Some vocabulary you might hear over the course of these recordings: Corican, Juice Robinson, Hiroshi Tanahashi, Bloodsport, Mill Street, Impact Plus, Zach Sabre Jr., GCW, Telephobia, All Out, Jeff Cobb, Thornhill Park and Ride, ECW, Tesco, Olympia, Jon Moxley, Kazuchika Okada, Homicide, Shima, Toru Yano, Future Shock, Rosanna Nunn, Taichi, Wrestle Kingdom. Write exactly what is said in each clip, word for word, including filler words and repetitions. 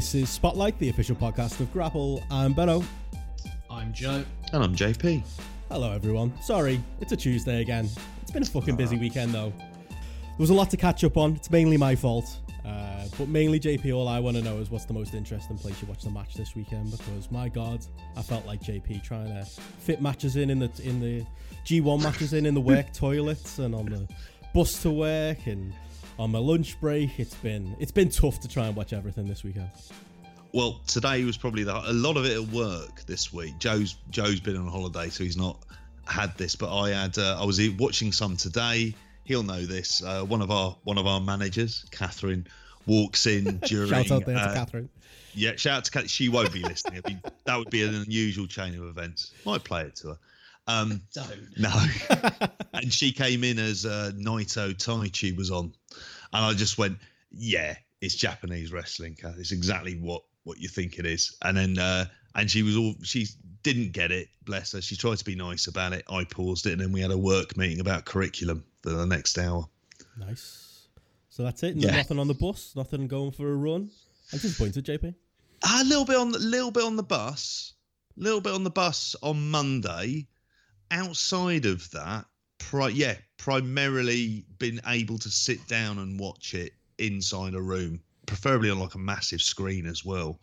This is Spotlight, the official podcast of Grapple. I'm Benno. I'm Joe. And I'm J P. Hello, everyone. Sorry, it's a Tuesday again. It's been a fucking busy weekend, though. There was a lot to catch up on. It's mainly my fault. Uh, but mainly, J P, all I want to know is what's the most interesting place you watched the match this weekend, because, my God, I felt like J P trying to fit matches in in the in the G one matches in in the work toilets and on the bus to work and on my lunch break. It's been it's been tough to try and watch everything this weekend. Well, today was probably the, a lot of it at work this week. Joe's Joe's been on holiday, so he's not had this, but I had uh, I was watching some today. He'll know this. Uh, one of our one of our managers, Catherine, walks in during. Shout out there uh, to Catherine. Yeah, shout out to Catherine. She won't be listening. It'd be, that would be an unusual chain of events. Might play it to her. Um, Don't. No. And she came in as uh, Naito Taichi was on, and I just went, "Yeah, it's Japanese wrestling, Kath. It's exactly what what you think it is." And then uh, and she was all she. Didn't get it, bless her. She tried to be nice about it. I paused it, and then we had a work meeting about curriculum for the next hour. Nice. So that's it. Yeah. Nothing on the bus. Nothing going for a run. I'm disappointed, J P. A little bit on the little bit on the bus. A little bit on the bus on Monday. Outside of that, pri- yeah, primarily been able to sit down and watch it inside a room, preferably on like a massive screen as well.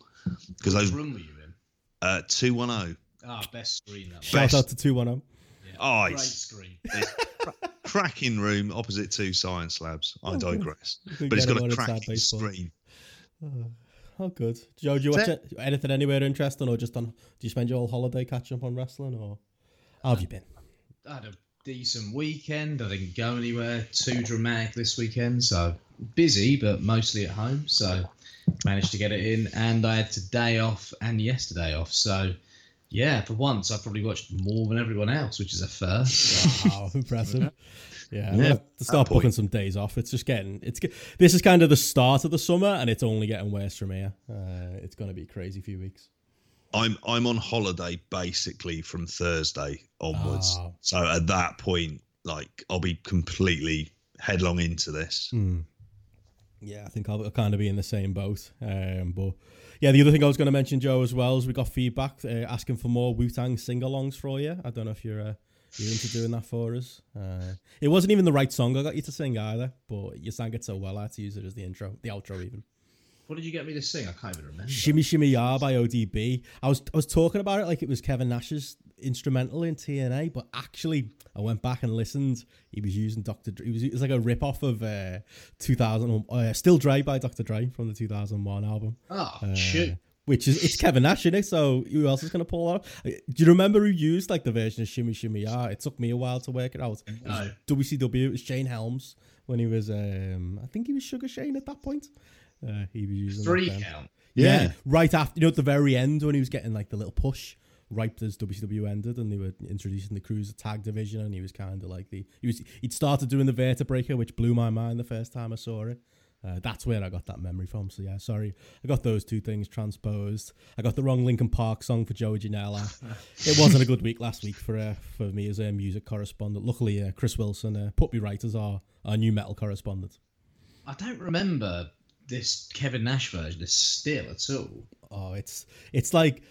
Because what those- room were you in? Uh, two one zero. Ah, oh, best screen. That Shout best. out to two ten. Yeah, oh, great it's, screen. It's cra- cracking room opposite two science labs. I oh, digress. But it's got a cracking screen. Oh, oh, good. Joe, do you watch it? Anything anywhere interesting, or just on? Do you spend your whole holiday catching up on wrestling, or how have you been? I had a decent weekend. I didn't go anywhere too dramatic this weekend, so busy, but mostly at home. So managed to get it in, and I had today off and yesterday off. So. Yeah, for once, I've probably watched more than everyone else, which is a first. Wow, impressive. Yeah, I'm yeah, gonna to start booking point. some days off. It's just getting, it's this is kind of the start of the summer, and it's only getting worse from here. Uh, it's going to be a crazy few weeks. I'm I'm on holiday basically from Thursday onwards. Oh. So at that point, like, I'll be completely headlong into this. Mm. Yeah, I think I'll, I'll kind of be in the same boat. Um, but yeah, the other thing I was going to mention, Joe, as well, is we got feedback uh, asking for more Wu-Tang sing-alongs for you. I don't know if you're, uh, you're into doing that for us. Uh, it wasn't even the right song I got you to sing either, but you sang it so well I had to use it as the intro, the outro even. What did you get me to sing? I can't even remember. Shimmy Shimmy Ya by O D B. I was I was talking about it like it was Kevin Nash's instrumental in T N A, but actually I went back and listened. He was using Doctor Dre. It was, it was like a rip-off of uh, two thousand, uh, Still Dre by Doctor Dre from the two thousand one album. Oh, uh, shoot. Which is, it's Kevin Nash, isn't it? So who else is going to pull that off? Do you remember who used like the version of Shimmy Shimmy Ya? It took me a while to work it out. It was W C W, it was Shane Helms when he was, um, I think he was Sugar Shane at that point. Uh, he was using three count. Yeah, yeah, right after, you know, at the very end when he was getting like the little push, right as W C W ended, and they were introducing the Cruiser Tag Division, and he was kind of like the he was he'd started doing the vertebraker, which blew my mind the first time I saw it. Uh, that's where I got that memory from. So yeah, sorry, I got those two things transposed. I got the wrong Linkin Park song for Joey Janela. It wasn't a good week last week for uh, for me as a music correspondent. Luckily, uh, Chris Wilson uh, put me right as our our new metal correspondent. I don't remember this Kevin Nash version is still at all. Oh, it's it's like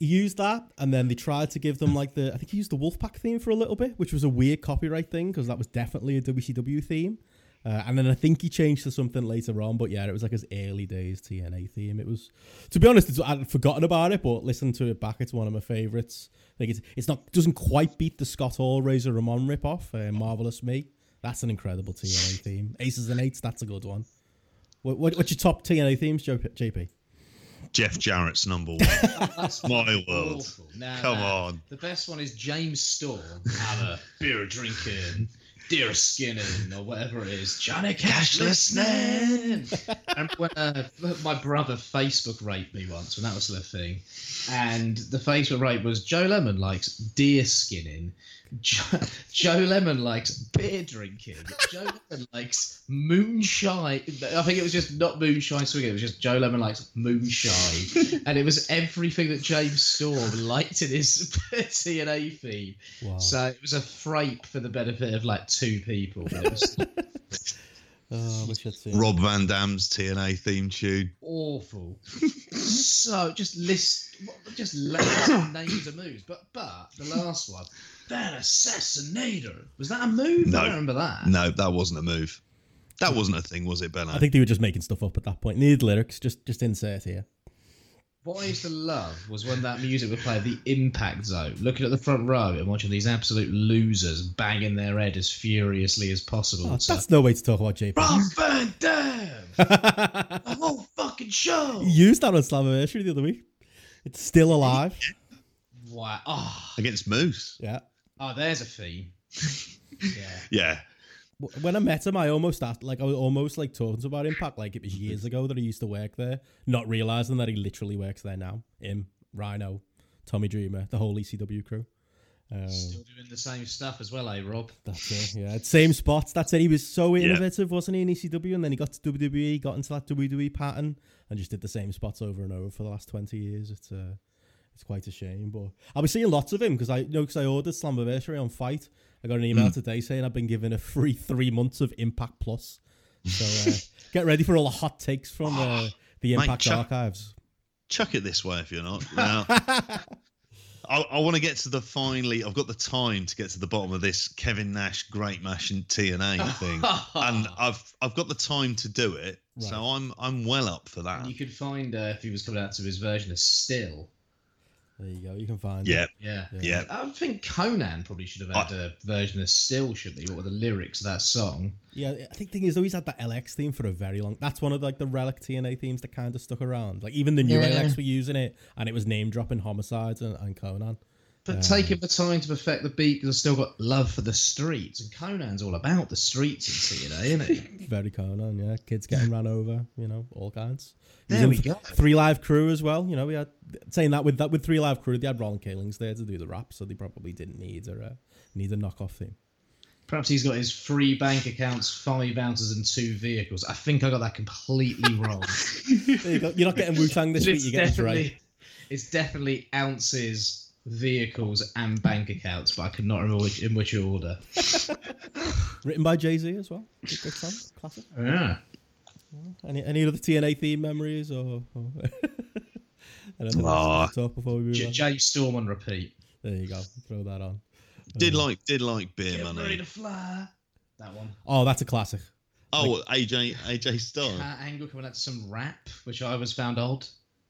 he used that, and then they tried to give them like the I think he used the Wolfpack theme for a little bit, which was a weird copyright thing because that was definitely a W C W theme. Uh, and then I think he changed to something later on, but yeah, it was like his early days T N A theme. It was, to be honest, it's, I'd forgotten about it, but listen to it back. It's one of my favorites. I think it's it's not doesn't quite beat the Scott Hall Razor Ramon ripoff. Uh, Marvelous Me. That's an incredible T N A theme. Aces and Eights. That's a good one. What, what, what's your top T N A themes, J P? Jeff Jarrett's number one. That's my world. No, Come no. on. The best one is James Storm. Have a beer drinking, deer skinning, or whatever it is. Johnny Cash listening. And when uh, my brother Facebook raped me once, when that was the thing, and the Facebook rape was Joe Lemon likes deer skinning. Joe, Joe Lemon likes beer drinking. Joe Lemon likes moonshine. I think it was just not moonshine swinging. It was just Joe Lemon likes moonshine, and it was everything that James Storm liked in his T N A feed. Wow. So it was a frape for the benefit of like two people. It was, Oh, we should see. Rob Van Dam's T N A theme tune. Awful. So just list, just list names of moves. But but the last one, that Assassinator, was that a move? No. I don't remember that. No, that wasn't a move. That wasn't a thing, was it, Benno? I think they were just making stuff up at that point. Needed lyrics, just just insert here. What I used to love was when that music would play at the Impact Zone, looking at the front row and watching these absolute losers banging their head as furiously as possible. Oh, that's no way to talk about J P. Rob Van Dam! The whole fucking show! You used that on Slammiversary the other week. It's still alive. Wow. Oh. Against Moose. Yeah. Oh, there's a theme. Yeah. Yeah. When I met him, I almost asked, like, I was almost like talking about Impact, like it was years ago that he used to work there, not realizing that he literally works there now. Him, Rhino, Tommy Dreamer, the whole E C W crew. Um, Still doing the same stuff as well, eh, Rob? That's it, yeah. Same spots. That's it. He was so innovative, yeah. wasn't he, in E C W? And then he got to W W E, got into that W W E pattern, and just did the same spots over and over for the last twenty years. It's uh, it's quite a shame. But I was seeing lots of him because I, you know, because I ordered Slammiversary on Fight. I got an email mm. today saying I've been given a free three months of Impact Plus. So uh, get ready for all the hot takes from uh, the Impact Mate, chuck, archives. Chuck it this way if you're not. Now, I, I want to get to the finally. I've got the time to get to the bottom of this Kevin Nash, Great Mash, and T N A thing, and I've I've got the time to do it. Right. So I'm I'm well up for that. You could find uh, if he was coming out to his version of Still. There you go. You can find yeah. it. Yeah. Yeah. I think Conan probably should have had I, a version of Still, shouldn't he? What were the lyrics of that song? Yeah. I think the thing is, though, he's had that L X theme for a very long... That's one of, like, the relic T N A themes that kind of stuck around. Like, even the new yeah. L X were using it, and it was name-dropping Homicide and, and Conan. But um, taking the time to perfect the beat, because I've still got love for the streets, and Conan's all about the streets in T N A, isn't it? Very Conan, yeah. Kids getting ran over, you know, all kinds. There we go. Three Live Crew as well. You know, we had saying that with that with Three Live Crew, they had Roland Killings there to do the rap, so they probably didn't need a uh, need a knockoff theme. Perhaps he's got his three bank accounts, five ounces, and two vehicles. I think I got that completely wrong. There you go. You're not getting Wu-Tang this week. You get it right. It's definitely ounces, vehicles, and bank accounts, but I could not remember which, in which order. Written by Jay-Z as well. Good, good song, classic. Yeah. Any any other T N A theme memories or? or I don't know. Oh, J-, J Storm on repeat. There you go. Throw that on. Did um, like did like beer money. Get ready to fly. That one. Oh, that's a classic. Oh, like, A J A J Styles. That angle coming out to some rap, which I always found odd.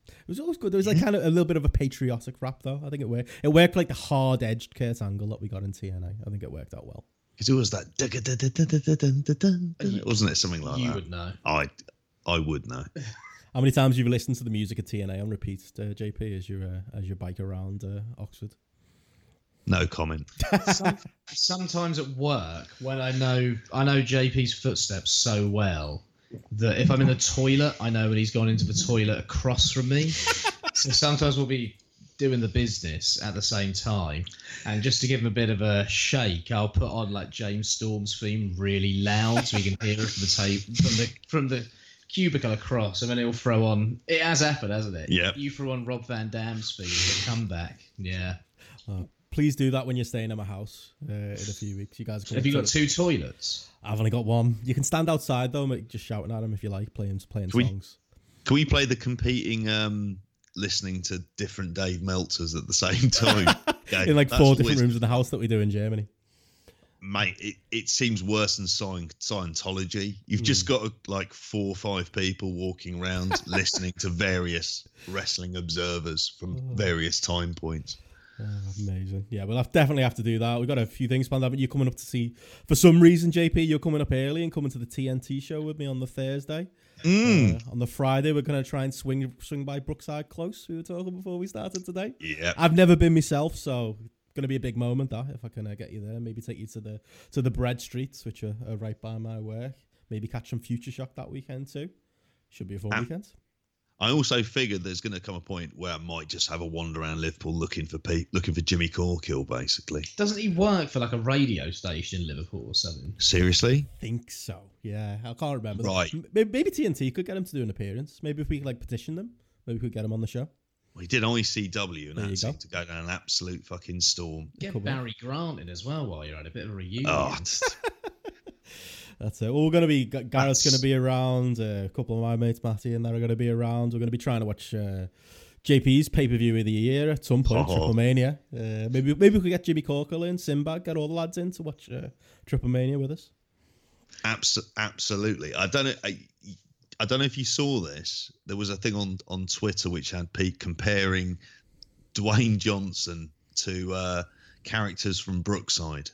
It was always good. There was like kind of a little bit of a patriotic rap though. I think it worked. It worked like the hard edged Kurt Angle that we got in T N A. I think it worked out well. Because it was that, wasn't it? Something like that. You would know. I, I would know. How many times you've listened to the music of T N A on repeat, uh, J P, as you uh, as you bike around uh, Oxford? No comment. Some, sometimes at work, when I know I know J P's footsteps so well that if I'm in the toilet, I know when he's gone into the toilet across from me. So sometimes we'll be doing the business at the same time, and just to give him a bit of a shake, I'll put on like James Storm's theme really loud so he can hear it from the tape from the from the cubicle across, and then he'll throw on. It has happened, hasn't it? Yeah. You throw on Rob Van Dam's theme, he'll come back. Yeah. Oh, please do that when you're staying at my house uh, in a few weeks. You guys. Have you got two toilets? I've only got one. You can stand outside though, just shouting at him if you like, playing playing can songs. We, can we play the competing? Um... listening to different Dave Meltzers at the same time. Yeah, in like four different weird. rooms in the house that we do in Germany. Mate, it, it seems worse than Scientology. You've mm. just got like four or five people walking around listening to various wrestling observers from oh. various time points. Oh, amazing. Yeah, we'll have, definitely have to do that. We've got a few things planned out, but you're coming up to see... For some reason, J P, you're coming up early and coming to the T N T show with me on the Thursday. Mm. Uh, on the Friday, we're going to try and swing swing by Brookside Close. We were talking before we started today. Yeah, I've never been myself, so going to be a big moment, that, if I can uh, get you there. Maybe take you to the to the bread streets, which are, are right by my work. Maybe catch some Future Shock that weekend too. Should be a fun um, weekend. I also figured there's going to come a point where I might just have a wander around Liverpool looking for Pete, looking for Jimmy Corkill, basically. Doesn't he work for like a radio station in Liverpool or something? Seriously? I think so. Yeah, I can't remember. Right. Maybe, maybe T N T could get him to do an appearance. Maybe if we could like petition them, maybe we could get him on the show. Well, he did I C W and there that seemed go. to go down an absolute fucking storm. Get Barry Grant in as well while you're at a bit of a reunion. Oh, That's it. Well, we're going to be, Gareth's going to be around, uh, a couple of my mates, Matty and I, are going to be around. We're going to be trying to watch uh, J P's pay-per-view of the year at some point, oh. Triple Mania. Uh, maybe maybe we could get Jimmy Corkle in, Sinbad, get all the lads in to watch uh, Triple Mania with us. Abs- absolutely. I don't know, I, I don't know if you saw this. There was a thing on, on Twitter which had Pete comparing Dwayne Johnson to uh, characters from Brookside.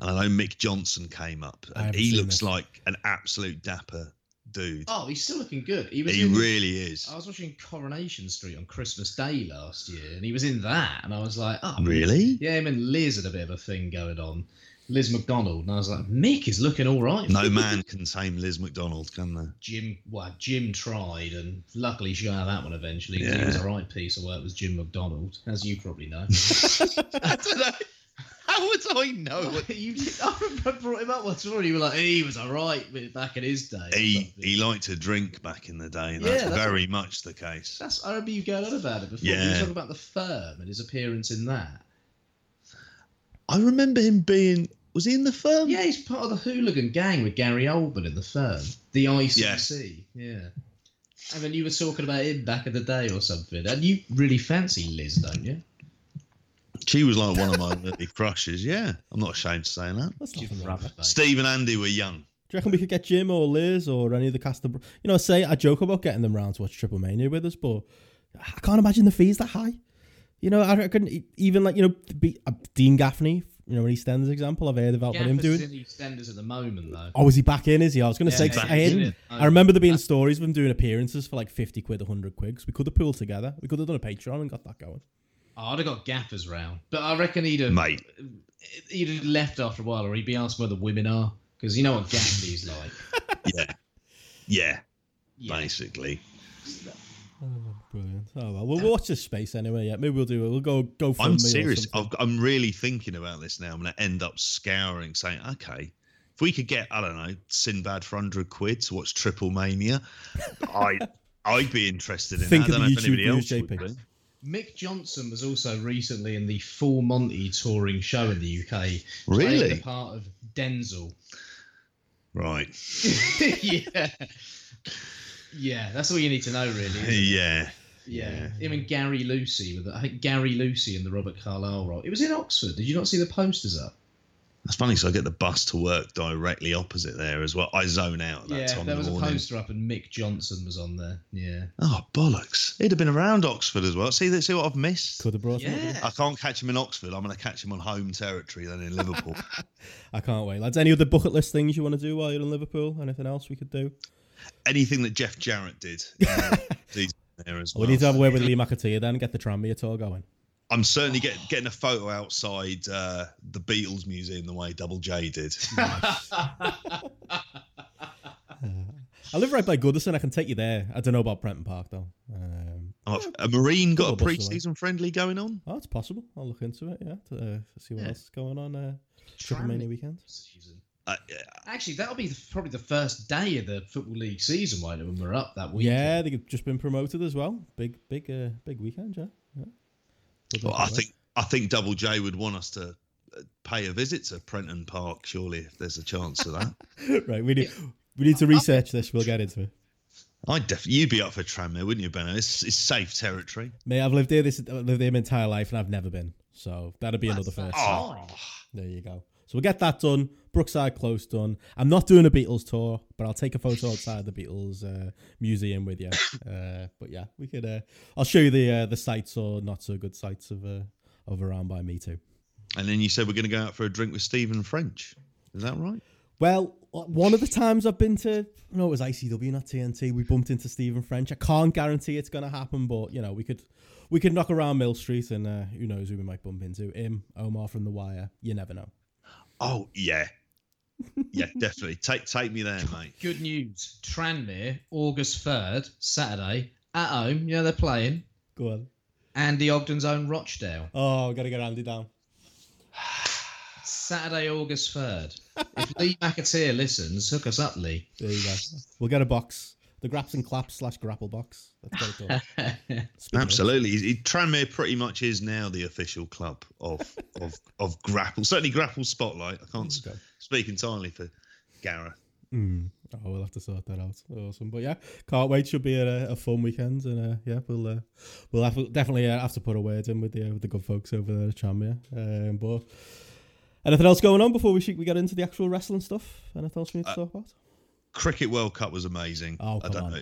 And I know Mick Johnson came up, and he looks this. like an absolute dapper dude. Oh, he's still looking good. He, was he in, really is. I was watching Coronation Street on Christmas Day last year, and he was in that, and I was like, oh. Really? Yeah, him and Liz had a bit of a thing going on. Liz McDonald, and I was like, Mick is looking all right. No man can tame Liz McDonald, can they? Jim, well, Jim tried, and luckily she got that one eventually, because yeah. he was a right piece of work with Jim McDonald, as you probably know. I don't know. How would I know? What? you, I remember brought him up once before and you were like, he was all right back in his day. He he liked to drink back in the day. And yeah, that's, that's very what, much the case. That's I remember you going on about it before. Yeah. You were talking about The Firm and his appearance in that. I remember him being... Was he in The Firm? Yeah, he's part of the hooligan gang with Gary Oldman in The Firm. The I C C. Yeah. yeah. And then you were talking about him back in the day or something. And you really fancy Liz, don't you? She was like one of my early crushes, yeah. I'm not ashamed to say that. That's not rubber, Steve and Andy were young. Do you reckon we could get Jim or Liz or any of the cast of... You know, say I joke about getting them round to watch Triple Mania with us, but I can't imagine the fees that high. You know, I couldn't even, like, you know, be, uh, Dean Gaffney, you know, an EastEnders example, I've heard about Gaff what him doing. Gaffney's in EastEnders at the moment, though. Oh, is he back in, is he? I was going to yeah, say, I, in, I remember there being That's... stories of him doing appearances for like fifty quid, one hundred quid. So we could have pooled together. We could have done a Patreon and got that going. Oh, I'd have got gaffers round, but I reckon he'd have Mate. he'd have left after a while, or he'd be asked where the women are, because you know what Gaffney's like. yeah. yeah, yeah, basically. Oh, brilliant! Oh well, we'll yeah. watch this space anyway. Yeah, maybe we'll do it. We'll go go. For I'm serious. I've, I'm really thinking about this now. I'm going to end up scouring, saying, okay, if we could get, I don't know, Sinbad for one hundred quid to watch Triple Mania, I I'd be interested in. Think that. Of I don't know if anybody else J P. Would be. Mick Johnson was also recently in the Full Monty touring show in the U K. Really? Playing the part of Denzel. Right. yeah. Yeah, that's all you need to know, really. Yeah. yeah. Yeah. Him and Gary Lucy. With the, I think Gary Lucy in the Robert Carlyle role. It was in Oxford. Did you not see the posters up? That's funny, so I get the bus to work directly opposite there as well. I zone out at that yeah, time there was in the a poster up and Mick Johnson was on there. Yeah. Oh, bollocks. He'd have been around Oxford as well. See see what I've missed? Could have brought yeah. him. I can't catch him in Oxford. I'm going to catch him on home territory then in Liverpool. I can't wait, lads. Any other bucket list things you want to do while you're in Liverpool? Anything else we could do? Anything that Jeff Jarrett did. Uh, there as well. We need to have a word with Lee McAteer then and get the Tranmere tour going. I'm certainly get, getting a photo outside uh, the Beatles Museum the way Double J did. Nice. uh, I live right by Goodison. I can take you there. I don't know about Prenton Park, though. Um, oh, a Marine got a pre-season friendly going on? Oh, it's possible. I'll look into it, yeah, to, uh, to see what yeah. else is going on. Uh, Triple Mania weekend. Uh, yeah. Actually, that'll be the, probably the first day of the Football League season, right, when we're up that weekend. Yeah, they've just been promoted as well. Big, big, uh, big weekend, yeah. yeah. Well, I think I think Double J would want us to pay a visit to Prenton Park, surely, if there's a chance of that. right, we need we need to research this. We'll get into it. I def- you'd be up for Tranmere, wouldn't you, Benno? It's, it's safe territory. Mate, I've lived here this I've lived here my entire life, and I've never been. So that'd be That's another first. Oh. There you go. So we'll get that done. Brookside Close done. I'm not doing a Beatles tour, but I'll take a photo outside the Beatles uh, museum with you. Uh, but yeah, we could. Uh, I'll show you the uh, the sights or not so good sights of uh, of around by me too. And then you said we're going to go out for a drink with Stephen French. Is that right? Well, one of the times I've been to, no, it was I C W, not T N T. We bumped into Stephen French. I can't guarantee it's going to happen, but you know, we could we could knock around Mill Street, and uh, who knows who we might bump into? Him, Omar from The Wire. You never know. Oh yeah. Yeah, definitely. Take take me there, mate. Good news. Tranmere, August third, Saturday, at home. You know they're playing. Go on. Andy Ogden's own Rochdale. Oh, got to get Andy down. Saturday, August third. If Lee McAteer listens, hook us up, Lee. There you go. We'll get a box. The Graps and Claps slash Grapple box. That's what it's called. Absolutely. Tranmere pretty much is now the official club of of, of Grapple. Certainly Grapple Spotlight. I can't okay. speak entirely for Gareth, Mm. Oh, we'll have to sort that out. Awesome, but yeah, can't wait. Should be a, a fun weekend, and uh, yeah, we'll uh, we'll have, definitely uh, have to put a word in with the uh, with the good folks over there at Tranmere. Um, but anything else going on before we should we get into the actual wrestling stuff? Anything else we need to uh, talk about? Cricket World Cup was amazing. Oh, come I don't on. know.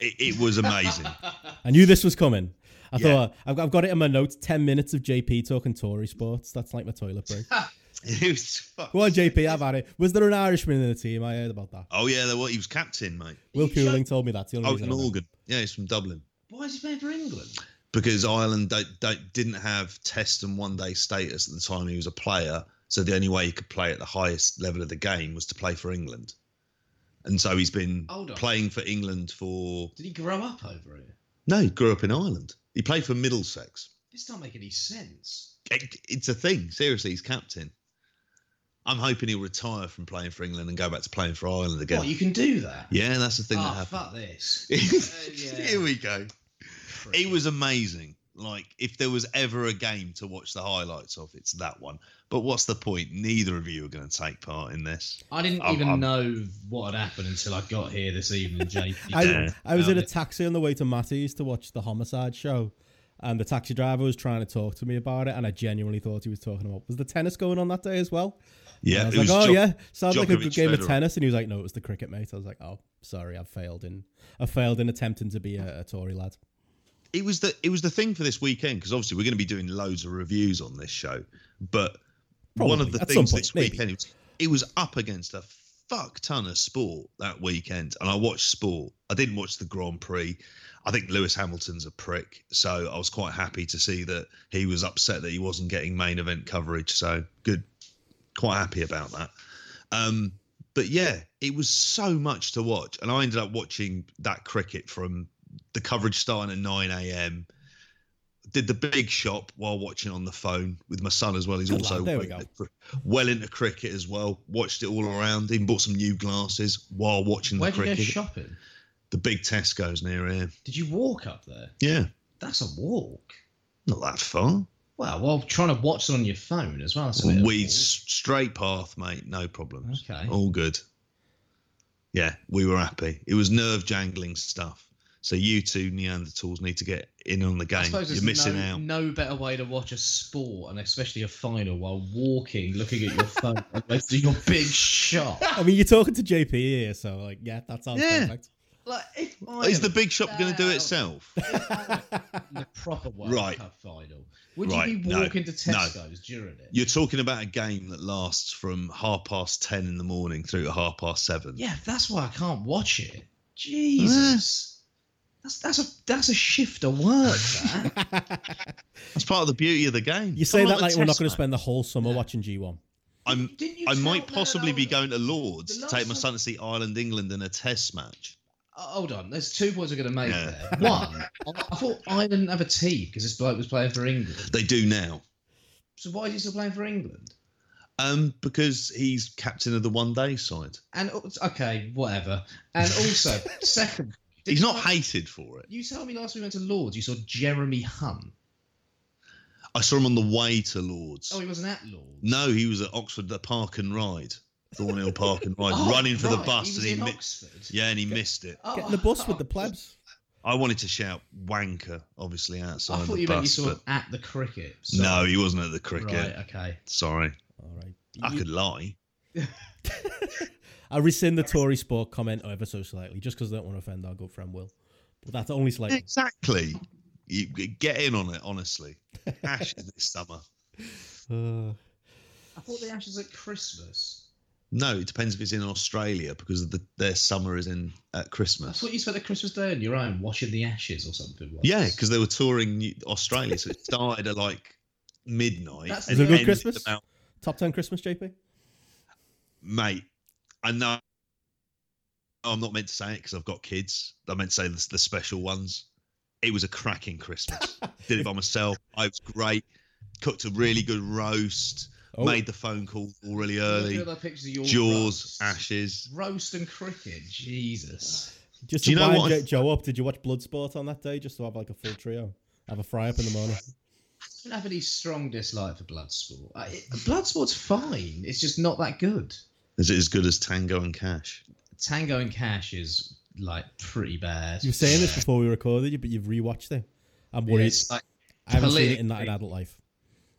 It, it was amazing. I knew this was coming. I yeah. thought I've got, I've got it in my notes. Ten minutes of J P talking Tory sports. That's like my toilet break. It was well, J P, I've had it. Was there an Irishman in the team? I heard about that. Oh yeah, there was. He was captain, mate. Will Cooling told me that. The only oh, Morgan. Yeah, he's from Dublin. Why is he playing for England? Because Ireland don't, don't, didn't have Test and One Day status at the time he was a player, so the only way he could play at the highest level of the game was to play for England. And so he's been playing for England for. Did he grow up over here? No, he grew up in Ireland. He played for Middlesex. This doesn't make any sense. It, it's a thing. Seriously, he's captain. I'm hoping he'll retire from playing for England and go back to playing for Ireland again. What, you can do that? Yeah, that's the thing oh, that happened. Fuck this. uh, yeah. Here we go. Pretty. It was amazing. Like, if there was ever a game to watch the highlights of, it's that one. But what's the point? Neither of you are going to take part in this. I didn't I'm, even I'm... know what had happened until I got here this evening, Jake. I, I was in a taxi on the way to Matty's to watch the Homicide show. And the taxi driver was trying to talk to me about it, and I genuinely thought he was talking about was the tennis going on that day as well. Yeah, and I was, it was like, oh jo- yeah, sounds Djokovic like a good game Federer. Of tennis, and he was like, no, it was the cricket, mate. I was like, oh, sorry, I've failed in, I failed in attempting to be a, a Tory lad. It was the it was the thing for this weekend because obviously we're going to be doing loads of reviews on this show, but Probably, one of the things point, this maybe. weekend it was, it was up against a fuck ton of sport that weekend, and I watched sport. I didn't watch the Grand Prix. I think Lewis Hamilton's a prick, so I was quite happy to see that he was upset that he wasn't getting main event coverage. So good, quite happy about that. Um, but yeah, it was so much to watch, and I ended up watching that cricket from the coverage starting at nine a.m. Did the big shop while watching on the phone with my son as well. He's good also there we go. well into cricket as well. Watched it all around. Even bought some new glasses while watching Where'd the cricket. Where did you go shopping? The big Tesco's near here. Did you walk up there? Yeah. That's a walk. Not that far. Wow, well, trying to watch it on your phone as well. Well we s- straight path, mate. No problems. Okay. All good. Yeah, we were happy. It was nerve-jangling stuff. So you two Neanderthals need to get in on the game. I suppose You're missing no, out. No better way to watch a sport, and especially a final, while walking, looking at your phone, unless your big shot. I mean, you're talking to J P here, so like, yeah, that sounds yeah. perfect. Like, if I Is the big shop going to do it itself? The proper World right. Cup final. Would right. you be walking no. to Tesco's no. during it? You're talking about a game that lasts from half past ten in the morning through to half past seven. Yeah, that's why I can't watch it. Jesus. That's that's a that's a shift of work. That. That's part of the beauty of the game. You say Come that like we're not going to spend the whole summer yeah. watching G one. I'm I might possibly be going to Lords to take my son to see Ireland England in a Test match. Uh, hold on, there's two points I'm going to make yeah. there. One, I thought Ireland have a team because this bloke was playing for England. They do now. So why is he still playing for England? Um, because he's captain of the one day side. And okay, whatever. And also, second. Did He's not know, hated for it. You told me last week we went to Lords, you saw Jeremy Hunt. I saw him on the way to Lords. Oh, he wasn't at Lords? No, he was at Oxford, the Park and Ride. Thornhill Park and Ride, oh, running for right. the bus. He was and in he Oxford? Mi- yeah, and he Get, missed it. Oh, Getting the bus oh, with the plebs. I wanted to shout wanker, obviously, outside the bus. I thought you bus, meant you saw him at the cricket. So. No, he wasn't at the cricket. Right, okay. Sorry. All right. I you... could lie. I rescind the Tory sport comment ever so slightly, just because I don't want to offend our good friend Will. But that's only slightly. Exactly. You get in on it, honestly. Ashes this summer. Uh, I thought the Ashes at Christmas. No, it depends if it's in Australia, because the, their summer is in at Christmas. I thought you spent a Christmas day on your own watching the Ashes or something. Once. Yeah, because they were touring Australia, so it started at like midnight. That's and a good Christmas. About... Top ten Christmas, J P? Mate. I know I'm not meant to say it because I've got kids. I meant to say the, the special ones. It was a cracking Christmas. Did it by myself. I was great. Cooked a really good roast. Oh. Made the phone call really early. Look at the pictures of your Jaws, roast. Ashes. Roast and cricket. Jesus. Just to wind Joe, Joe up, did you watch Bloodsport on that day just to have like a full trio? Have a fry up in the morning. I don't have any strong dislike for Bloodsport. I, it, Bloodsport's fine. It's just not that good. Is it as good as Tango and Cash? Tango and Cash is like pretty bad. You were saying this before we recorded you, but you've rewatched it. I'm worried. It's like I haven't seen it in that in adult life.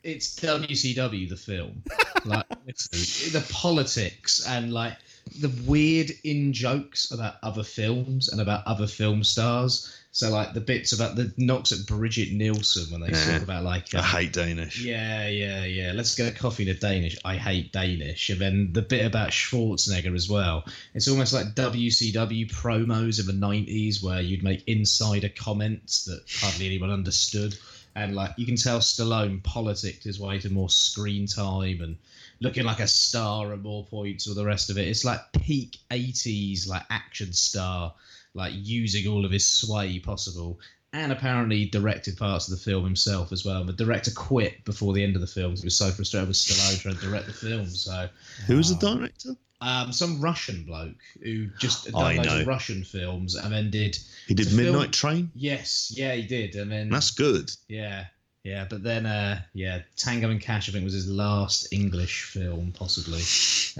It's W C W the film, like the politics and like the weird in jokes about other films and about other film stars. So like the bits about the knocks at Bridget Nielsen when they nah, talk about like um, I hate Danish. Yeah, yeah, yeah. Let's get a coffee in a Danish. I hate Danish. And then the bit about Schwarzenegger as well. It's almost like W C W promos of the nineties where you'd make insider comments that hardly anyone understood. And like you can tell Stallone politicked his way to more screen time and looking like a star at more points or the rest of it. It's like peak eighties like action star, like using all of his sway possible, and apparently directed parts of the film himself as well. The director quit before the end of the film. He was so frustrated with Stallone trying to direct the film. So who was um, the director? Um, some Russian bloke who just done those Russian films and then did. He did Midnight film. Train? Yes, yeah, he did. And then that's good. Yeah, yeah, but then uh, yeah, Tango and Cash I think was his last English film possibly,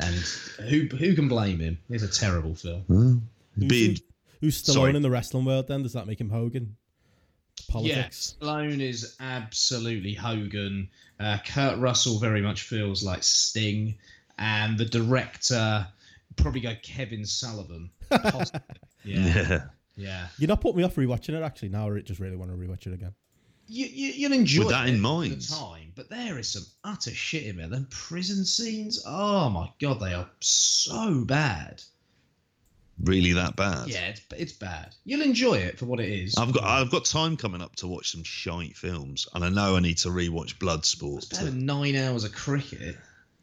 and who who can blame him? It's a terrible film. Well, big. Who's Stallone Sorry. in the wrestling world then? Does that make him Hogan? Politics? Yeah, Stallone is absolutely Hogan. Uh, Kurt Russell very much feels like Sting. And the director, probably go Kevin Sullivan. yeah. yeah. Yeah. You're not putting me off rewatching it actually now, or I just really want to rewatch it again. You, you, you'll enjoy With that it in mind. At the time, but there is some utter shit in there. Them prison scenes, oh my God, they are so bad. Really that bad? Yeah, it's, it's bad. You'll enjoy it for what it is. I've got I've got time coming up to watch some shite films, and I know I need to rewatch Bloodsport. It's better than nine hours of cricket.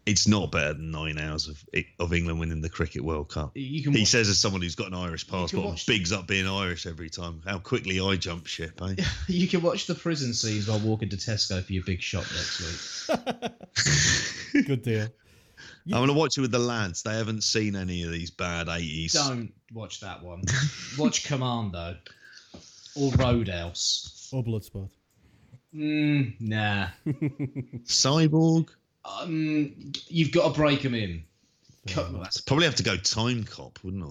It's not better than nine hours of of England winning the Cricket World Cup. He watch, says as someone who's got an Irish passport and bigs up being Irish every time. How quickly I jump ship, eh? You can watch the prison scenes while walking to Tesco for your big shop next week. Good deal. Yeah. I'm going to watch it with the lads. They haven't seen any of these bad eighties. Don't watch that one. Watch Commando or Roadhouse. Or Bloodsport. Mm, nah. Cyborg? Um, you've got to break them in. Well, I'd probably have to go Time Cop, wouldn't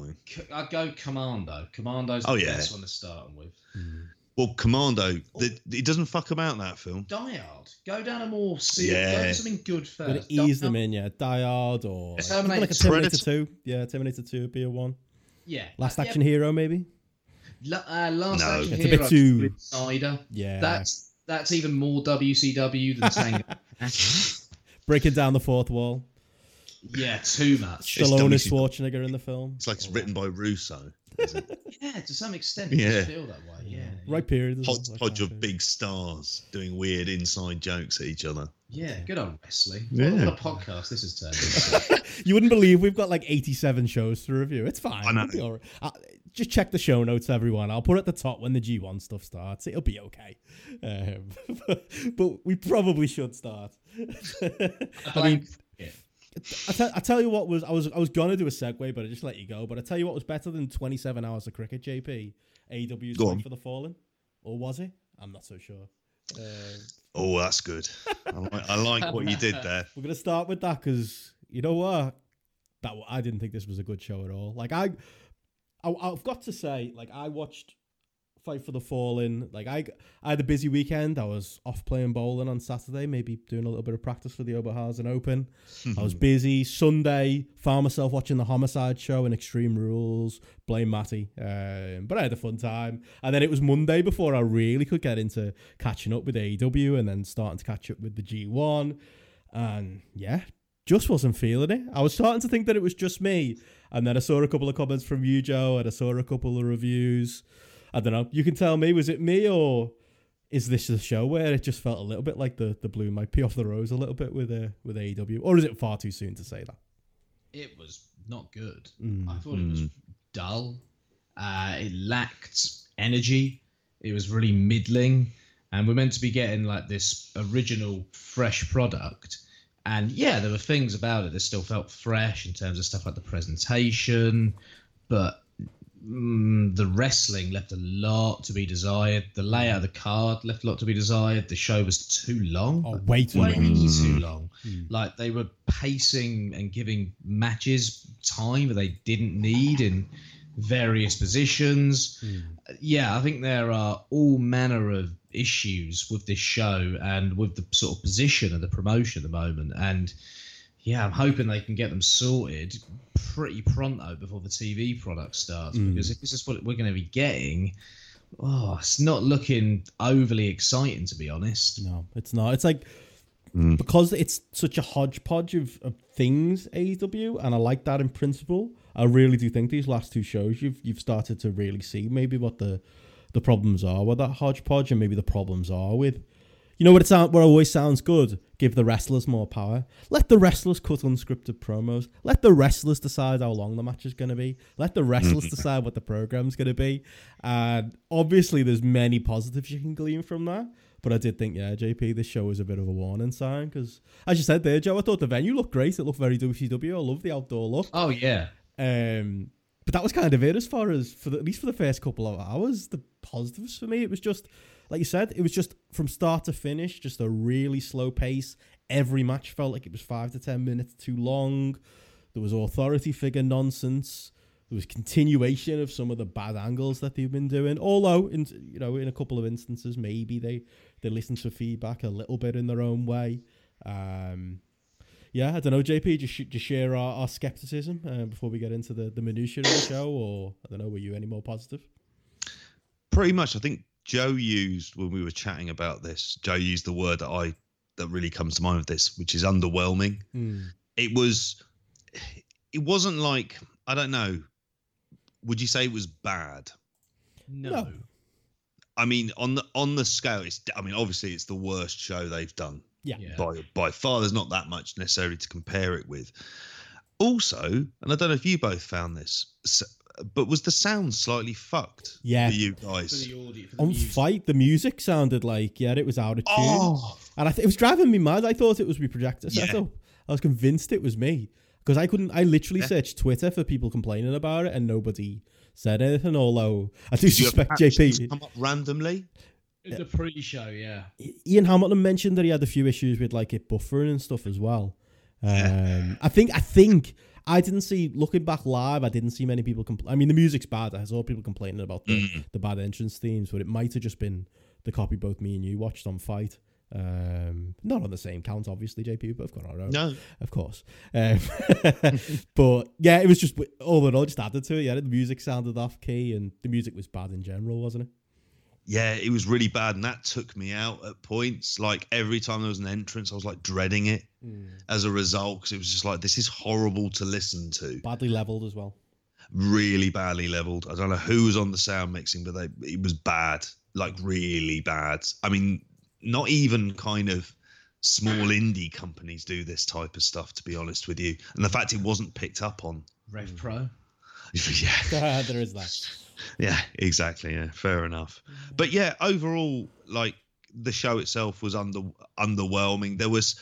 I? I'd go Commando. Commando's the oh, yeah. best one to start them with. Mm. Well, Commando, the, it doesn't fuck about that film. Die Hard. Go down a more serious, yeah. go something good first. But it ease them in, yeah. Die Hard or... Like, Terminator, like a Terminator two. Yeah, Terminator two would be a one. Yeah. Last Action yeah. Hero, maybe? La, uh, last no. Action it's Hero. It's a bit too... Insider. Yeah. That's, that's even more W C W than Tango. Breaking down the fourth wall. Yeah, too much. Stallone and Schwarzenegger in the film. It's like it's written by Russo. Is it? Yeah, to some extent. Yeah. It does feel that way. Yeah. Right period. Hodge, like hodge of period. Big stars doing weird inside jokes at each other. Yeah, good on wrestling. Yeah. What a podcast this is turning into. You wouldn't believe we've got like eighty-seven shows to review. It's fine. I know. It'll be all right. I'll, just check the show notes, everyone. I'll put it at the top when the G one stuff starts. It'll be okay. Um, but, but we probably should start. I mean... Yeah. I, t- I tell you what was I was I was gonna do a segue, but I just let you go. But I tell you what was better than twenty-seven hours of cricket, J P. A E W's One for the Fallen, or was it? I'm not so sure. Uh, oh, that's good. I, like, I like what you did there. We're gonna start with that because you know what? That I didn't think this was a good show at all. Like I, I I've got to say, like I watched Fight for the Fallen. Like I I had a busy weekend. I was off playing bowling on Saturday, maybe doing a little bit of practice for the Oberhausen Open. I was busy. Sunday, found myself watching the Homicide show and Extreme Rules. Blame Matty. Um, but I had a fun time. And then it was Monday before I really could get into catching up with A E W and then starting to catch up with the G one. And yeah, just wasn't feeling it. I was starting to think that it was just me. And then I saw a couple of comments from you, Joe, and I saw a couple of reviews. I don't know. You can tell me, was it me or is this the show where it just felt a little bit like the, the bloom might be off the rose a little bit with uh, with A E W? Or is it far too soon to say that? It was not good. Mm. I thought mm. it was dull. Uh, it lacked energy. It was really middling. And we're meant to be getting like this original fresh product. And yeah, there were things about it that still felt fresh in terms of stuff like the presentation. But... Mm, the wrestling left a lot to be desired. The layout of the card left a lot to be desired. The show was too long. Oh, way too way long. Way too long. Mm. Like, they were pacing and giving matches time that they didn't need in various positions. Mm. Yeah, I think there are all manner of issues with this show and with the sort of position of the promotion at the moment. And yeah, I'm hoping they can get them sorted pretty pronto before the T V product starts, mm. because if this is what we're going to be getting, oh, it's not looking overly exciting, to be honest. No, it's not. It's like, mm. because it's such a hodgepodge of, of things, A E W, and I like that in principle. I really do think these last two shows, you've you've started to really see maybe what the the problems are with that hodgepodge, and maybe the problems are with, you know what it sound, what always sounds good? Give the wrestlers more power. Let the wrestlers cut unscripted promos. Let the wrestlers decide how long the match is going to be. Let the wrestlers decide what the program's going to be. And obviously, there's many positives you can glean from that. But I did think, yeah, J P, this show is a bit of a warning sign. Because, as you said there, Joe, I thought the venue looked great. It looked very W C W. I love the outdoor look. Oh, yeah. Um, but that was kind of it as far as, for the, at least for the first couple of hours, the positives for me, it was just... Like you said, it was just from start to finish, just a really slow pace. Every match felt like it was five to ten minutes too long. There was authority figure nonsense. There was continuation of some of the bad angles that they've been doing. Although, in, you know, in a couple of instances, maybe they, they listened to feedback a little bit in their own way. Um, yeah, I don't know, J P, just, just share our, our scepticism uh, before we get into the, the minutiae of the show, or, I don't know, were you any more positive? Pretty much, I think. Joe used, when we were chatting about this, Joe used the word that I that really comes to mind with this, which is underwhelming. Mm. It was, it wasn't like, I don't know, would you say it was bad? No. no. I mean, on the on the scale, it's. I mean, obviously, it's the worst show they've done. Yeah. yeah. By by far, there's not that much necessarily to compare it with. Also, and I don't know if you both found this. So, But was the sound slightly fucked? Yeah, for you guys. For the audio, for the On music. Fight, the music sounded like yeah, it was out of tune, oh. and I th- it was driving me mad. I thought it was my projector yeah. setup. I was convinced it was me because I couldn't. I literally yeah. searched Twitter for people complaining about it, and nobody said anything. Although I do suspect J P come up randomly. It's a pre-show, yeah. Ian Hamilton mentioned that he had a few issues with like it buffering and stuff as well. Um, I think. I think. I didn't see, looking back live, I didn't see many people complain. I mean, the music's bad. I saw people complaining about the, mm. the bad entrance themes, but it might have just been the copy both me and you watched on Fight. Um, not on the same count, obviously, J P, but I've got our own. No. Of course. Um, but, yeah, it was just, all in all, just added to it. Yeah, the music sounded off key, and the music was bad in general, wasn't it? Yeah, it was really bad, and that took me out at points. Like, every time there was an entrance, I was, like, dreading it mm. as a result, because it was just like, this is horrible to listen to. Badly levelled as well. Really badly levelled. I don't know who was on the sound mixing, but they, it was bad, like, really bad. I mean, not even kind of small indie companies do this type of stuff, to be honest with you. And the fact it wasn't picked up on. Rev Pro. Yeah. There is that. Yeah, exactly. Yeah, fair enough. But yeah, overall, like the show itself was under underwhelming. There was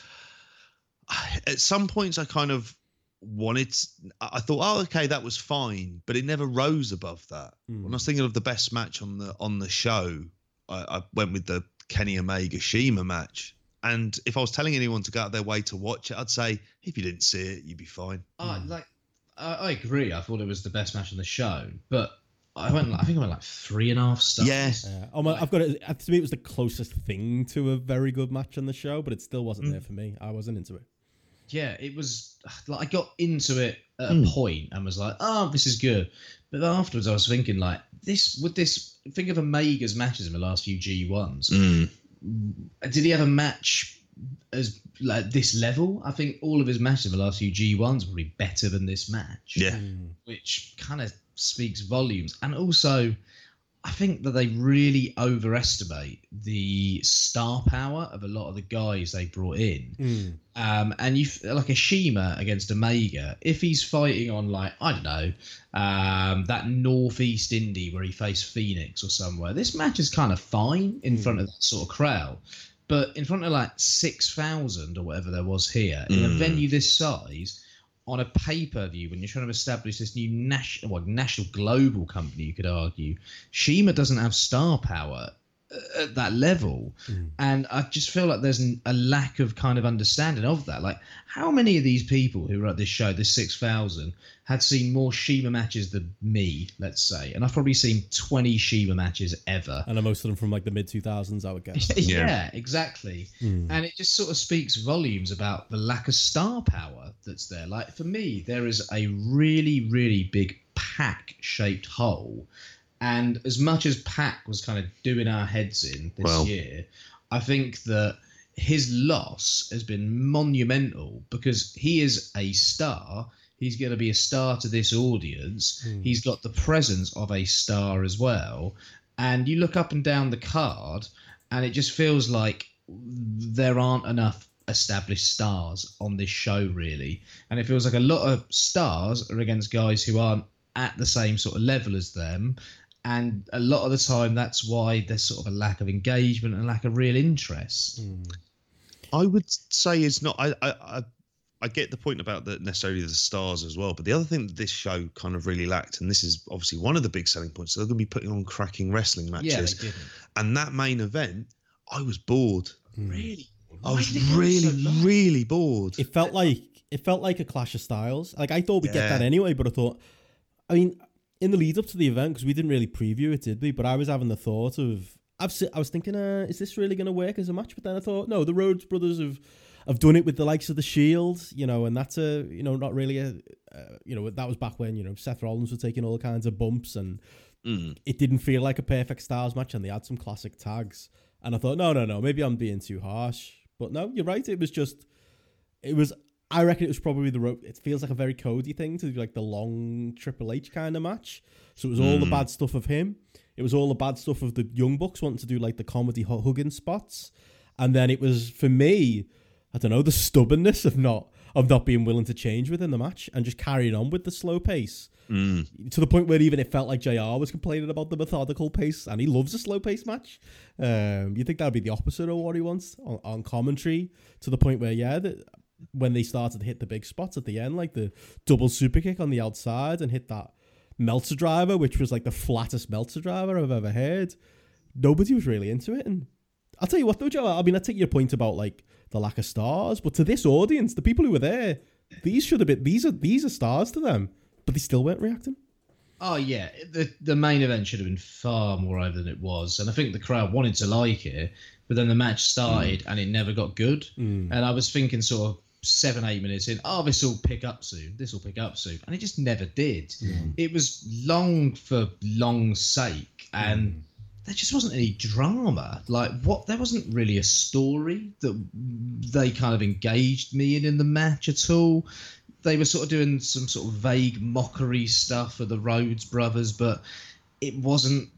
at some points I kind of wanted. To, I thought, oh, okay, that was fine, but it never rose above that. Mm. When I was thinking of the best match on the on the show, I, I went with the Kenny Omega-Shima match. And if I was telling anyone to go out of their way to watch it, I'd say if you didn't see it, you'd be fine. Oh, mm. like I, I agree. I thought it was the best match on the show, but. I went. I think I went like three and a half stars. Yes. Yeah. Oh my, like, I've got it. To me, it was the closest thing to a very good match on the show, but it still wasn't mm. there for me. I wasn't into it. Yeah, it was. Like I got into it at mm. a point and was like, "Oh, this is good," but afterwards I was thinking, like, "This would this think of Omega's matches in the last few G ones? Mm. Did he have a match as like this level? I think all of his matches in the last few G ones were be better than this match. Yeah, which kind of." Speaks volumes. And also I think that they really overestimate the star power of a lot of the guys they brought in. Mm. Um, and you like Ishima against Omega, if he's fighting on like, I don't know, um, that Northeast Indie where he faced Phoenix or somewhere, this match is kind of fine in mm. front of that sort of crowd. But in front of like six thousand or whatever there was here, mm. in a venue this size, on a pay-per-view, when you're trying to establish this new national, well, national global company, you could argue, Shima doesn't have star power at that level. Mm. And I just feel like there's an, a lack of kind of understanding of that. Like, how many of these people who were at this show, this six thousand, had seen more Shima matches than me, let's say? And I've probably seen twenty Shima matches ever. And most of them from like the mid two thousands, I would guess. yeah, yeah, exactly. Mm. And it just sort of speaks volumes about the lack of star power that's there. Like, for me, there is a really, really big Pac-shaped hole. And as much as Pac was kind of doing our heads in this well, year, I think that his loss has been monumental because he is a star. He's going to be a star to this audience. Mm. He's got the presence of a star as well. And you look up and down the card, and it just feels like there aren't enough established stars on this show, really. And it feels like a lot of stars are against guys who aren't at the same sort of level as them. And a lot of the time, that's why there's sort of a lack of engagement and lack of real interest. Mm. I would say it's not... I, I, I, I get the point about that necessarily the stars as well, but the other thing that this show kind of really lacked, and this is obviously one of the big selling points, they're going to be putting on cracking wrestling matches. Yeah, and that main event, I was bored. Mm. Really? I was really, so really bored. It felt like it felt like a clash of styles. Like, I thought we'd yeah. get that anyway, but I thought... I mean, in the lead up to the event, because we didn't really preview it, did we? But I was having the thought of, I've, I was thinking, uh, is this really going to work as a match? But then I thought, no, the Rhodes Brothers have, have done it with the likes of the Shield, you know, and that's a, you know, not really a, uh, you know, that was back when, you know, Seth Rollins was taking all kinds of bumps and mm. it didn't feel like a perfect Styles match and they had some classic tags. And I thought, no, no, no, maybe I'm being too harsh. But no, you're right. It was just, it was... I reckon it was probably the rope. It feels like a very Cody thing to do, like the long Triple H kind of match. So it was all mm. the bad stuff of him. It was all the bad stuff of the Young Bucks wanting to do like the comedy hugging spots. And then it was, for me, I don't know, the stubbornness of not of not being willing to change within the match and just carrying on with the slow pace mm. to the point where even it felt like J R was complaining about the methodical pace, and he loves a slow pace match. Um, you think that'd be the opposite of what he wants on, on commentary, to the point where, yeah, the, when they started to hit the big spots at the end, like the double super kick on the outside and hit that Meltzer driver, which was like the flattest Meltzer driver I've ever heard. Nobody was really into it. And I'll tell you what though, Joe, I mean, I take your point about like the lack of stars, but to this audience, the people who were there, these should have been, these are, these are stars to them, but they still weren't reacting. Oh yeah, the the main event should have been far more over than it was, and I think the crowd wanted to like it, but then the match started mm. and it never got good. Mm. And I was thinking sort of seven, eight minutes in, oh, this will pick up soon. This will pick up soon. And it just never did. Mm. It was long for long's sake. And mm. there just wasn't any drama. Like, what? There wasn't really a story that they kind of engaged me in in the match at all. They were sort of doing some sort of vague mockery stuff for the Rhodes Brothers, but it wasn't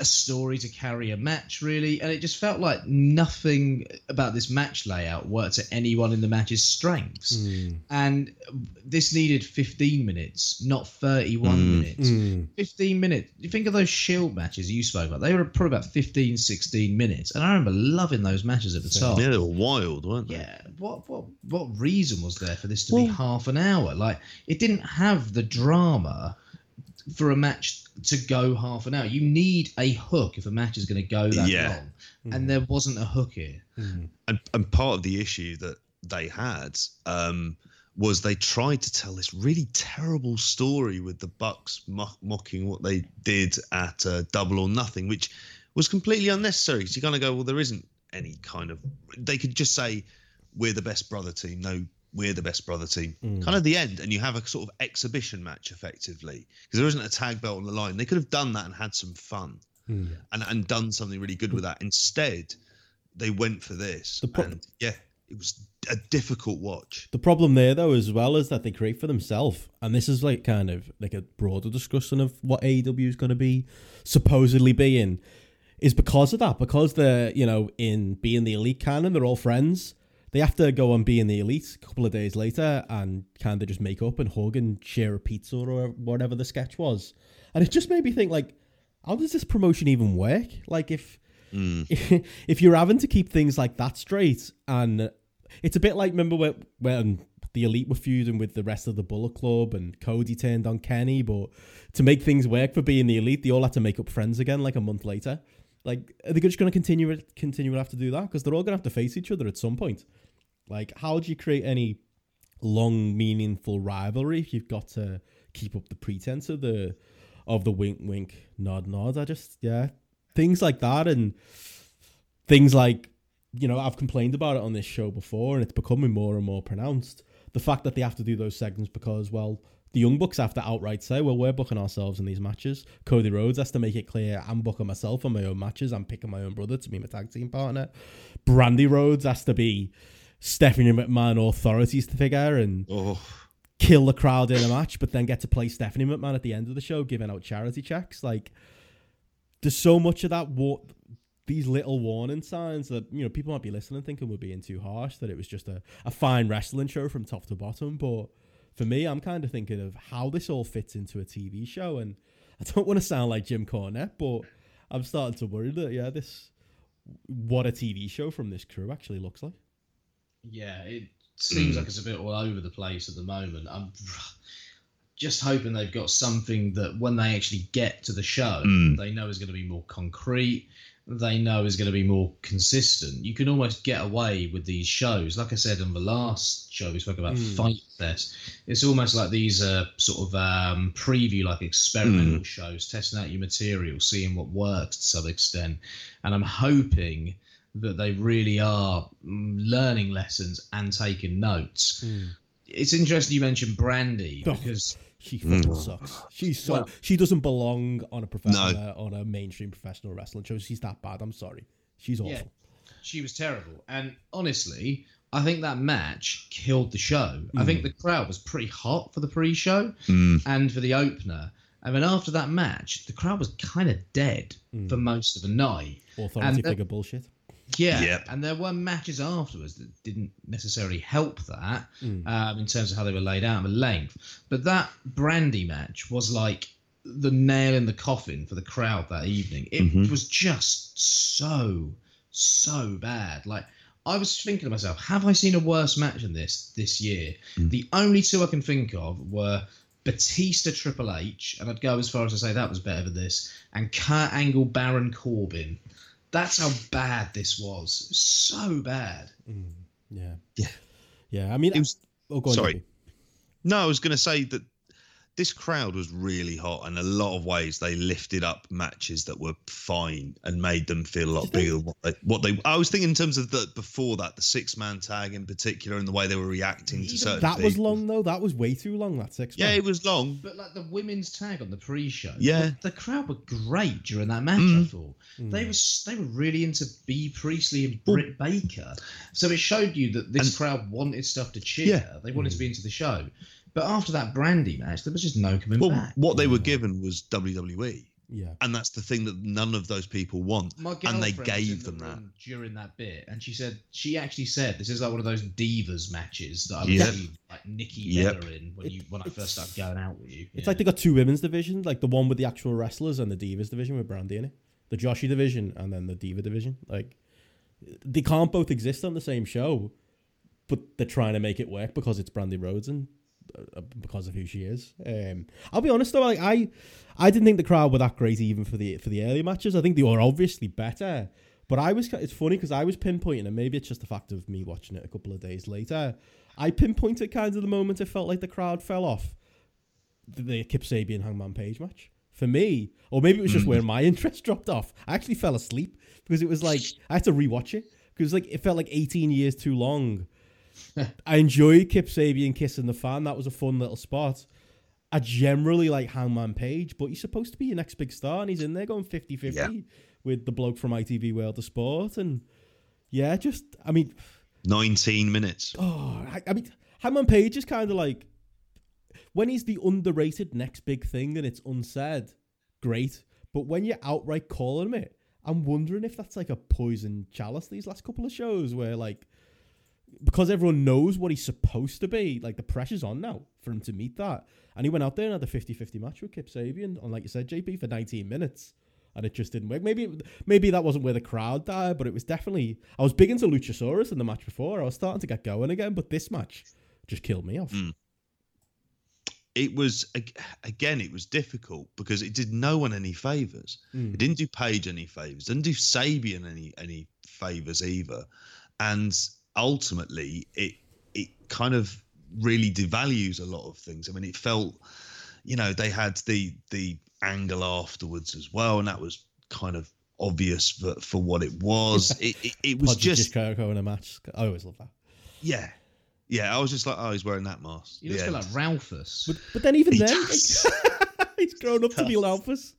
a story to carry a match, really. And it just felt like nothing about this match layout worked to anyone in the match's strengths. Mm. And this needed fifteen minutes, not thirty-one mm. minutes. Mm. fifteen minutes. You think of those Shield matches you spoke about. They were probably about fifteen, sixteen minutes. And I remember loving those matches at the time. Yeah, they were wild, weren't they? Yeah. What what what reason was there for this to well, be half an hour? Like, it didn't have the drama for a match to go half an hour. You need a hook if a match is going to go that yeah. long. Mm. And there wasn't a hook here. Mm. And, and part of the issue that they had um, was they tried to tell this really terrible story with the Bucks mock- mocking what they did at uh, Double or Nothing, which was completely unnecessary. Because you're going to go, well, there isn't any kind of... They could just say, we're the best brother team. No, we're the best brother team. Mm. Kind of the end, and you have a sort of exhibition match, effectively, because there isn't a tag belt on the line. They could have done that and had some fun mm. and, and done something really good with that. Instead, they went for this. The pro- and yeah, it was a difficult watch. The problem there, though, as well, is that they create for themselves. And this is like kind of like a broader discussion of what A E W is going to be, supposedly being, is because of that. Because they're, you know, in being the elite canon, they're all friends. They have to go and be in the elite a couple of days later and kind of just make up and hug and share a pizza or whatever the sketch was. And it just made me think, like, how does this promotion even work? Like, if mm. if, if you're having to keep things like that straight, and it's a bit like, remember when, when the elite were feuding with the rest of the Bullet Club and Cody turned on Kenny, but to make things work for being the elite, they all had to make up friends again like a month later. Like, are they just going to continue it, continue have to do that? Because they're all going to have to face each other at some point. Like, how do you create any long, meaningful rivalry if you've got to keep up the pretense of the of the wink, wink, nod, nod? I just, yeah. Things like that, and things like, you know, I've complained about it on this show before, and it's becoming more and more pronounced. The fact that they have to do those segments because, well, the Young Bucks have to outright say, well, we're booking ourselves in these matches. Cody Rhodes has to make it clear, I'm booking myself on my own matches. I'm picking my own brother to be my tag team partner. Brandy Rhodes has to be Stephanie McMahon authorities to figure and oh. kill the crowd in a match, but then get to play Stephanie McMahon at the end of the show, giving out charity checks. Like, there's so much of that, war- these little warning signs that, you know, people might be listening thinking we're being too harsh, that it was just a, a fine wrestling show from top to bottom. But for me, I'm kind of thinking of how this all fits into a T V show. And I don't want to sound like Jim Cornette, but I'm starting to worry that, yeah, this, what a T V show from this crew actually looks like. Yeah, it seems like it's a bit all over the place at the moment. I'm just hoping they've got something that when they actually get to the show, mm. they know is going to be more concrete, they know is going to be more consistent. You can almost get away with these shows. Like I said on the last show, we spoke about mm. Fight Fest. It's almost like these uh, sort of um, preview, like experimental mm. shows, testing out your material, seeing what works to some extent. And I'm hoping that they really are learning lessons and taking notes. Mm. It's interesting you mentioned Brandy because... Oh. She fucking mm. sucks. She's so well, she doesn't belong on a professional no. on a mainstream professional wrestling show. She's that bad. I'm sorry. She's awful. Yeah, she was terrible. And honestly, I think that match killed the show. Mm. I think the crowd was pretty hot for the pre-show mm. and for the opener. And then after that match, the crowd was kind of dead mm. for most of the night. Authority figure uh, bullshit. Yeah, yep. And there were matches afterwards that didn't necessarily help that mm. um, in terms of how they were laid out and the length. But that Brandy match was like the nail in the coffin for the crowd that evening. It mm-hmm. was just so, so bad. Like, I was thinking to myself, have I seen a worse match than this this year? Mm. The only two I can think of were Batista Triple H, and I'd go as far as to say that was better than this, and Kurt Angle Baron Corbin. That's how bad this was. So bad. Mm, yeah. Yeah. Yeah. I mean, it was, oh, go on, sorry. Jimmy. No, I was going to say that this crowd was really hot, and a lot of ways they lifted up matches that were fine and made them feel a lot bigger than what they, what they. I was thinking in terms of the before that, the six man tag in particular, and the way they were reacting Even to certain. That people. was long though. That was way too long. That six. Yeah, it was long. But like the women's tag on the pre-show. Yeah, the, the crowd were great during that match. Mm. I thought mm. they were they were really into Bea Priestley and Britt well, Baker, so it showed you that this and, crowd wanted stuff to cheer. Yeah. They wanted mm. to be into the show. But after that Brandy match, there was just no coming well, back. What they were given was W W E. Yeah. And that's the thing that none of those people want. My girlfriend and they gave them that. During that bit. And she said, she actually said, this is like one of those divas matches that I yep. believe like Nikki Bella yep. in when, it, you, when I first started going out with you. It's yeah. like they got two women's divisions, like the one with the actual wrestlers and the divas division with Brandy in it. The Joshi division and then the diva division. Like, they can't both exist on the same show, but they're trying to make it work because it's Brandy Rhodes and because of who she is. um, I'll be honest though, like I I didn't think the crowd were that great even for the for the early matches. I think they were obviously better, but I was it's funny because I was pinpointing, and maybe it's just the fact of me watching it a couple of days later, I pinpointed kind of the moment it felt like the crowd fell off the Kip Sabian Hangman Page match for me, or maybe it was just where my interest dropped off. I actually fell asleep because it was like I had to rewatch it because like it felt like eighteen years too long. I enjoyed Kip Sabian kissing the fan. That was a fun little spot. I generally like Hangman Page, but he's supposed to be your next big star, and he's in there going fifty-fifty yeah. with the bloke from I T V World of Sport. And yeah, just, I mean... nineteen minutes. Oh, I, I mean, Hangman Page is kind of like... When he's the underrated next big thing and it's unsaid, great. But when you're outright calling him it, I'm wondering if that's like a poison chalice these last couple of shows where like... Because everyone knows what he's supposed to be, like the pressure's on now for him to meet that. And he went out there and had a fifty-fifty match with Kip Sabian on, like you said, J P, for nineteen minutes. And it just didn't work. Maybe maybe that wasn't where the crowd died, but it was definitely... I was big into Luchasaurus in the match before. I was starting to get going again, but this match just killed me off. Mm. it was, again, it was difficult because it did no one any favours. Mm. It didn't do Page any favours. It didn't do Sabian any any favours either. And ultimately, it it kind of really devalues a lot of things. I mean, it felt, you know, they had the the angle afterwards as well, and that was kind of obvious for, for what it was. It it, it was just Jericho in a match. I always love that. Yeah. Yeah, I was just like, oh, he's wearing that mask. He looks yeah. like Ralphus. But, but then even he then, he's grown up he to be Ralphus.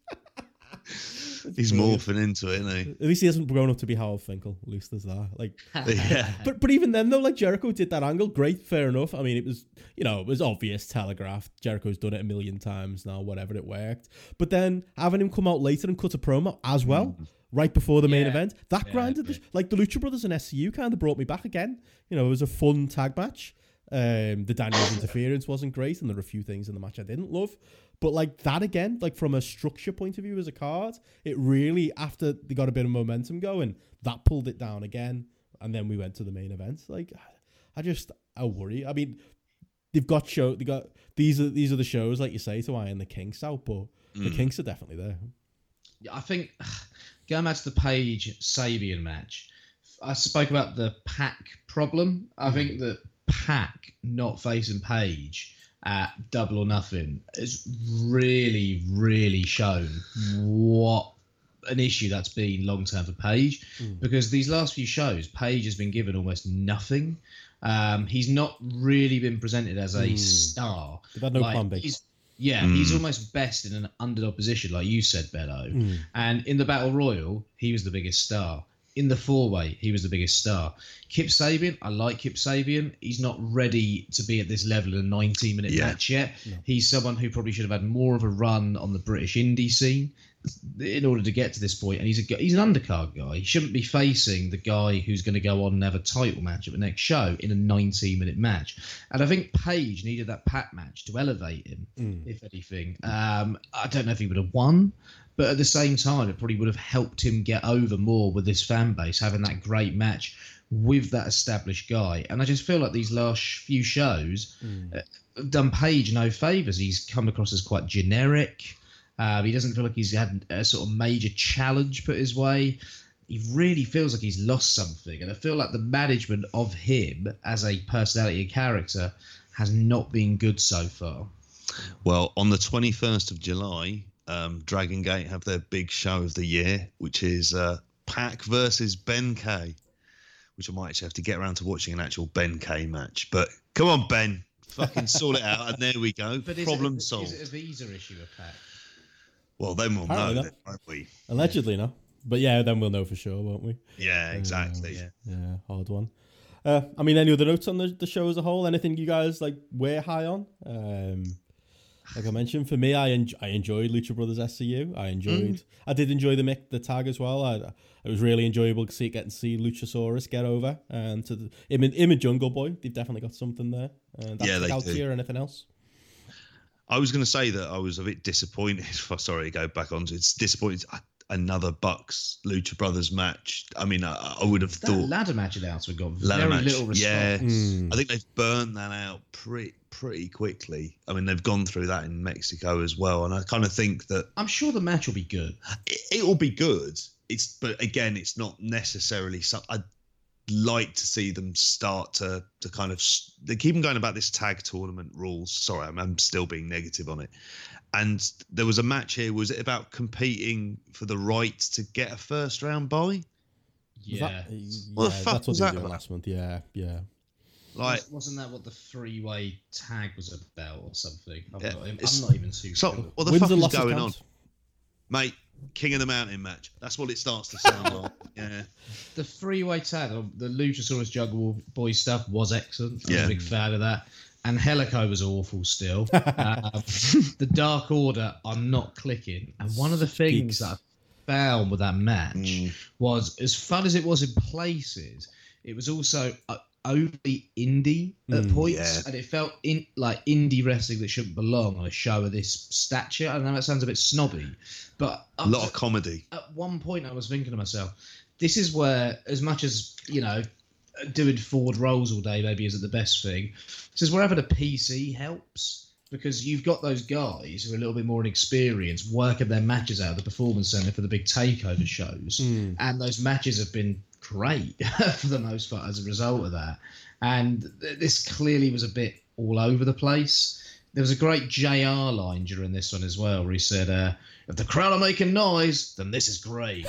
He's brilliant. Morphing into it, isn't he? At least he hasn't grown up to be Howard Finkel. At least there's that. Like, yeah. But but even then, though, like Jericho did that angle. Great, fair enough. I mean, it was, you know, it was obvious, telegraphed. Jericho's done it a million times now, whatever, it worked. But then having him come out later and cut a promo as well. Mm. Right before the yeah. main event, that yeah, grinded the, like the Lucha Brothers and S C U kind of brought me back again. You know, it was a fun tag match. Um, the Daniels interference wasn't great, and there were a few things in the match I didn't love. But like that again, like from a structure point of view as a card, it really, after they got a bit of momentum going, that pulled it down again, and then we went to the main event. Like, I just I worry. I mean, they've got show. They got these are these are the shows, like you say, to iron the kinks out, but mm. the kinks are definitely there. I think. Going back to the Page Sabian match, I spoke about the Pac problem. I think that Pac not facing Page at Double or Nothing has really, really shown what an issue that's been long term for Page. Mm. Because these last few shows, Page has been given almost nothing. Um, he's not really been presented as a mm. star. They've had no like, plan B. Yeah, mm. he's almost best in an underdog position, like you said, Bello. Mm. And in the Battle Royal, he was the biggest star. In the four-way, he was the biggest star. Kip Sabian, I like Kip Sabian. He's not ready to be at this level in a nineteen-minute yeah. match yet. No. He's someone who probably should have had more of a run on the British indie scene in order to get to this point. And he's a he's an undercard guy. He shouldn't be facing the guy who's going to go on and have a title match at the next show in a nineteen minute match. And I think Page needed that Pac match to elevate him, mm. if anything. Um, I don't know if he would have won, but at the same time, it probably would have helped him get over more with this fan base, having that great match with that established guy. And I just feel like these last few shows mm. have done Page no favours. He's come across as quite generic. Uh, he doesn't feel like he's had a sort of major challenge put his way. He really feels like he's lost something. And I feel like the management of him as a personality and character has not been good so far. Well, on the twenty-first of July, um, Dragon Gate have their big show of the year, which is uh, Pac versus Benkei, which I might actually have to get around to watching an actual Benkei match. But come on, Ben, fucking sort it out. And there we go. But Problem is it, solved. Is it a visa issue of Pac? Well, then we'll know, then, won't we? Allegedly, no. But yeah, then we'll know for sure, won't we? Yeah, exactly. Uh, yeah. yeah, hard one. Uh, I mean, any other notes on the, the show as a whole? Anything you guys, like, we're high on? Um, like I mentioned, for me, I en- I enjoyed Lucha Brothers S C U. I enjoyed... Mm. I did enjoy the mic, the tag as well. I, it was really enjoyable to see, get to see Luchasaurus get over. And to the, him, and, him and Jungle Boy, they've definitely got something there. And that's yeah, they do. Here, anything else? I was going to say that I was a bit disappointed. Sorry to go back on to it's disappointed. Another Bucks Lucha Brothers match. I mean, I, I would have that thought ladder match announcement got very match, little response. Yeah, mm. I think they've burned that out pretty pretty quickly. I mean, they've gone through that in Mexico as well, and I kind of think that I'm sure the match will be good. It will be good. It's but again, it's not necessarily something. Like to see them start to to kind of they keep going about this tag tournament rules. Sorry, I'm, I'm still being negative on it. And there was a match here. Was it about competing for the right to get a first round bye? Yeah, that, what yeah, the fuck that's what was that about? Last month? Yeah, yeah. Like, wasn't that what the three way tag was about or something? I'm, yeah, not, I'm not even too so, sure. What the Wins fuck is going count? On, mate? King of the Mountain match. That's what it starts to sound like. Yeah. The three-way tag, the Luchasaurus Jungle Boy stuff was excellent. I'm yeah. a big fan of that. And Helico was awful still. uh, the Dark Order, I'm not clicking. And one of the things Speaks. that I found with that match mm. was, as fun as it was in places, it was also uh, overly indie at mm, points. Yeah. And it felt in, like indie wrestling that shouldn't belong on a show of this stature. I don't know, that sounds a bit snobby. But a lot of comedy. At one point, I was thinking to myself, this is where, as much as, you know, doing forward rolls all day maybe isn't the best thing, this is where having a P C helps. because you've got those guys who are a little bit more inexperienced working their matches out of the performance center for the big takeover shows. Mm. And those matches have been great for the most part as a result of that. And th- this clearly was a bit all over the place. There was a great J R line during this one as well, where he said, uh, if the crowd are making noise, then this is great.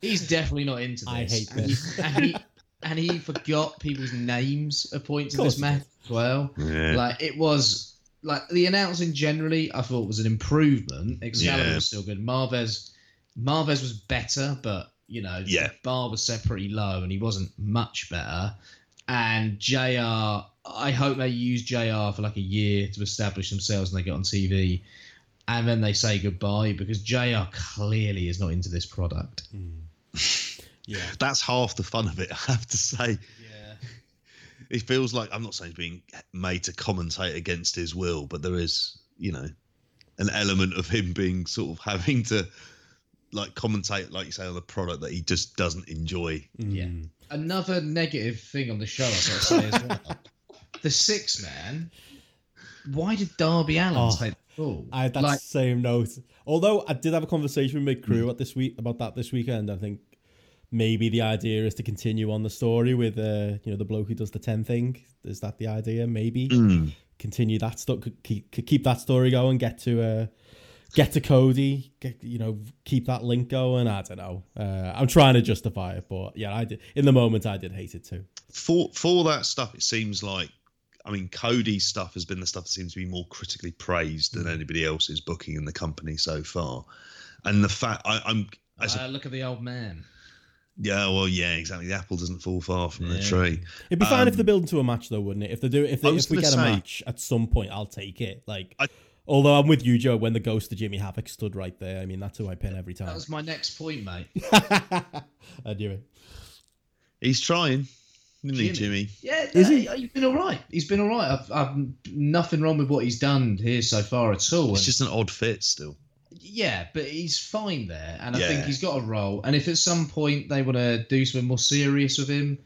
He's definitely not into this. I hate and this. He, and, he, and he forgot people's names at points in this match as well. Yeah. Like, it was, like, the announcing generally, I thought was an improvement. Excalibur yeah. was still good. Marvez, Marvez was better, but, you know, yeah. the bar was set pretty low and he wasn't much better. And J R, I hope they use J R for like a year to establish themselves and they get on T V and then they say goodbye, because J R clearly is not into this product. Mm. Yeah. That's half the fun of it, I have to say. Yeah. It feels like, I'm not saying he's being made to commentate against his will, but there is, you know, an element of him being sort of having to like commentate, like you say, on the product that he just doesn't enjoy. Yeah. Mm. Another negative thing on the show, I've got to say as well. The six man. Why did Darby Allin oh, take the ball? I had that like, same note. Although I did have a conversation with my crew at this week about that this weekend. I think maybe the idea is to continue on the story with uh, you know, the bloke who does the ten thing. Is that the idea? Maybe mm. continue that stuff. Keep, keep that story going. Get to uh, get to Cody. Get, you know, keep that link going. I don't know. Uh, I'm trying to justify it, but yeah, I did. In the moment, I did hate it too. For for that stuff, it seems like. I mean, Cody's stuff has been the stuff that seems to be more critically praised than anybody else's booking in the company so far. And the fact I, I'm... I uh, look at the old man. Yeah, well, yeah, exactly. The apple doesn't fall far from yeah. the tree. It'd be um, fine if they build into a match, though, wouldn't it? If they do, if, they, if we get say, a match at some point, I'll take it. Like, I, although I'm with you, Joe, when the ghost of Jimmy Havoc stood right there. I mean, that's who I pin every time. That was my next point, mate. I knew it. He's trying. Jimmy. Jimmy. Yeah, is he? He's been all right. He's been all right. I've, I've nothing wrong with what he's done here so far at all. It's and, just an odd fit still. Yeah, but he's fine there, and yeah. I think he's got a role. And if at some point they want to do something more serious with him,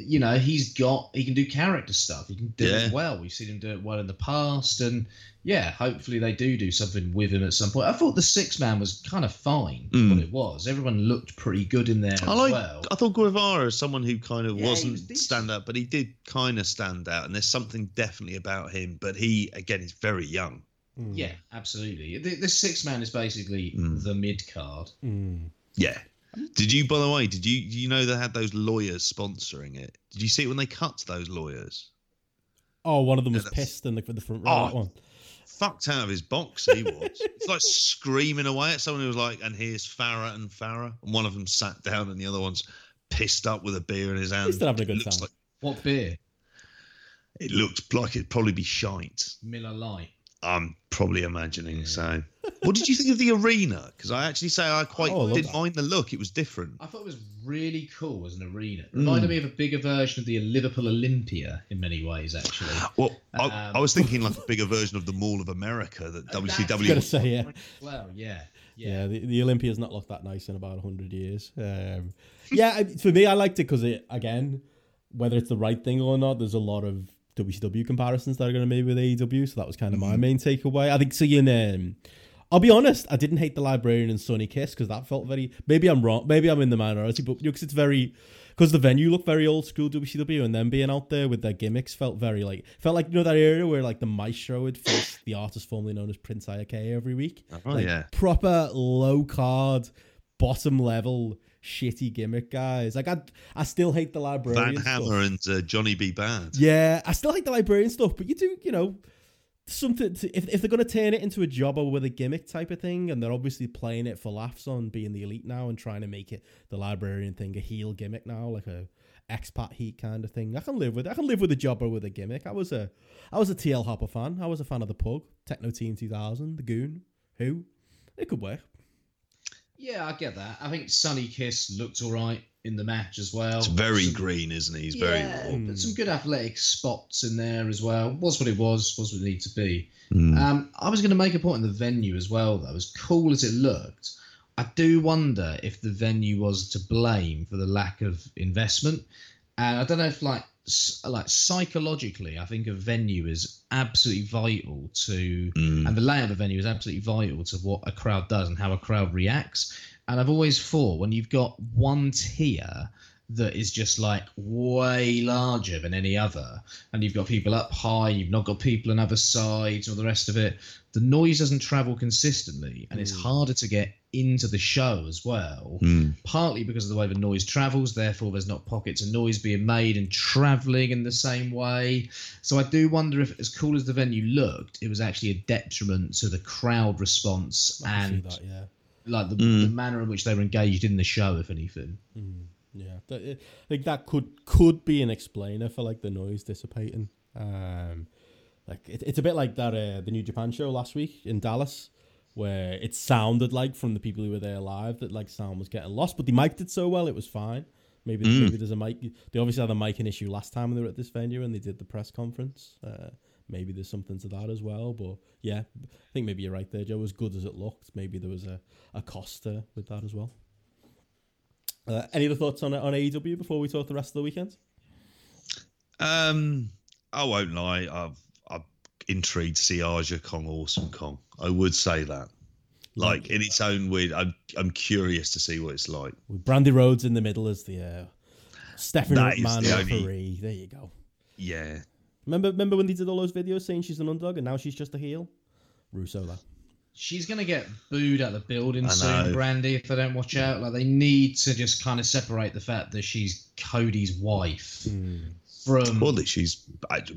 you know, he's got he can do character stuff. He can do yeah. it well. We've seen him do it well in the past, and yeah, hopefully they do do something with him at some point. I thought the six man was kind of fine, mm. what it was. Everyone looked pretty good in there I as like, well. I thought Guevara is someone who kind of yeah, wasn't was stand out, but he did kind of stand out, and there's something definitely about him. But he again is very young. Mm. Yeah, absolutely. The, the six man is basically mm. the mid card. Mm. Yeah. Did you, by the way, did you you know they had those lawyers sponsoring it? Did you see it when they cut those lawyers? Oh, one of them yeah, was that's... pissed in the, the front row. Oh, that one. Fucked out of his box, he was. It's like screaming away at someone who was like, and here's Farah and Farah. And one of them sat down and the other one's pissed up with a beer in his hand. He's still having a good time. Like, what beer? It looked like it'd probably be shite. Miller Lite. I'm probably imagining yeah. so. What did you think of the arena? Because I actually say I quite oh, I didn't that. mind the look. It was different. I thought it was really cool as an arena. It reminded mm. me of a bigger version of the Liverpool Olympia in many ways, actually. Well, um, I, I was thinking like a bigger version of the Mall of America that oh, W C W... I was going to say, yeah. Well, yeah. Yeah, yeah the, the Olympia's not looked that nice in about one hundred years. Um, yeah, for me, I liked it because, it again, whether it's the right thing or not, there's a lot of W C W comparisons that are going to be with A E W, so that was kind of my mm. main takeaway. I think seeing, um, I'll be honest, I didn't hate the Librarian and Sonny Kiss because that felt very, maybe I'm wrong, maybe I'm in the minority, but because it's very, because the venue looked very old school W C W, and them being out there with their gimmicks felt very like, felt like, you know, that area where like the maestro would face the artist formerly known as Prince Iakea every week. Oh, like, yeah. Proper low card, bottom level, shitty gimmick guys. Like I I still hate the Librarian Van Hammer stuff. and uh, Johnny B. Bad. Yeah, I still hate the Librarian stuff, but you do, you know, something to, if, if they're going to turn it into a job or with a gimmick type of thing, and they're obviously playing it for laughs on being the elite now and trying to make it the Librarian thing a heel gimmick now, like a expat heat kind of thing. I can live with it. I can live with a job or with a gimmick. I was a I was a T L Hopper fan. I was a fan of the Pug, Techno Team two thousand, the Goon, Who. It could work. Yeah, I get that. I think Sonny Kiss looked all right in the match as well. It's very some, green, isn't he? He's yeah, very raw. Some good athletic spots in there as well. Was what it was, was what it needed to be. Mm. Um, I was going to make a point on the venue as well, though. As cool as it looked, I do wonder if the venue was to blame for the lack of investment. And I don't know if, like, like psychologically, I think a venue is absolutely vital to, mm. and the layout of a venue is absolutely vital to what a crowd does and how a crowd reacts. And I've always thought when you've got one tier that is just like way larger than any other, and you've got people up high, you've not got people on other sides or the rest of it, the noise doesn't travel consistently, and mm. it's harder to get into the show as well, mm. partly because of the way the noise travels, therefore there's not pockets of noise being made and travelling in the same way. So I do wonder if, as cool as the venue looked, it was actually a detriment to the crowd response and that, yeah. like the, mm. the manner in which they were engaged in the show, if anything. Mm. Yeah, I think that could could be an explainer for like the noise dissipating. Um, like it, it's a bit like that uh, the New Japan show last week in Dallas, where it sounded like from the people who were there live that like sound was getting lost, but they mic'd it so well it was fine. Maybe, mm. maybe there's a mic. They obviously had a micing issue last time they were at this venue and they did the press conference. Uh, maybe there's something to that as well. But yeah, I think maybe you're right there, Joe. As good as it looked, maybe there was a a cost there with that as well. Uh, any other thoughts on on A E W before we talk the rest of the weekend? Um, I won't lie. I've, I'm intrigued to see Aja Kong, Awesome Kong. I would say that. Like, in its own weird, I'm, I'm curious to see what it's like. With Brandy Rhodes in the middle as the uh, Stephanie McMahon the referee. Only... There you go. Yeah. Remember remember when they did all those videos saying she's an underdog and now she's just a heel? Russo, that. She's going to get booed out of the building soon, Brandy, if they don't watch out. Like, they need to just kind of separate the fact that she's Cody's wife mm. from... Well, that she's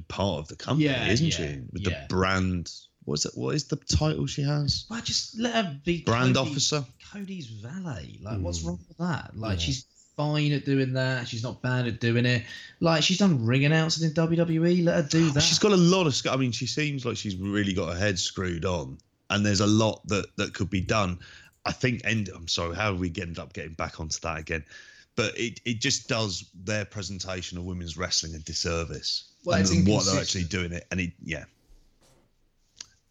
part of the company, yeah, isn't yeah, she? With yeah. the brand... What's that? What is the title she has? Well, just let her be... Brand Cody, officer? Cody's valet. Like, mm. what's wrong with that? Like, yeah. she's fine at doing that. She's not bad at doing it. Like, she's done ring announcing in W W E. Let her do that. She's got a lot of... I mean, she seems like she's really got her head screwed on. And there's a lot that, that could be done. I think, and I'm sorry, how have we ended up getting back onto that again? But it, it just does their presentation of women's wrestling a disservice. Well, and what they're actually doing it. And it, yeah.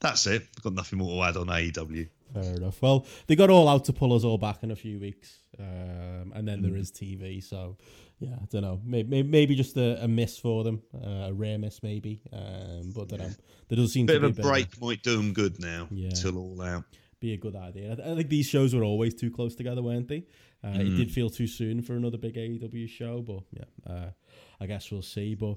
That's it. I've got nothing more to add on A E W. Fair enough. Well, they got all out to pull us all back in a few weeks. Um, and then mm. there is T V. So, yeah, I don't know. Maybe maybe just a, a miss for them. Uh, a rare miss, maybe. Um, but I don't yeah. know. There does seem bit to be a bit of a break better. Might do them good now. Yeah. Till all out. Be a good idea. I think these shows were always too close together, weren't they? Uh, mm. It did feel too soon for another big A E W show. But, yeah, uh, I guess we'll see. But...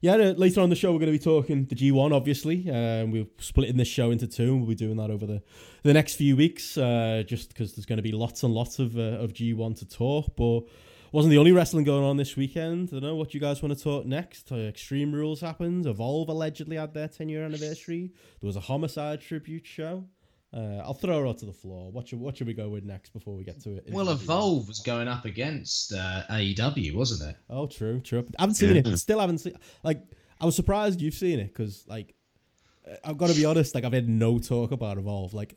Yeah, later on the show, we're going to be talking the G one, obviously. Um, we're splitting this show into two, and we'll be doing that over the, the next few weeks, uh, just because there's going to be lots and lots of uh, of G one to talk. But wasn't the only wrestling going on this weekend. I don't know what you guys want to talk next. Uh, Extreme Rules happened. Evolve allegedly had their ten-year anniversary. There was a Homicide tribute show. Uh, I'll throw her out to the floor. What should, what should we go with next before we get to it? Well, Evolve was going up against uh, A E W, wasn't it? Oh, true, true. I haven't seen yeah. it. Still haven't seen. Like, I was surprised you've seen it because, like, I've got to be honest. Like, I've had no talk about Evolve. Like,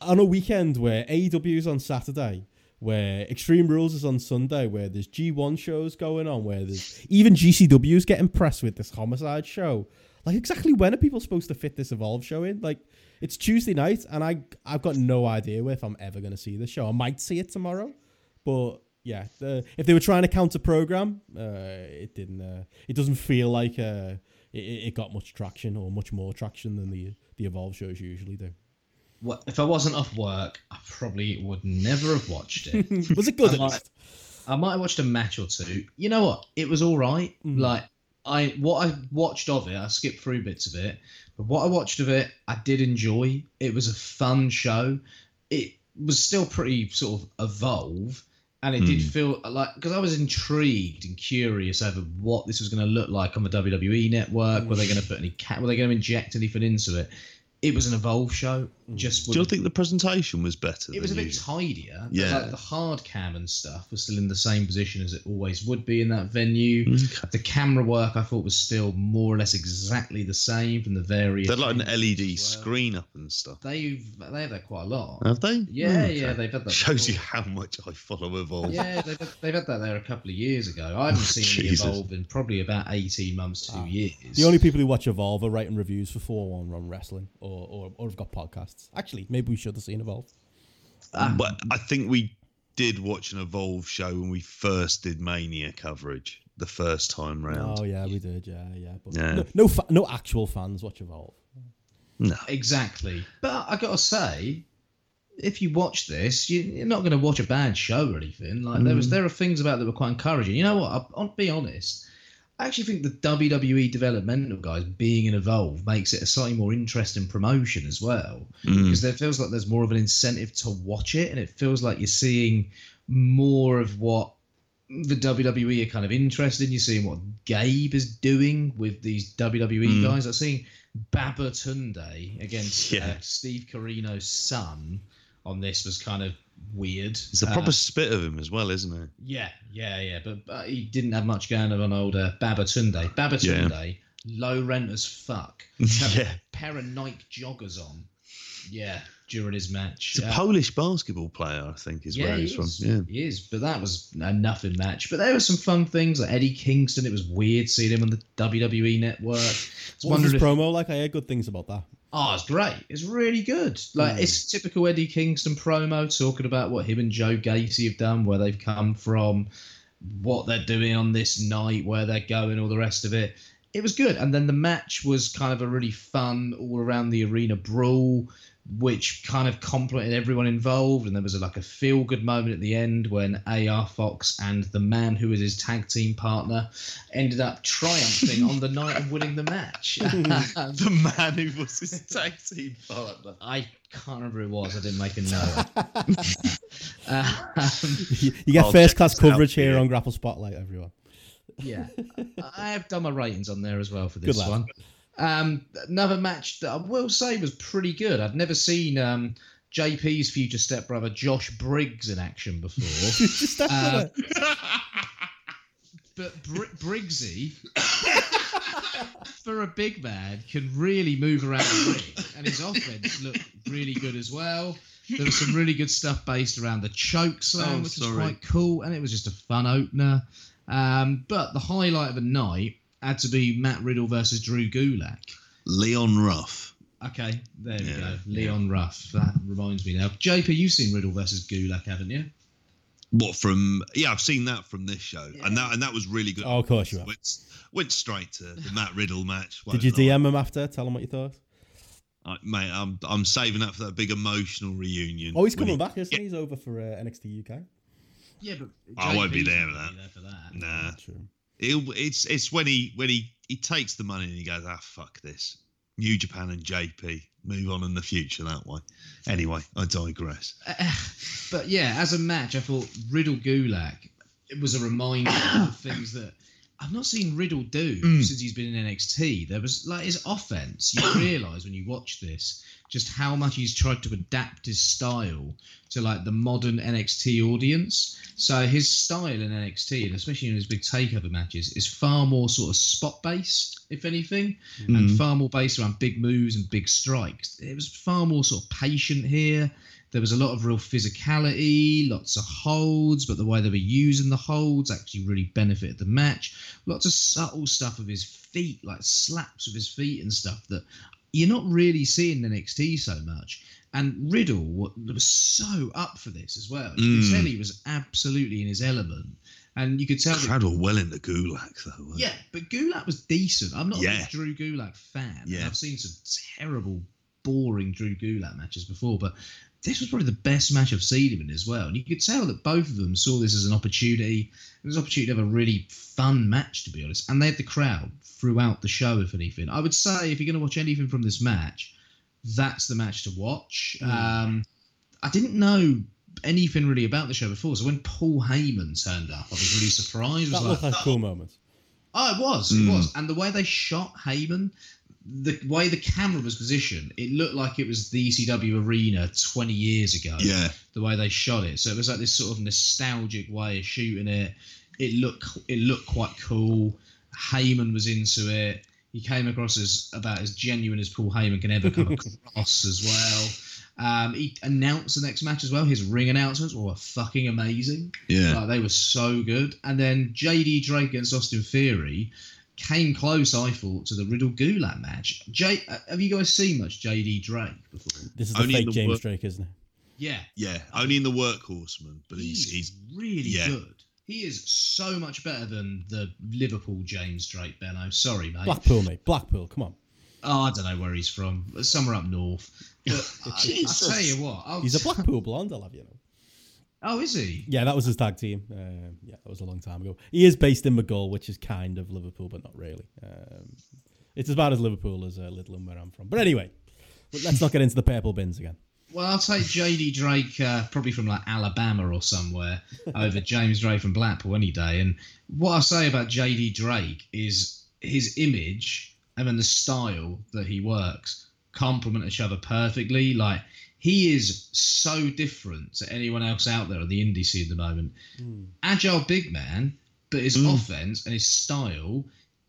on a weekend where A E W's on Saturday, where Extreme Rules is on Sunday, where there's G one shows going on, where there's even G C W's getting pressed with this Homicide show. Like, exactly when are people supposed to fit this Evolve show in? Like. It's Tuesday night, and I, I've got no idea if I'm ever going to see this show. I might see it tomorrow, but yeah, the, if they were trying to counter-program, uh, it didn't. Uh, it doesn't feel like uh, it, it got much traction or much more traction than the, the Evolve shows usually do. Well, if I wasn't off work, I probably would never have watched it. Was it good? I might, I might have watched a match or two. You know what? It was all right. Mm. Like I, what I watched of it, I skipped through bits of it. But what I watched of it, I did enjoy. It was a fun show. It was still pretty sort of Evolve. And it mm. did feel like, because I was intrigued and curious over what this was going to look like on the W W E network. Were they going to put any cat? Were they going to inject anything into it? It was an Evolve show. Just do you think the presentation was better? It was a bit usual. Tidier. Yeah. Like the hard cam and stuff was still in the same position as it always would be in that venue. Mm-hmm. The camera work I thought was still more or less exactly the same from the various. They're like an L E D screen up and stuff. They've they have that quite a lot. Have they? Yeah, oh, okay. yeah, they've had that. Shows before. You how much I follow Evolve. Yeah, they've had, they've had that there a couple of years ago. I haven't seen it Evolve in probably about eighteen months, two wow. years. The only people who watch Evolve are writing reviews for four one Run Wrestling or or or have got podcasts. Actually, maybe we should have seen Evolve. Um, but I think we did watch an Evolve show when we first did Mania coverage. the first time round. Oh yeah, we did. Yeah, yeah. But yeah. No, no, fa- no actual fans watch Evolve. No, exactly. But I gotta say, if you watch this, you, you're not going to watch a bad show or anything. Like mm. there was, there are things about that were quite encouraging. You know what? I'll, I'll be honest. I actually think the W W E developmental guys being in Evolve makes it a slightly more interesting promotion as well, because mm. there feels like there's more of an incentive to watch it, and it feels like you're seeing more of what the W W E are kind of interested in. You're seeing what Gabe is doing with these W W E mm. guys. I've seen Babatunde against yeah. uh, Steve Corino's son on this was kind of weird. It's a proper uh, spit of him as well, isn't it? Yeah, yeah, yeah. But, but he didn't have much going on old uh, Babatunde. Babatunde, yeah. Low rent as fuck. Yeah. A pair of Nike joggers on. Yeah, during his match. It's uh, a Polish basketball player, I think, is yeah, where he's he is. from. Yeah, he is. But that was a nothing match. But there were some fun things, like Eddie Kingston. It was weird seeing him on the W W E Network. What was his if... promo like? I heard good things about that. Oh, it's great. It's really good. Like, mm. it's typical Eddie Kingston promo, talking about what him and Joe Gacy have done, where they've come from, what they're doing on this night, where they're going, all the rest of it. It was good. And then the match was kind of a really fun all-around-the-arena brawl, which kind of complimented everyone involved. And there was a, like a feel-good moment at the end when A R Fox and the man who was his tag team partner ended up triumphing on the night and winning the match. The man who was his tag team partner. I can't remember who it was. I didn't make a note. um, you, you get I'll first-class coverage here, here on Grapple Spotlight, everyone. Yeah. I have done my ratings on there as well for this one. Um, another match that I will say was pretty good. I've never seen um, J P's future stepbrother Josh Briggs in action before. uh, but Br- Briggsy, for a big man, can really move around the ring. And his offense looked really good as well. There was some really good stuff based around the choke slam, oh, which sorry. was quite cool. And it was just a fun opener. Um, but the highlight of the night had to be Matt Riddle versus Drew Gulak. Leon Ruff. Okay, there yeah. we go. Leon yeah. Ruff. That reminds me now. J P, you've seen Riddle versus Gulak, haven't you? What, from... Yeah, I've seen that from this show. Yeah. And that and that was really good. Oh, of course you have. Went, went straight to the Matt Riddle match. Did you D M him after? Tell him what you thought? Uh, mate, I'm I'm saving that for that big emotional reunion. Oh, he's coming he, back, isn't yeah. he? He's over for uh, N X T U K. Yeah, but I won't be there for that. There for that. Nah, it, it's it's when he when he, he takes the money and he goes, ah, fuck this. New Japan and J P move on in the future that way. Anyway, I digress. Uh, but yeah, as a match, I thought Riddle Gulak. It was a reminder of things that I've not seen Riddle do mm. since he's been in N X T. There was like his offense. You realise when you watch this just how much he's tried to adapt his style to like the modern N X T audience. So his style in N X T, and especially in his big takeover matches, is far more sort of spot based, if anything, mm. and far more based around big moves and big strikes. It was far more sort of patient here. There was a lot of real physicality, lots of holds, but the way they were using the holds actually really benefited the match. Lots of subtle stuff of his feet, like slaps with his feet and stuff that you're not really seeing in N X T so much. And Riddle was so up for this as well. You mm. could tell he was absolutely in his element. And you could tell... Cradle well into Gulak, though. Wasn't yeah, but Gulak was decent. I'm not yeah. a Drew Gulak fan. Yeah. I've seen some terrible, boring Drew Gulak matches before, but... this was probably the best match I've seen him in as well. And you could tell that both of them saw this as an opportunity. It was an opportunity to have a really fun match, to be honest. And they had the crowd throughout the show, if anything. I would say if you're going to watch anything from this match, that's the match to watch. Mm. Um, I didn't know anything really about the show before. So when Paul Heyman turned up, I was really surprised. That was like, like a cool moment. Oh, it was. Mm. It was. And the way they shot Heyman... the way the camera was positioned, it looked like it was the E C W arena twenty years ago. Yeah. The way they shot it. So it was like this sort of nostalgic way of shooting it. It looked, it looked quite cool. Heyman was into it. He came across as about as genuine as Paul Heyman can ever come across as well. Um, he announced the next match as well. His ring announcements were fucking amazing. Yeah. Like, they were so good. And then J D Drake against Austin Theory came close, I thought, to the Riddle Gulak match. Jay, have you guys seen much J D Drake before? This is the only fake the James work- Drake, isn't it? Yeah, yeah. Only in the Workhorseman, but he's he's, he's really yeah. good. He is so much better than the Liverpool James Drake, Benno. Sorry, mate. Blackpool, mate. Blackpool, come on. Oh, I don't know where he's from. Somewhere up north. But I, I tell you what. I'll... He's a Blackpool blonde, I'll have you know. Oh, is he? Yeah, that was his tag team. Uh, yeah, that was a long time ago. He is based in McGull, which is kind of Liverpool, but not really. Um, it's as bad as Liverpool as uh, Lidlum, where I'm from. But anyway, let's not get into the purple bins again. Well, I'll take J D Drake, uh, probably from like Alabama or somewhere, over James Drake from Blackpool any day. And what I say about J D Drake is his image and then the style that he works complement each other perfectly. Like, he is so different to anyone else out there on the indie scene at the moment. Mm. Agile big man, but his mm. offense and his style,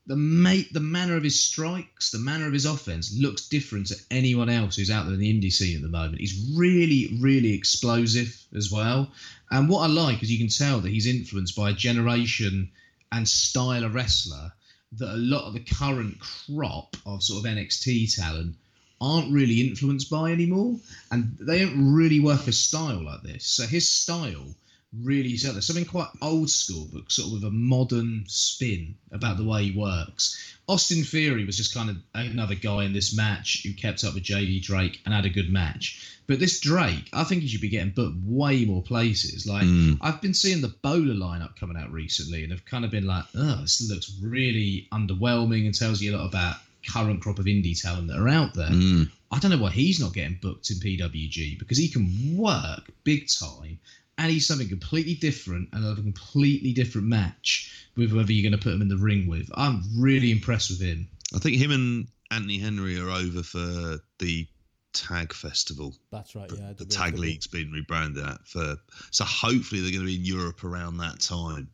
the mate, the manner of his strikes, the manner of his offense looks different to anyone else who's out there in the indie scene at the moment. He's really, really explosive as well. And what I like is you can tell that he's influenced by a generation and style of wrestler that a lot of the current crop of sort of N X T talent aren't really influenced by anymore. And they don't really work a style like this. So his style... really, so there's something quite old school, but sort of with a modern spin about the way he works. Austin Theory was just kind of another guy in this match who kept up with J D Drake and had a good match. But this Drake, I think he should be getting booked way more places. Like, mm. I've been seeing the Bowler lineup coming out recently, and I've kind of been like, oh, this looks really underwhelming and tells you a lot about current crop of indie talent that are out there. Mm. I don't know why he's not getting booked in P W G, because he can work big time. And he's something completely different and a completely different match with whoever you're going to put him in the ring with. I'm really impressed with him. I think him and Anthony Henry are over for the Tag Festival. That's right, yeah. The, the Tag League's been rebranded at for. So hopefully they're going to be in Europe around that time,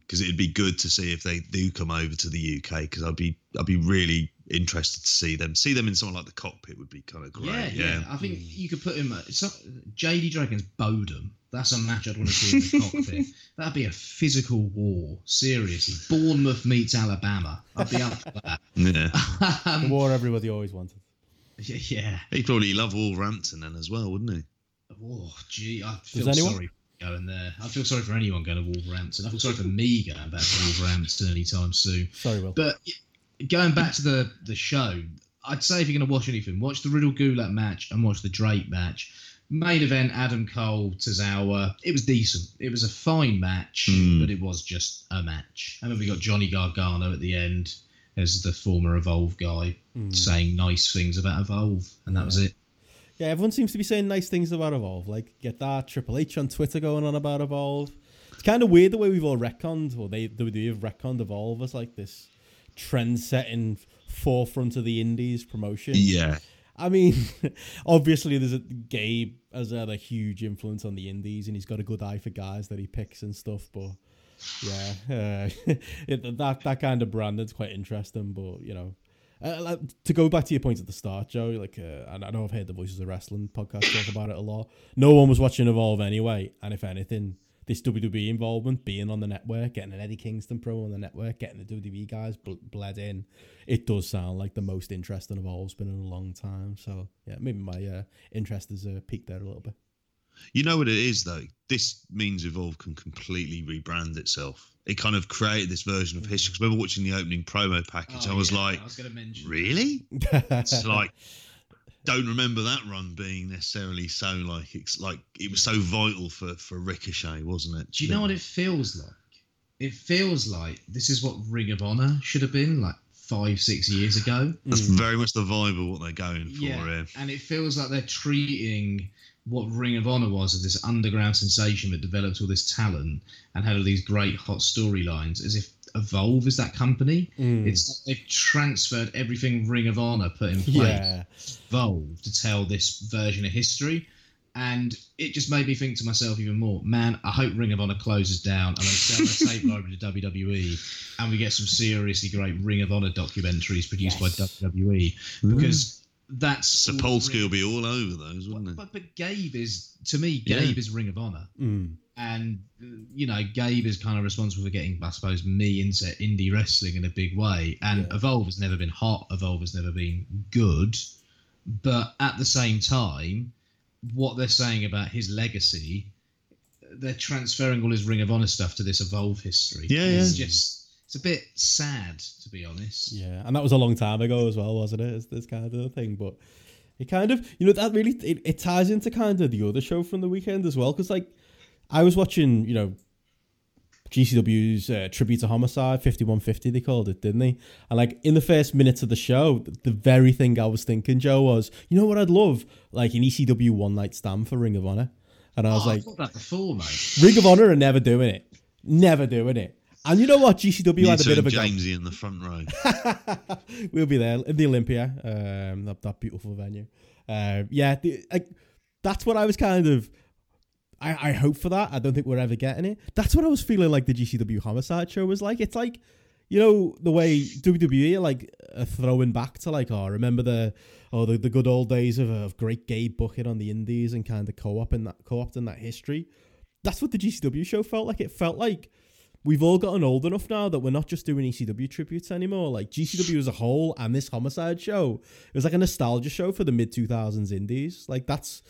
because mm. it'd be good to see if they do come over to the U K, because I'd be, I'd be really... interested to see them. See them in someone like the Cockpit would be kind of great. Yeah, yeah. yeah. I think you could put him... It's not, J D Dragon's Bodum. That's a match I'd want to see in the Cockpit. That'd be a physical war. Seriously. Bournemouth meets Alabama. I'd be up for that. Yeah. um, war everywhere you always wanted. Yeah. He'd probably love Wolverhampton then as well, wouldn't he? Oh, gee. I feel anyone- sorry for going there. I feel sorry for anyone going to Wolverhampton. I feel sorry for me going back to Wolverhampton anytime soon. Sorry, Will. But... going back to the, the show, I'd say if you're going to watch anything, watch the Riddle Gulak match and watch the Drake match. Main event, Adam Cole, Tozawa. It was decent. It was a fine match, mm. but it was just a match. And then we got Johnny Gargano at the end as the former Evolve guy mm. saying nice things about Evolve, and that yeah. was it. Yeah, everyone seems to be saying nice things about Evolve. Like, get that Triple H on Twitter going on about Evolve. It's kind of weird the way we've all retconned, or they, they have retconned Evolve as like this trend-setting forefront of the indies promotion. Yeah, I mean, obviously there's a Gabe has had a huge influence on the indies, and he's got a good eye for guys that he picks and stuff. But yeah, uh, it, that that kind of branding's quite interesting. But you know, uh, to go back to your point at the start, Joe, like uh, I know I've heard the Voices of Wrestling podcast talk about it a lot. No one was watching Evolve anyway, and if anything, this W W E involvement, being on the network, getting an Eddie Kingston promo on the network, getting the W W E guys bl- bled in, it does sound like the most interesting of all has been in a long time. So, yeah, maybe my uh, interest has uh, peaked there a little bit. You know what it is, though? This means Evolve can completely rebrand itself. It kind of created this version of history. Because I remember watching the opening promo package, oh, I was yeah, like, I was gonna mention really? It's like... don't remember that run being necessarily so like it's like it was so vital for, for Ricochet, wasn't it? Do you know what it feels like? It feels like this is what Ring of Honor should have been like five, six years ago. That's mm. very much the vibe of what they're going for. Yeah, here. And it feels like they're treating what Ring of Honor was as this underground sensation that developed all this talent and had all these great hot storylines as if Evolve is that company. Mm. It's they've transferred everything Ring of Honor put in place, yeah. Evolve, to tell this version of history, and it just made me think to myself even more. Man, I hope Ring of Honor closes down and I sell my tape library to W W E, and we get some seriously great Ring of Honor documentaries produced yes. by W W E mm. because. That's Sapolsky will be all over those, wouldn't it? But, but Gabe is, to me, Gabe yeah. is Ring of Honor. Mm. And, you know, Gabe is kind of responsible for getting, I suppose, me into indie wrestling in a big way. And yeah. Evolve has never been hot. Evolve has never been good. But at the same time, what they're saying about his legacy they're transferring all his Ring of Honor stuff to this Evolve history. Yeah, yeah. It's just, it's a bit sad, to be honest. Yeah, and that was a long time ago as well, wasn't it? It's this kind of thing, but it kind of, you know, that really, it, it ties into kind of the other show from the weekend as well, because, like, I was watching, you know, G C W's uh, tribute to Homicide, fifty-one fifty they called it, didn't they? And like in the first minutes of the show, the very thing I was thinking, Joe, was, you know what I'd love? Like an E C W one night stand for Ring of Honor. And I was oh, like, I thought that before, mate. Ring of Honor are never doing it. Never doing it. And you know what? G C W you had a bit of a Jamesy go- in the front row. We'll be there in the Olympia. Um, that, that beautiful venue. Uh, yeah, the, like that's what I was kind of. I, I hope for that. I don't think we're ever getting it. That's what I was feeling like the G C W Homicide show was like. It's like, you know, the way W W E are like uh, throwing back to like, oh, remember the oh the, the good old days of, of Great Gabe Bucket on the Indies and kind of co-opting that co-opting that history. That's what the G C W show felt like. It felt like we've all gotten old enough now that we're not just doing E C W tributes anymore. Like G C W as a whole and this Homicide show, it was like a nostalgia show for the mid two thousands Indies. Like that's.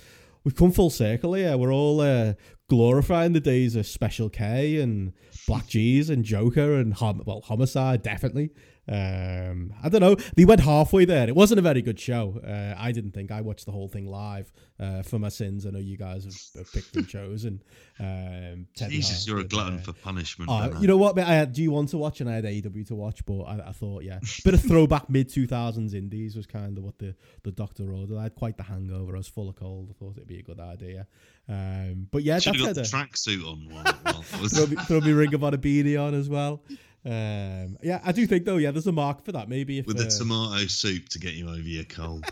We've come full circle here. We're all uh, glorifying the days of Special K and Black G's and Joker and hom- well, Homicide, definitely. Um, I don't know. They went halfway there. It wasn't a very good show. Uh, I didn't think. I watched the whole thing live uh, for my sins. I know you guys have, have picked and chosen. Um, Jesus, you're a glutton uh, for punishment. Oh, you know what? I had G one to watch and I had A E W to watch, but I, I thought, yeah. Bit of throwback mid two thousands Indies was kind of what the, the doctor ordered. I had quite the hangover. I was full of cold. I thought it'd be a good idea. Um, but yeah, should have got the tracksuit on. While, while throw, me, throw me Ring of Honor beanie on as well. Um, yeah, I do think though, yeah, there's a mark for that. Maybe if with the uh, tomato soup to get you over your cold.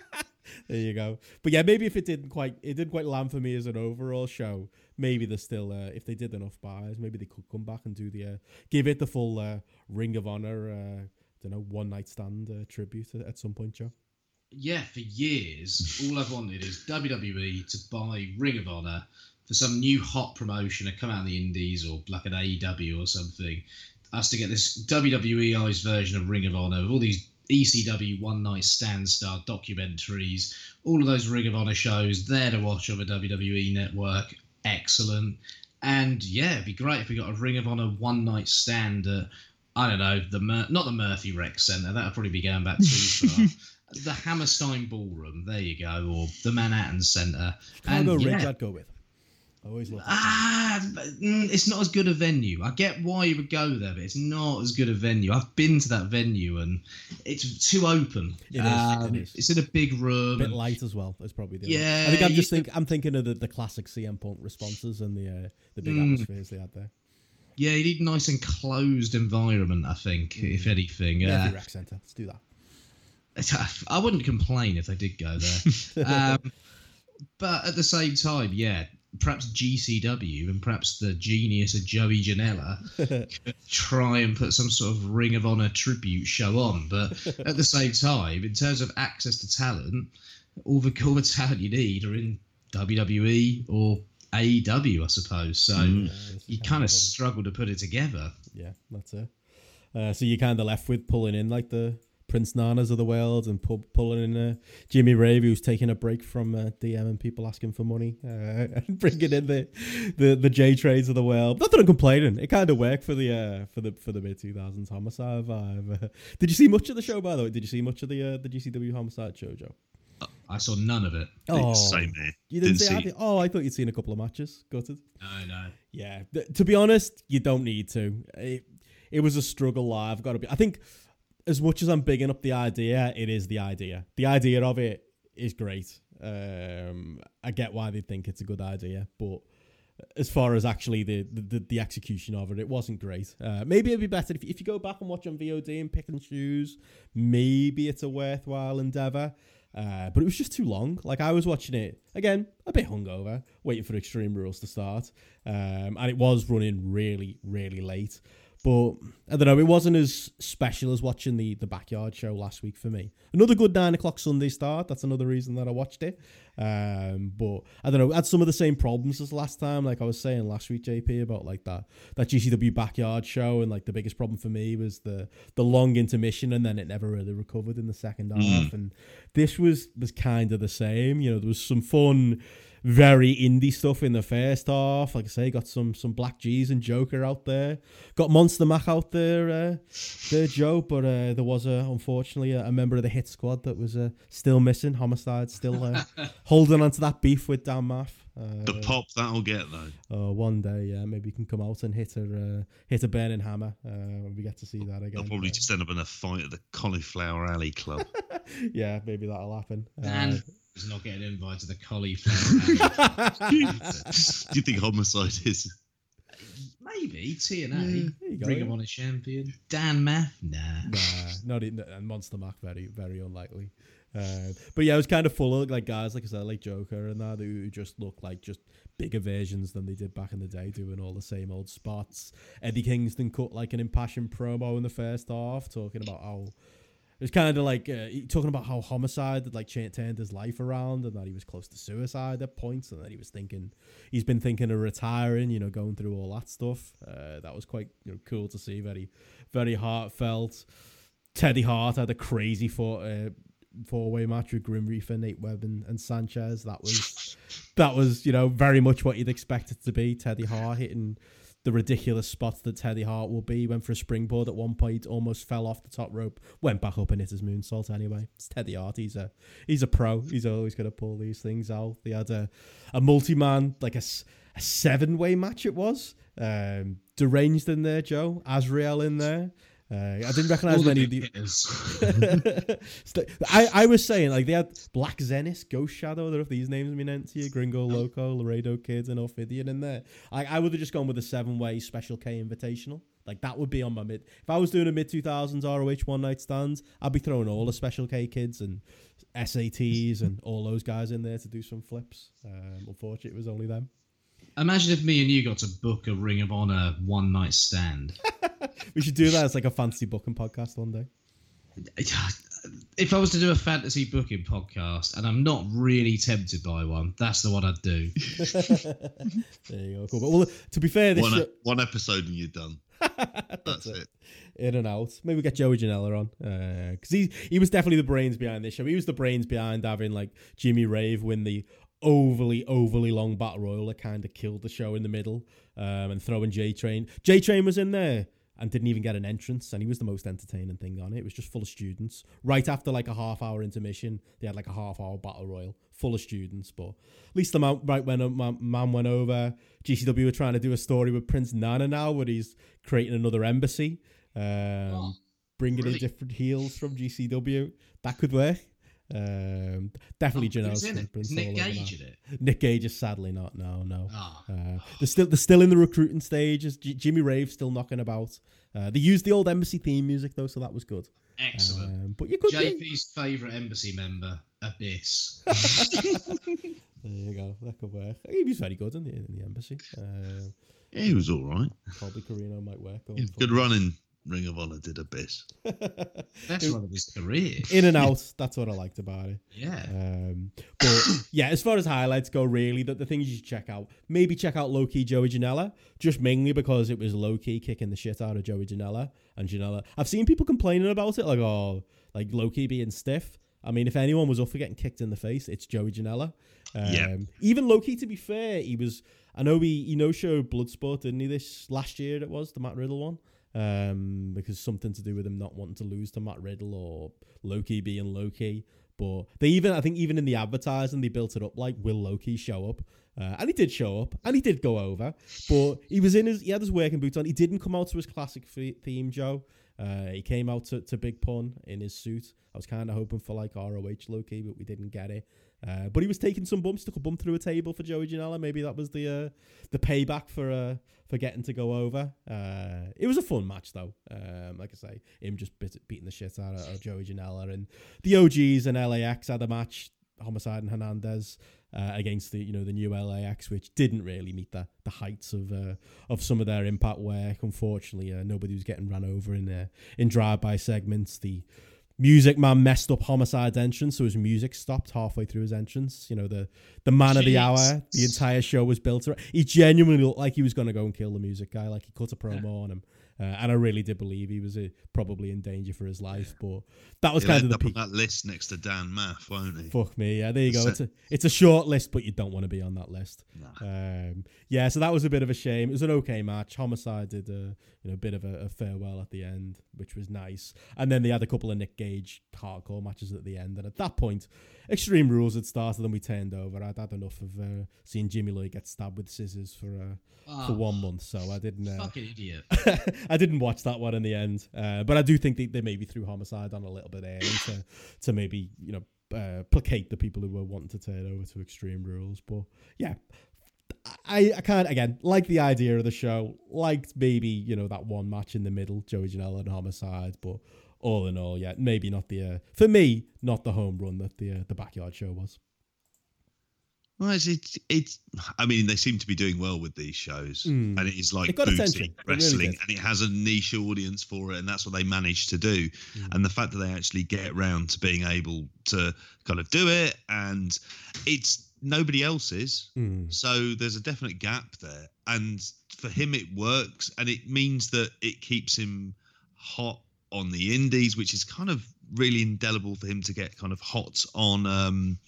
There you go. But yeah, maybe if it didn't quite, it didn't quite land for me as an overall show. Maybe there's still, uh, if they did enough buys, maybe they could come back and do the, uh, give it the full uh, Ring of Honor, uh, I don't know, one night stand uh, tribute at some point, Joe. Yeah, for years, all I've wanted is W W E to buy Ring of Honor for some new hot promotion to come out of the Indies or like an A E W or something. Us to get this W W E's version of Ring of Honor, all these E C W one-night stand star documentaries, all of those Ring of Honor shows there to watch on the W W E network. Excellent. And yeah, it'd be great if we got a Ring of Honor one-night stand at, I don't know, the Mur- not the Murphy Rec Centre, that would probably be going back too far. The Hammerstein Ballroom, there you go, or the Manhattan Centre. Chicago and, yeah, Ring, I'd go with. I always love ah, it's not as good a venue. I get why you would go there, but it's not as good a venue. I've been to that venue and it's too open. It is. Um, it is. It's in a big room. A bit and, light as well. That's probably the. Yeah, I think I'm just think I'm thinking of the, the classic C M Punk responses and the uh, the big mm, atmospheres they had there. Yeah, you need a nice enclosed environment. I think, mm. if anything, yeah, uh, rec centre. Let's do that. I wouldn't complain if they did go there, um, but at the same time, yeah. Perhaps G C W and perhaps the genius of Joey Janela could try and put some sort of Ring of Honor tribute show on. But at the same time, in terms of access to talent, all the core talent you need are in W W E or A E W, I suppose. So mm, yeah, you kind, kind of, of struggle to put it together. Yeah, that's it. Uh, so you're kind of left with pulling in like the Prince Nanas of the world and pull, pulling in uh, Jimmy Rave, who's taking a break from uh, D M and people asking for money, uh, and bringing in the the, the J Trades of the world. Not that I'm complaining. It kind of worked for the uh, for the for the mid two thousands Homicide vibe. Uh, did you see much of the show, by the way? Did you see much of the uh, the G C W Homicide show, Joe? I saw none of it. Oh, same here. You didn't, didn't see it? Oh, I thought you'd seen a couple of matches. Gutted. No, no. Yeah. Th- to be honest, you don't need to. It, it was a struggle live. I've got to be. I think. As much as I'm bigging up the idea, it is the idea. The idea of it is great. Um, I get why they think it's a good idea, but as far as actually the the, the execution of it, it wasn't great. Uh, maybe it'd be better if, if you go back and watch on V O D and pick and choose. Maybe it's a worthwhile endeavor, uh, but it was just too long. Like I was watching it again, a bit hungover, waiting for Extreme Rules to start, um, and it was running really, really late. But, I don't know, it wasn't as special as watching the, the Backyard show last week for me. Another good nine o'clock Sunday start. That's another reason that I watched it. Um, but, I don't know, I had some of the same problems as last time. Like I was saying last week, J P, about like that that G C W Backyard show. And like the biggest problem for me was the, the long intermission and then it never really recovered in the second half. And this was, was kind of the same. You know, there was some fun very indie stuff in the first half. Like I say, got some some Black G's and Joker out there. Got Monster Mac out there, uh, there, Joe. But uh, there was, a, unfortunately, a, a member of the Hit Squad that was uh, still missing. Homicide still uh, holding on to that beef with Dan Maff. Uh, the pop that'll get, though. Uh, one day, yeah. Maybe you can come out and hit a, uh, hit a burning hammer uh, when we get to see that again. I'll probably uh, just end up in a fight at the Cauliflower Alley Club. Yeah, maybe that'll happen. And... Uh, not getting invited to the Cauliflower Alley. Do you think Homicide is? Maybe T N A. Yeah, bring him on as champion. Dan Maff, nah, nah, not in. And Monster Mac, very, very unlikely. Uh, but yeah, it was kind of full of like guys, like I said, like Joker and that, who just look like just bigger versions than they did back in the day, doing all the same old spots. Eddie Kingston cut like an impassioned promo in the first half, talking about how. It was kind of like uh, talking about how Homicide had like turned his life around and that he was close to suicide at points and that he was thinking, he's been thinking of retiring, you know, going through all that stuff. Uh, that was quite you know, cool to see, very, very heartfelt. Teddy Hart had a crazy four, uh, four-way match with Grim Reaper, Nate Webb and, and Sanchez. That was, that was, you know, very much what you'd expect it to be. Teddy Hart hitting... the ridiculous spots that Teddy Hart will be. Went for a springboard at one point, almost fell off the top rope, went back up and hit his moonsault anyway. It's Teddy Hart. He's a he's a pro. He's always going to pull these things out. They had a, a multi-man, like a, a seven-way match it was. Um, Deranged in there, Joe. Azrael in there. Uh, I didn't recognise many of the... I, I was saying, like, they had Black Zenith, Ghost Shadow, I don't know if these names mean anything to you, Gringo Loco, Laredo Kid, and Ophidian in there. I, I would have just gone with a seven-way Special K Invitational. Like, that would be on my mid... If I was doing a mid two thousands R O H one-night stands, I'd be throwing all the Special K kids and S A Ts and all those guys in there to do some flips. Um, unfortunately, it was only them. Imagine if me and you got to book a Ring of Honor one-night stand. We should do that as like a fantasy booking podcast one day. If I was to do a fantasy booking podcast, and I'm not really tempted by one, that's the one I'd do. There you go. Cool. But well, to be fair, this one, show... one episode and you're done. That's, that's it. it. In and out. Maybe we get Joey Janela on because uh, he he was definitely the brains behind this show. He was the brains behind having like Jimmy Rave win the overly, overly long battle royal that kind of killed the show in the middle, um, and throwing J Train. J Train was in there. And didn't even get an entrance, and he was the most entertaining thing on it. It was just full of students. Right after like a half hour intermission, they had like a half hour battle royal full of students. But at least the man, right when man, man went over, G C W were trying to do a story with Prince Nana now, where he's creating another embassy, um, oh, bringing really? in different heels from G C W. That could work. Um, definitely oh, Janelle's Prince. Nick Gage in it. Nick Gage is sadly not. No, no. Oh. Uh, they're still they're still in the recruiting stages. G- Jimmy Rave's still knocking about. Uh, they used the old embassy theme music though, so that was good. Excellent. Um, but you could J P's be... favourite embassy member, Abyss. There you go. That could work. He was very good in the, in the embassy. Uh, yeah, he was all right. Probably Corino might work. Yeah, good running. Ring of Honor did Abyss. That's one of his careers. In and out. That's what I liked about it. Yeah. Um, but yeah, as far as highlights go, really, the, the things you should check out, maybe check out low-key Joey Janela, just mainly because it was low-key kicking the shit out of Joey Janela and Janela. I've seen people complaining about it, like, oh, like low-key being stiff. I mean, if anyone was up for getting kicked in the face, it's Joey Janela. Um, yeah. Even low-key, to be fair, he was, I know he, he no-showed Bloodsport, didn't he, this last year it was, the Matt Riddle one. Um, because something to do with him not wanting to lose to Matt Riddle or Loki being Loki, but they even I think even in the advertising they built it up like will Loki show up, uh, and he did show up and he did go over, but he was in his he had his working boots on. He didn't come out to his classic theme, Joe. Uh, he came out to, to Big Pun in his suit. I was kind of hoping for like R O H Loki, but we didn't get it. Uh, but he was taking some bumps, took a bump through a table for Joey Janela. Maybe that was the uh, the payback for uh, for getting to go over. Uh, it was a fun match, though. Um, like I say, him just bit, beating the shit out of, of Joey Janela. And the O Gs and L A X had a match, Homicide and Hernandez, uh, against the you know the new L A X, which didn't really meet the, the heights of uh, of some of their Impact work. Unfortunately, uh, nobody was getting run over in uh, in drive-by segments. The Music Man messed up Homicide's entrance, so his music stopped halfway through his entrance. You know, the, the man Jeez. of the hour, the entire show was built around. He genuinely looked like he was going to go and kill the music guy. Like, he cut a promo yeah. on him. Uh, and I really did believe he was uh, probably in danger for his life. Yeah. But that was He'll kind of the peak. That list next to Dan Math, won't he? Fuck me. Yeah, there you go. It's a, it's a short list, but you don't want to be on that list. Nah. Um, yeah, so that was a bit of a shame. It was an okay match. Homicide did a you know bit of a, a farewell at the end, which was nice. And then they had a couple of Nick Gage hardcore matches at the end. And at that point, Extreme Rules had started and we turned over. I'd had enough of uh, seeing Jimmy Lee get stabbed with scissors for uh, oh, for one month, so I didn't. Uh, fucking idiot. I didn't watch that one in the end, uh, but I do think they, they maybe threw Homicide on a little bit early to, to maybe you know uh, placate the people who were wanting to turn over to Extreme Rules. But yeah, I, I can't again like the idea of the show. Liked maybe you know that one match in the middle, Joey Janela and Homicide, but. All in all, yeah, maybe not the, uh, for me, not the home run that the uh, the Backyard Show was. Well, it's, it's, it's, I mean, they seem to be doing well with these shows. Mm. And it is like boutique wrestling. It really and it has a niche audience for it. And that's what they managed to do. Mm. And the fact that they actually get around to being able to kind of do it. And it's nobody else's. Mm. So there's a definite gap there. And for him, it works. And it means that it keeps him hot on the indies, which is kind of really indelible for him to get kind of hot on um,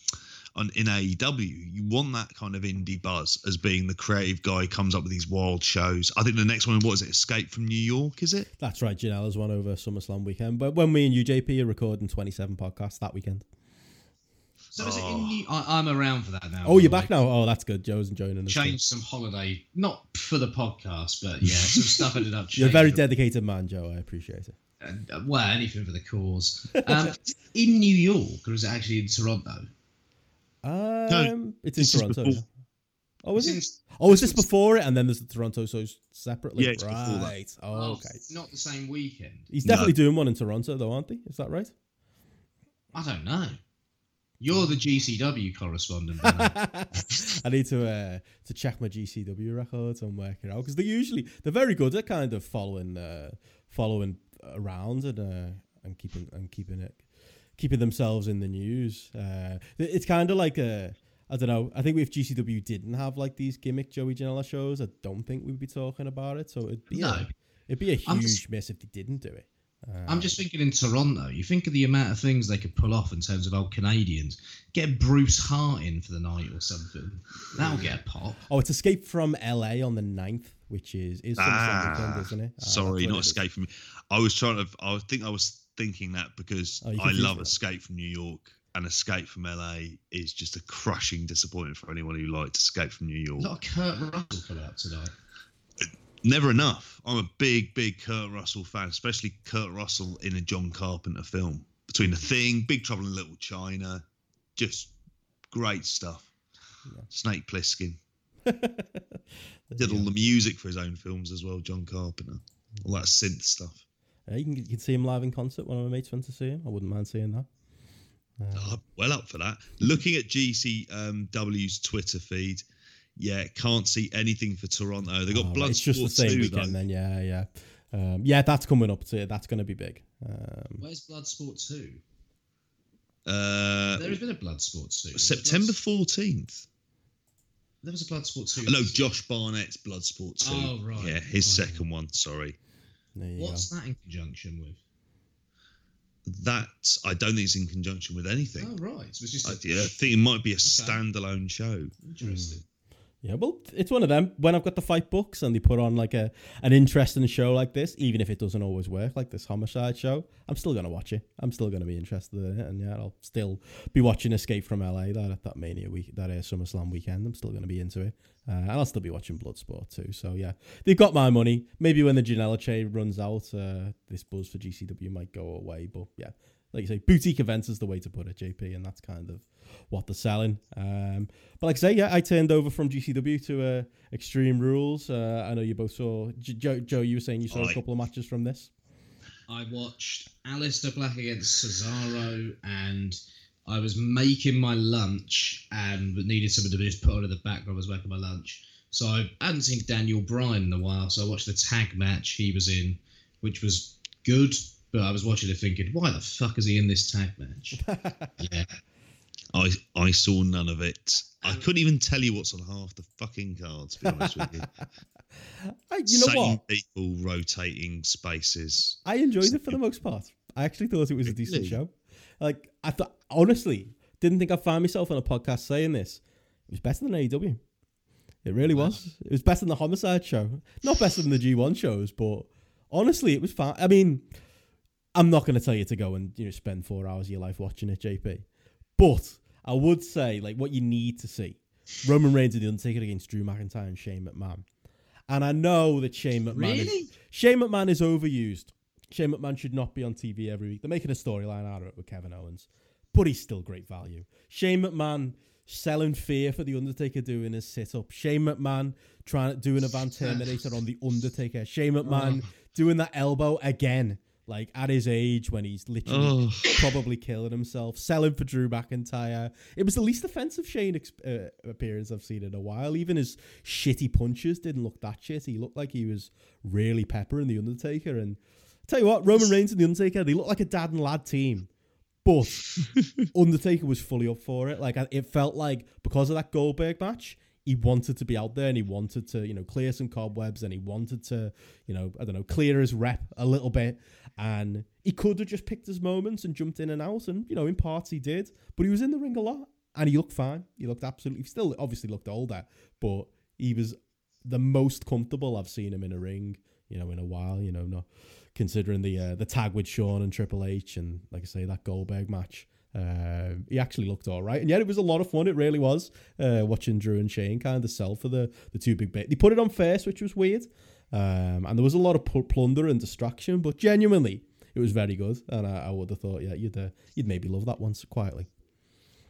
on in A E W. You want that kind of indie buzz as being the creative guy who comes up with these wild shows. I think the next one, what is it, Escape from New York, is it? That's right, Janela's one over SummerSlam weekend. But when me and U J P are recording twenty-seven podcasts that weekend. So oh. is it indie? I, I'm around for that now. Oh, you're back now? Oh, that's good. Joe's enjoying it. Changed some holiday, not for the podcast, but yeah, some stuff ended up changing. You're a very dedicated man, Joe. I appreciate it. Well, anything for the cause. Um, in New York, or is it actually in Toronto? Um, no, it's in Toronto. Before. Oh, is it? Oh, is this before it? And then there's the Toronto so separately. Yeah, it's right. Before that. Oh, okay. It's not the same weekend. He's definitely no. doing one in Toronto, though, aren't he? Is that right? I don't know. You're the G C W correspondent. I need to uh, to check my G C W records and work it out because they usually they're very good at kind of following uh, following. around and uh, and keeping and keeping it keeping themselves in the news. Uh, it's kind of like a I don't know. I think if G C W didn't have like these gimmick Joey Janela shows, I don't think we'd be talking about it. So it'd be no. a, it'd be a huge just, miss if they didn't do it. Uh, I'm just thinking in Toronto. You think of the amount of things they could pull off in terms of old Canadians. Get Bruce Hart in for the night or something. That'll get a pop. Oh, it's Escape from L A on the ninth. Which is is ah, weekend, isn't it? Ah, sorry, not it Escape is. From. I was trying to. I think I was thinking that because oh, I love Escape from New York and Escape from L A is just a crushing disappointment for anyone who liked Escape from New York. Not a Kurt Russell come out today. Never enough. I'm a big, big Kurt Russell fan, especially Kurt Russell in a John Carpenter film. Between The Thing, Big Trouble in Little China, just great stuff. Yeah. Snake Plissken. Did all the music for his own films as well, John Carpenter. All that synth stuff. Yeah, you can you can see him live in concert. One of my mates went to see him. I wouldn't mind seeing that. Uh, oh, well up for that. Looking at G C W's Twitter feed, yeah, can't see anything for Toronto. They got oh, Bloodsport. It's just the same weekend though. Then. Yeah, yeah, um, yeah. That's coming up too. That's going to be big. Um, Where's Bloodsport two? Uh, there has been a Bloodsport two. September fourteenth. There was a Bloodsport two. Oh, no, Josh Barnett's Bloodsport two. Oh, right. Yeah, his oh, second yeah. one, sorry. What's go. that in conjunction with? That, I don't think it's in conjunction with anything. Oh, right. So it's just I, a, yeah, I think it might be a okay. standalone show. Interesting. Mm. Yeah, well, it's one of them. When I've got the fight books and they put on like a an interesting show like this, even if it doesn't always work, like this Homicide show, I'm still going to watch it. I'm still going to be interested in it. And yeah, I'll still be watching Escape from L A, that that Mania week, that uh, SummerSlam weekend. I'm still going to be into it. Uh, and I'll still be watching Bloodsport too. So yeah, they've got my money. Maybe when the Janela chain runs out, uh, this buzz for G C W might go away. But yeah, like you say, boutique events is the way to put it, J P. And that's kind of what they're selling. Um, but like I say, yeah, I turned over from G C W to uh, Extreme Rules. Uh, I know you both saw... Joe, Joe you were saying you saw I, a couple of matches from this. I watched Alistair Black against Cesaro, and I was making my lunch and needed something to just put on in the background. I was making my lunch. So I hadn't seen Daniel Bryan in a while, so I watched the tag match he was in, which was good, but I was watching it thinking, why the fuck is he in this tag match? yeah. I, I saw none of it. I couldn't even tell you what's on half the fucking card, to be honest with you. I, you know Same what? people rotating spaces. I enjoyed Same. it for the most part. I actually thought it was a decent really? show. Like, I thought, honestly, didn't think I'd find myself on a podcast saying this. It was better than A E W. It really wow. was. It was better than the Homicide show. Not better than the G one shows, but honestly, it was fine. I mean, I'm not going to tell you to go and, you know, spend four hours of your life watching it, J P. But I would say, like, what you need to see, Roman Reigns and The Undertaker against Drew McIntyre and Shane McMahon. And I know that Shane McMahon, really? is, Shane McMahon is overused. Shane McMahon should not be on T V every week. They're making a storyline out of it with Kevin Owens, but he's still great value. Shane McMahon selling fear for The Undertaker doing his sit-up. Shane McMahon trying doing a Van Terminator on The Undertaker. Shane McMahon oh. doing that elbow again, like at his age when he's literally oh. probably killing himself. Selling for Drew McIntyre. It was the least offensive Shane exp- uh, appearance I've seen in a while. Even his shitty punches didn't look that shit. He looked like he was really peppering The Undertaker. And tell you what, Roman Reigns and The Undertaker, they look like a dad and lad team. But Undertaker was fully up for it. Like, it felt like because of that Goldberg match, he wanted to be out there and he wanted to, you know, clear some cobwebs and he wanted to, you know, I don't know, clear his rep a little bit. And he could have just picked his moments and jumped in and out. And, you know, in parts he did. But he was in the ring a lot and he looked fine. He looked absolutely, he still obviously looked older, but he was the most comfortable I've seen him in a ring, you know, in a while, you know, not considering the uh, the tag with Shawn and Triple H and, like I say, that Goldberg match. Uh, he actually looked all right. And yet it was a lot of fun. It really was. Uh, watching Drew and Shane kind of sell for the, the two big bits. They put it on first, which was weird. Um, and there was a lot of pl- plunder and distraction, but genuinely, it was very good. And I, I would have thought, yeah, you'd uh, you'd maybe love that one so quietly.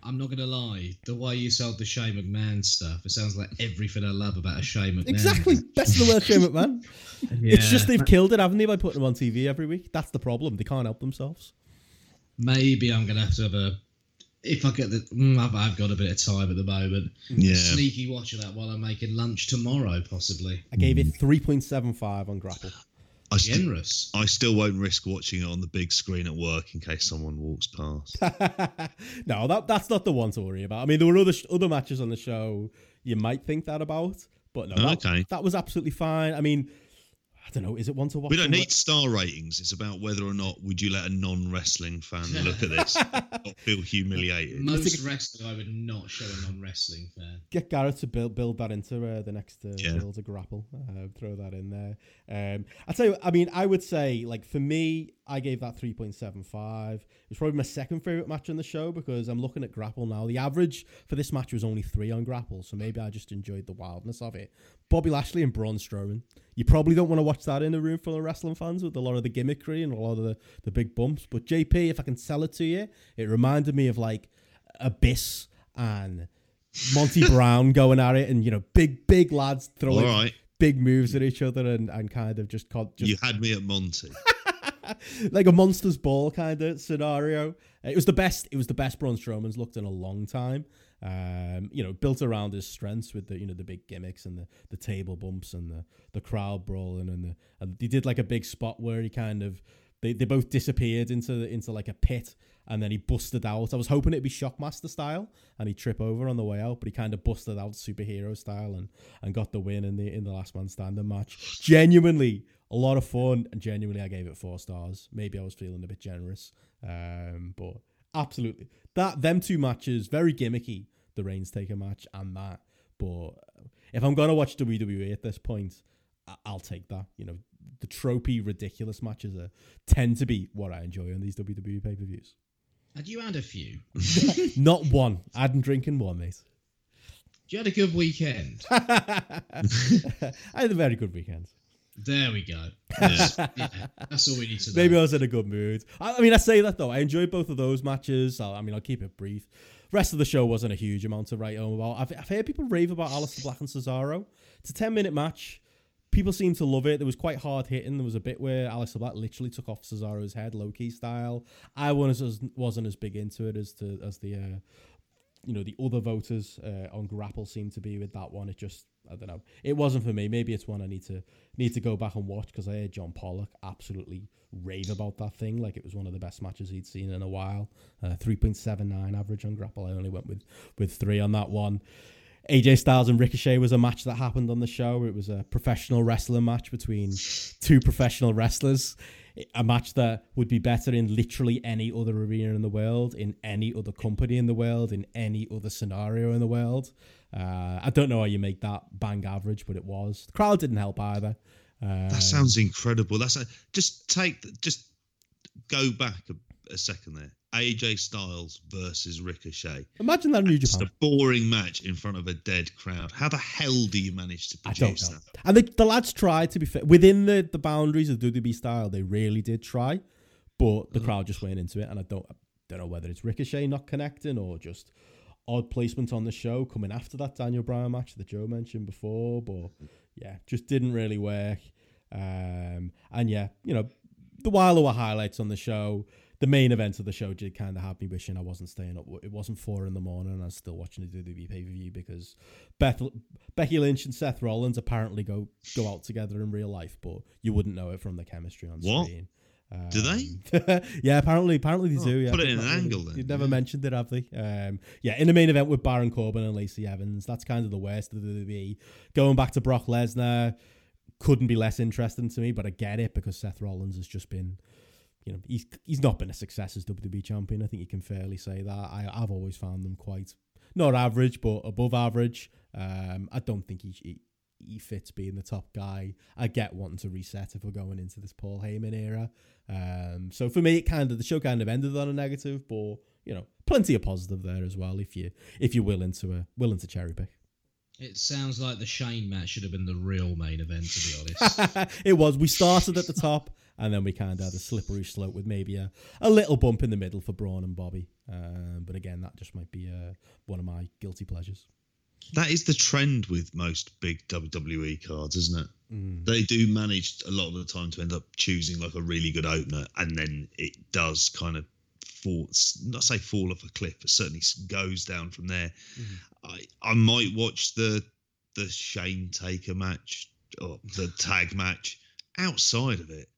I'm not going to lie. The way you sold the Shane McMahon stuff, it sounds like everything I love about a Shane McMahon. Exactly. Best of the world Shane McMahon. Yeah. It's just they've killed it, haven't they, by putting them on T V every week? That's the problem. They can't help themselves. Maybe I'm going to have to have a... If I get the... I've, I've got a bit of time at the moment. Yeah. Sneaky watch of that while I'm making lunch tomorrow, possibly. I gave it three point seven five on Grapple. I Generous. St- I still won't risk watching it on the big screen at work in case someone walks past. No, that that's not the one to worry about. I mean, there were other sh- other matches on the show you might think that about, but no, that, okay. that was absolutely fine. I mean, I don't know, is it one to watch? We don't need work? Star ratings. It's about whether or not would you let a non-wrestling fan look at this and not feel humiliated. Most wrestling, I would not show a non-wrestling fan. Get Gareth to build build that into uh, the next uh, yeah. build a grapple. Uh, throw that in there. Um, I'll tell you, I mean, I would say, like, for me, I gave that three point seven five. It was probably my second favourite match on the show because I'm looking at Grapple now. The average for this match was only three on Grapple, so maybe I just enjoyed the wildness of it. Bobby Lashley and Braun Strowman. You probably don't want to watch that in a room full of wrestling fans with a lot of the gimmickry and a lot of the, the big bumps. But J P, if I can sell it to you, it reminded me of like Abyss and Monty Brown going at it and, you know, big, big lads throwing right. big moves at each other and, and kind of just, just... You had me at Monty. Like a Monsters Ball kind of scenario. It was the best. It was the best Braun Strowman's looked in a long time. Um, you know, built around his strengths with the, you know, the big gimmicks and the, the table bumps and the, the crowd brawling and the, and he did like a big spot where he kind of they, they both disappeared into the, into like a pit and then he busted out. I was hoping it'd be Shockmaster style and he'd trip over on the way out, but he kind of busted out superhero style and, and got the win in the in the last man standing match. Genuinely a lot of fun, and genuinely I gave it four stars. Maybe I was feeling a bit generous, um, but absolutely that them two matches very gimmicky. The Reigns Taker match and that, but if I'm gonna watch W W E at this point, I'll take that. You know, the tropey, ridiculous matches are, tend to be what I enjoy on these W W E pay per views. Had you had a few? Not one. I hadn't drinking one, mate. You had a good weekend. I had a very good weekend. There we go. Yes. Yeah, that's all we need to know. Maybe I was in a good mood. I, I mean, I say that though. I enjoyed both of those matches. I'll, I mean, I'll keep it brief. Rest of the show wasn't a huge amount to write home about. I've, I've heard people rave about Aleister Black and Cesaro. It's a ten-minute match. People seem to love it. It was quite hard-hitting. There was a bit where Aleister Black literally took off Cesaro's head, low-key style. I wasn't, wasn't as big into it as to as the, uh, you know, the other voters uh, on Grapple seemed to be with that one. It just, I don't know. It wasn't for me. Maybe it's one I need to need to go back and watch because I heard John Pollock absolutely rave about that thing like it was one of the best matches he'd seen in a while. Uh, three point seven nine average on Grapple. I only went with, with three on that one. A J Styles and Ricochet was a match that happened on the show. It was a professional wrestler match between two professional wrestlers, a match that would be better in literally any other arena in the world, in any other company in the world, in any other scenario in the world. Uh, I don't know how you make that bang average, but it was. The crowd didn't help either. Uh, that sounds incredible. That's a, just take, just go back a, a second there. A J Styles versus Ricochet. Imagine that in New Japan. Just a boring match in front of a dead crowd. How the hell do you manage to produce I don't know. that? And the, the lads tried, to be fair. Within the, the boundaries of W W E style, they really did try, but the oh. crowd just went into it. And I don't, I don't know whether it's Ricochet not connecting or just odd placement on the show coming after that Daniel Bryan match that Joe mentioned before. But yeah, just didn't really work. Um, and yeah, you know, the while there were highlights on the show, the main event of the show did kind of have me wishing I wasn't staying up. It wasn't four in the morning and I was still watching the W W E pay-per-view because Beth, Becky Lynch and Seth Rollins apparently go go out together in real life, but you wouldn't know it from the chemistry on what? screen. Um, do they? yeah, apparently apparently they oh, do. Yeah. Put it in an angle then. You've never yeah. mentioned it, have they? Um, yeah, in the main event with Baron Corbin and Lacey Evans, that's kind of the worst of the W W E. Going back to Brock Lesnar couldn't be less interesting to me, but I get it because Seth Rollins has just been... You know, he's he's not been a success as W W E champion. I think you can fairly say that. I, I've always found them quite, not average, but above average. Um, I don't think he, he he fits being the top guy. I get wanting to reset if we're going into this Paul Heyman era. Um, so for me, it kind of the show kind of ended on a negative, but you know, plenty of positive there as well if you if you're willing to uh, willing to cherry pick. It sounds like the Shane match should have been the real main event, to be honest. It was. We started at the top. And then we kind of had a slippery slope with maybe a, a little bump in the middle for Braun and Bobby. Um, but again, that just might be uh, one of my guilty pleasures. That is the trend with most big W W E cards, isn't it? Mm. They do manage a lot of the time to end up choosing like a really good opener. And then it does kind of fall, not say fall off a cliff, but certainly goes down from there. Mm. I, I might watch the, the Shane Taker match or the tag match outside of it.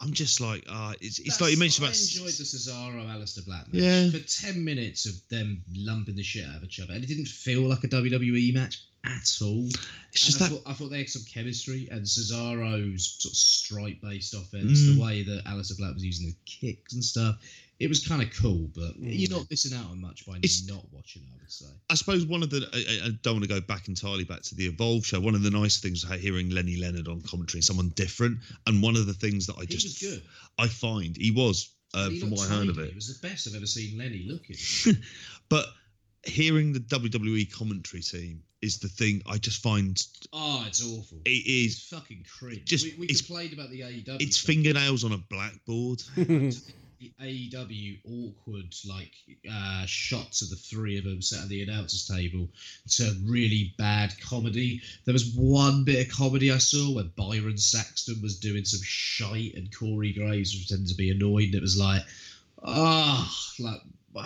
I'm just like, ah, uh, it's, it's like you mentioned. I about... enjoyed the Cesaro, Aleister Black match yeah. for ten minutes of them lumping the shit out of each other, and it didn't feel like a W W E match at all. It's just I, that... thought, I thought they had some chemistry, and Cesaro's sort of strike-based offense, mm. the way that Aleister Black was using the kicks and stuff, it was kind of cool. But mm. you're not missing out on much by it's... not watching. I would say. I suppose one of the I, I don't want to go back entirely back to the Evolve show. One of the nice things about hearing Lenny Leonard on commentary, someone different, and one of the things that I he just was good. I find he was uh, he from what I heard of it. It was the best I've ever seen Lenny looking. But hearing the W W E commentary team is the thing I just find... Oh, it's awful. It is... It's fucking cringe. Just, we we it's, complained about the A E W. It's stuff. Fingernails on a blackboard. The A E W awkward, like, uh, shots of the three of them sat at the announcer's table to really bad comedy. There was one bit of comedy I saw where Byron Saxton was doing some shite and Corey Graves pretended to be annoyed. And it was like, ah, oh, like...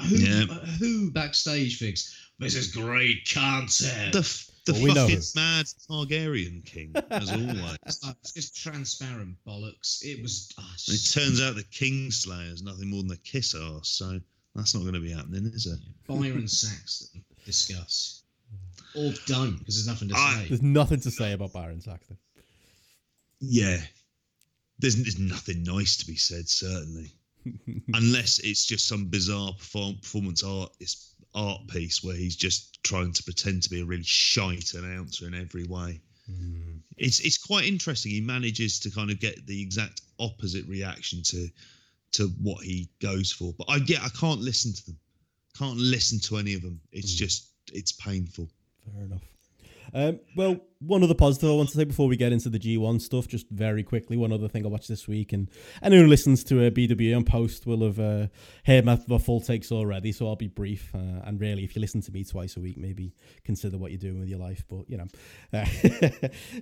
Who, yeah. who backstage thinks this is great content? The, the well, we fucking mad Targaryen king, as always. It's just transparent bollocks. It was. Oh, it just... turns out the Kingslayer is nothing more than a kiss arse, so that's not going to be happening, is it? Byron Saxton, discuss or don't, because there's nothing to I, say. There's nothing to say about Byron Saxton. Yeah, there's, there's nothing nice to be said, certainly. Unless it's just some bizarre perform- performance art art piece where he's just trying to pretend to be a really shite announcer in every way. Mm. It's it's quite interesting. He manages to kind of get the exact opposite reaction to to what he goes for. But I yeah, I can't listen to them. Can't listen to any of them. It's mm. just it's painful. Fair enough. Um, well, one other positive I want to say before we get into the G one stuff, just very quickly, one other thing I watched this week, and anyone who listens to a B W E on post will have uh, heard my, my full takes already, so I'll be brief, uh, and really, if you listen to me twice a week, maybe consider what you're doing with your life, but, you know, uh,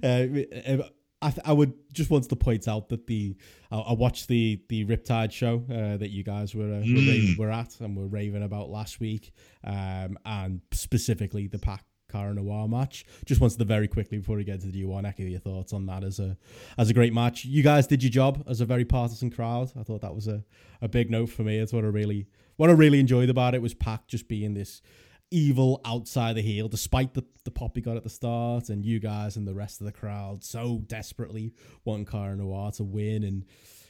uh, I, th- I would just want to point out that the I, I watched the the Riptide show uh, that you guys were uh, mm. were, raving, were at and were raving about last week, um, and specifically the Pac Cara Noir match. Just wanted to very quickly before we get to the G one echo your thoughts on that as a as a great match. You guys did your job as a very partisan crowd. I thought that was a, a big note for me. It's what I really what I really enjoyed about it was Pac just being this evil outsider heel, despite the, the pop he got at the start, and you guys and the rest of the crowd so desperately want Cara Noir to win. And,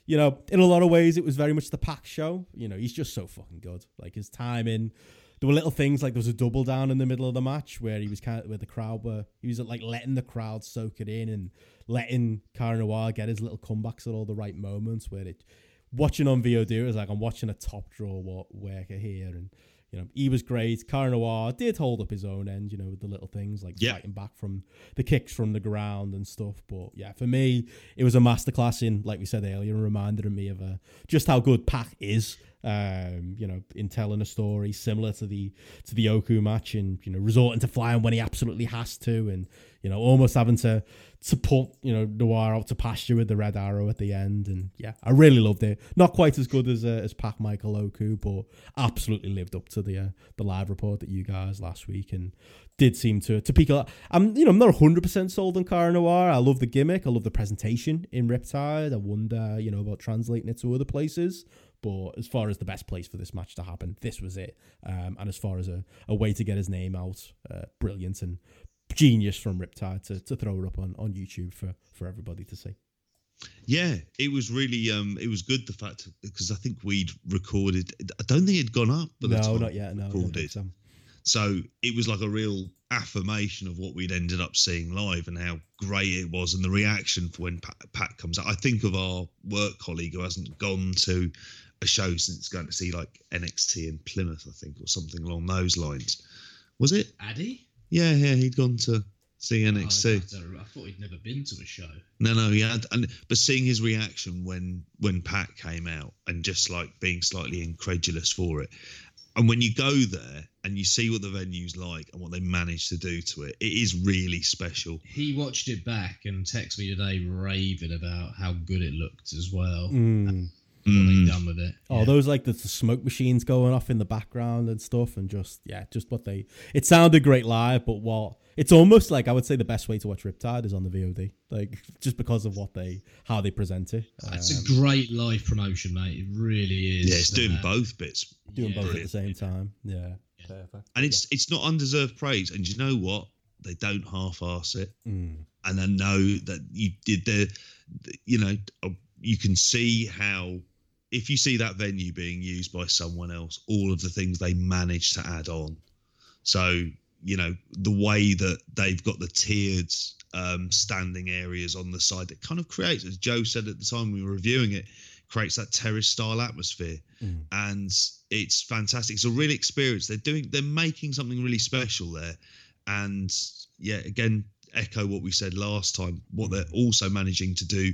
you know, in a lot of ways, it was very much the Pac show. You know, he's just so fucking good. Like, his timing. There were little things, like there was a double down in the middle of the match where he was kind of, where the crowd were, he was like letting the crowd soak it in and letting Cara Noir get his little comebacks at all the right moments. Where it, watching on V O D, it was like, I'm watching a top draw worker here. And, you know, he was great. Cara Noir did hold up his own end, you know, with the little things like yeah. fighting back from the kicks from the ground and stuff. But yeah, for me, it was a masterclass in, like we said earlier, and reminded me of uh, just how good Pac is. Um, you know, in telling a story similar to the to the Oku match, and, you know, resorting to flying when he absolutely has to, and, you know, almost having to to put, you know, Noir out to pasture with the red arrow at the end. And yeah, I really loved it. Not quite as good as uh, as Pac Michael Oku, but absolutely lived up to the uh, the live report that you guys last week, and did seem to to peak a lot. I'm you know I'm not one hundred percent sold on Cara Noir. I love the gimmick. I love the presentation in Riptide. I wonder, you know, about translating it to other places. But as far as the best place for this match to happen, this was it. Um, and as far as a, a way to get his name out, uh, brilliant and genius from Riptide to, to throw it up on, on YouTube for, for everybody to see. Yeah, it was really, um, it was good, the fact, because I think we'd recorded, I don't think it'd gone up. By the no, time not yet. No, recorded. So. so it was like a real affirmation of what we'd ended up seeing live and how great it was, and the reaction for when Pat, Pat comes out. I think of our work colleague who hasn't gone to a show since going to see like N X T in Plymouth, I think, or something along those lines. Was it Addy? Yeah, yeah, he'd gone to see N X T. Oh, I, I thought he'd never been to a show. No, no, he had. And but seeing his reaction when when Pat came out, and just like being slightly incredulous for it, and when you go there and you see what the venue's like and what they managed to do to it, it is really special. He watched it back and texted me today raving about how good it looked as well. Mm. What they've done with it. Oh, yeah. Those like the, the smoke machines going off in the background and stuff, and just yeah, just what they. It sounded great live, but what it's almost like, I would say the best way to watch Riptide is on the V O D, like just because of what they how they present it. Um, it's a great live promotion, mate. It really is. Yeah, it's doing uh, both bits, doing yeah. both at the same time. Yeah, yeah. Perfect. And it's yeah. it's not undeserved praise. And you know what? They don't half-ass it, mm. and I know that you did the, you know, you can see how. If you see that venue being used by someone else, all of the things they manage to add on. So, you know, the way that they've got the tiered um, standing areas on the side, that kind of creates, as Joe said at the time we were reviewing it, creates that terrace style atmosphere. Mm. And it's fantastic. It's a real experience. They're doing, they're making something really special there. And yeah, again, echo what we said last time, what they're also managing to do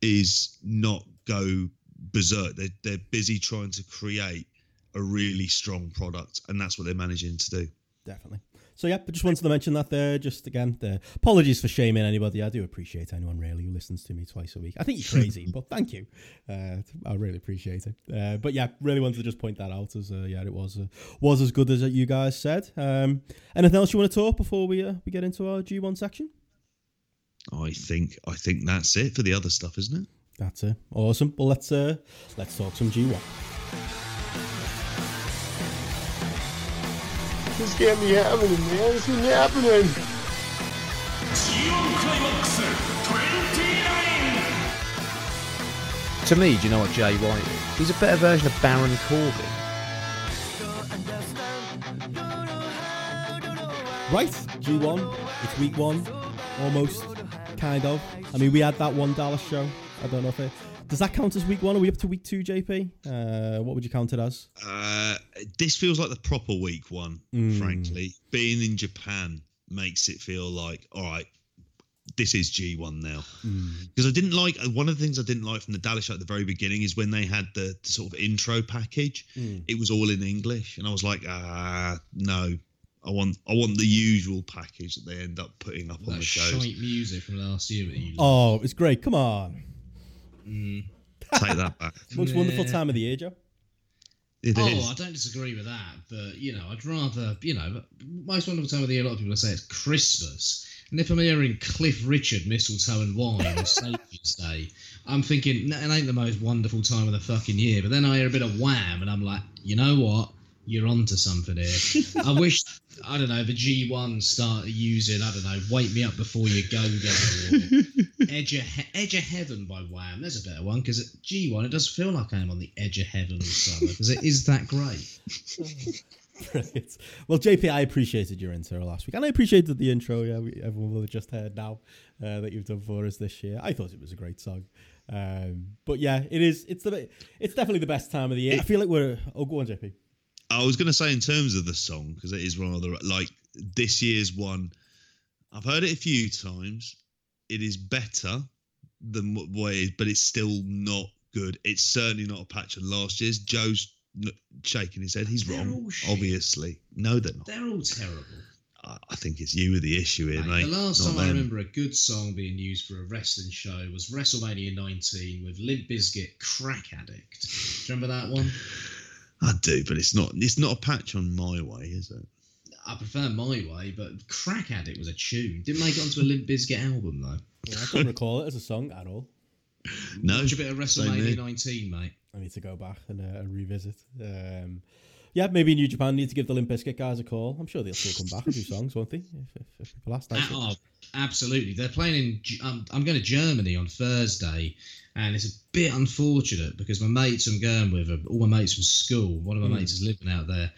is not go berserk. They're, they're busy trying to create a really strong product, and that's what they're managing to do. Definitely. So yeah, I just wanted to mention that there. Just again, the apologies for shaming anybody. I do appreciate anyone really who listens to me twice a week. I think you're crazy, but thank you. Uh, I really appreciate it. Uh, but yeah, really wanted to just point that out as uh, yeah, it was uh, was as good as you guys said. Um, anything else you want to talk before we uh, we get into our G one section? I think I think that's it for the other stuff, isn't it? That's it. Awesome. Well, let's uh, let's talk some G one. This can't be happening, man. This isn't happening. G one Climax twenty-nine. To me, do you know what Jay White is? He's a better version of Baron Corbin. Right, G one. It's week one, almost, kind of. I mean, we had that one Dallas show. I don't know if it... Does that count as week one? Are we up to week two, J P? Uh, what would you count it as? Uh, this feels like the proper week one, mm. frankly. Being in Japan makes it feel like, all right, this is G one now. Because mm. I didn't like... One of the things I didn't like from the Dallas show at the very beginning is when they had the, the sort of intro package, mm. it was all in English. And I was like, ah, uh, no. I want I want the usual package that they end up putting up that on the shows. That shite music from last year. That you oh, it's great. Come on. Mm. Take that back. Most yeah. wonderful time of the year, Joe. It oh, is. I don't disagree with that, but you know, I'd rather you know, most wonderful time of the year. A lot of people are saying it's Christmas, and if I'm hearing Cliff Richard, mistletoe and wine, or Savior's Day, I'm thinking it ain't the most wonderful time of the fucking year. But then I hear a bit of Wham, and I'm like, you know what? you're onto something here. I wish, I don't know, the G one started using, I don't know, Wake Me Up Before You Go Go, or Edge of, he- Edge of Heaven by Wham. There's a better one, because at G one, it does feel like I am on the edge of heaven this summer, because it is that great. Brilliant. Well, J P, I appreciated your intro last week, and I appreciated the intro, yeah, we, everyone will have just heard now, uh, that you've done for us this year. I thought it was a great song. Um, but yeah, it is, it's the, it's definitely the best time of the year. It, I feel like we're, oh, go on, J P. I was going to say, in terms of the song, because it is one of the, like, this year's one, I've heard it a few times. It is better than what it is, but it's still not good. It's certainly not a patch on last year's. Joe's shaking his head. He's wrong, obviously. No, they're not. They're all terrible. I think it's you with the issue here, mate. mate. The last Not time them. I remember a good song being used for a wrestling show was WrestleMania nineteen with Limp Bizkit, Crack Addict. Do you remember that one? I do, but it's not it's not a patch on My Way, is it? I prefer My Way, but Crack Addict was a tune. Didn't make it onto a Limp Bizkit album, though. Well, I can't recall it as a song at all. No. Watch a bit of WrestleMania nineteen, mate. I need to go back and uh, revisit. Um Yeah, maybe New Japan need to give the Limp Bizkit guys a call. I'm sure they'll still come back and do songs, won't they? If, if, if people ask that. Oh, absolutely. They're playing in... Um, I'm going to Germany on Thursday, and it's a bit unfortunate because my mates I'm going with, are, all my mates from school, one of my mm. mates is living out there.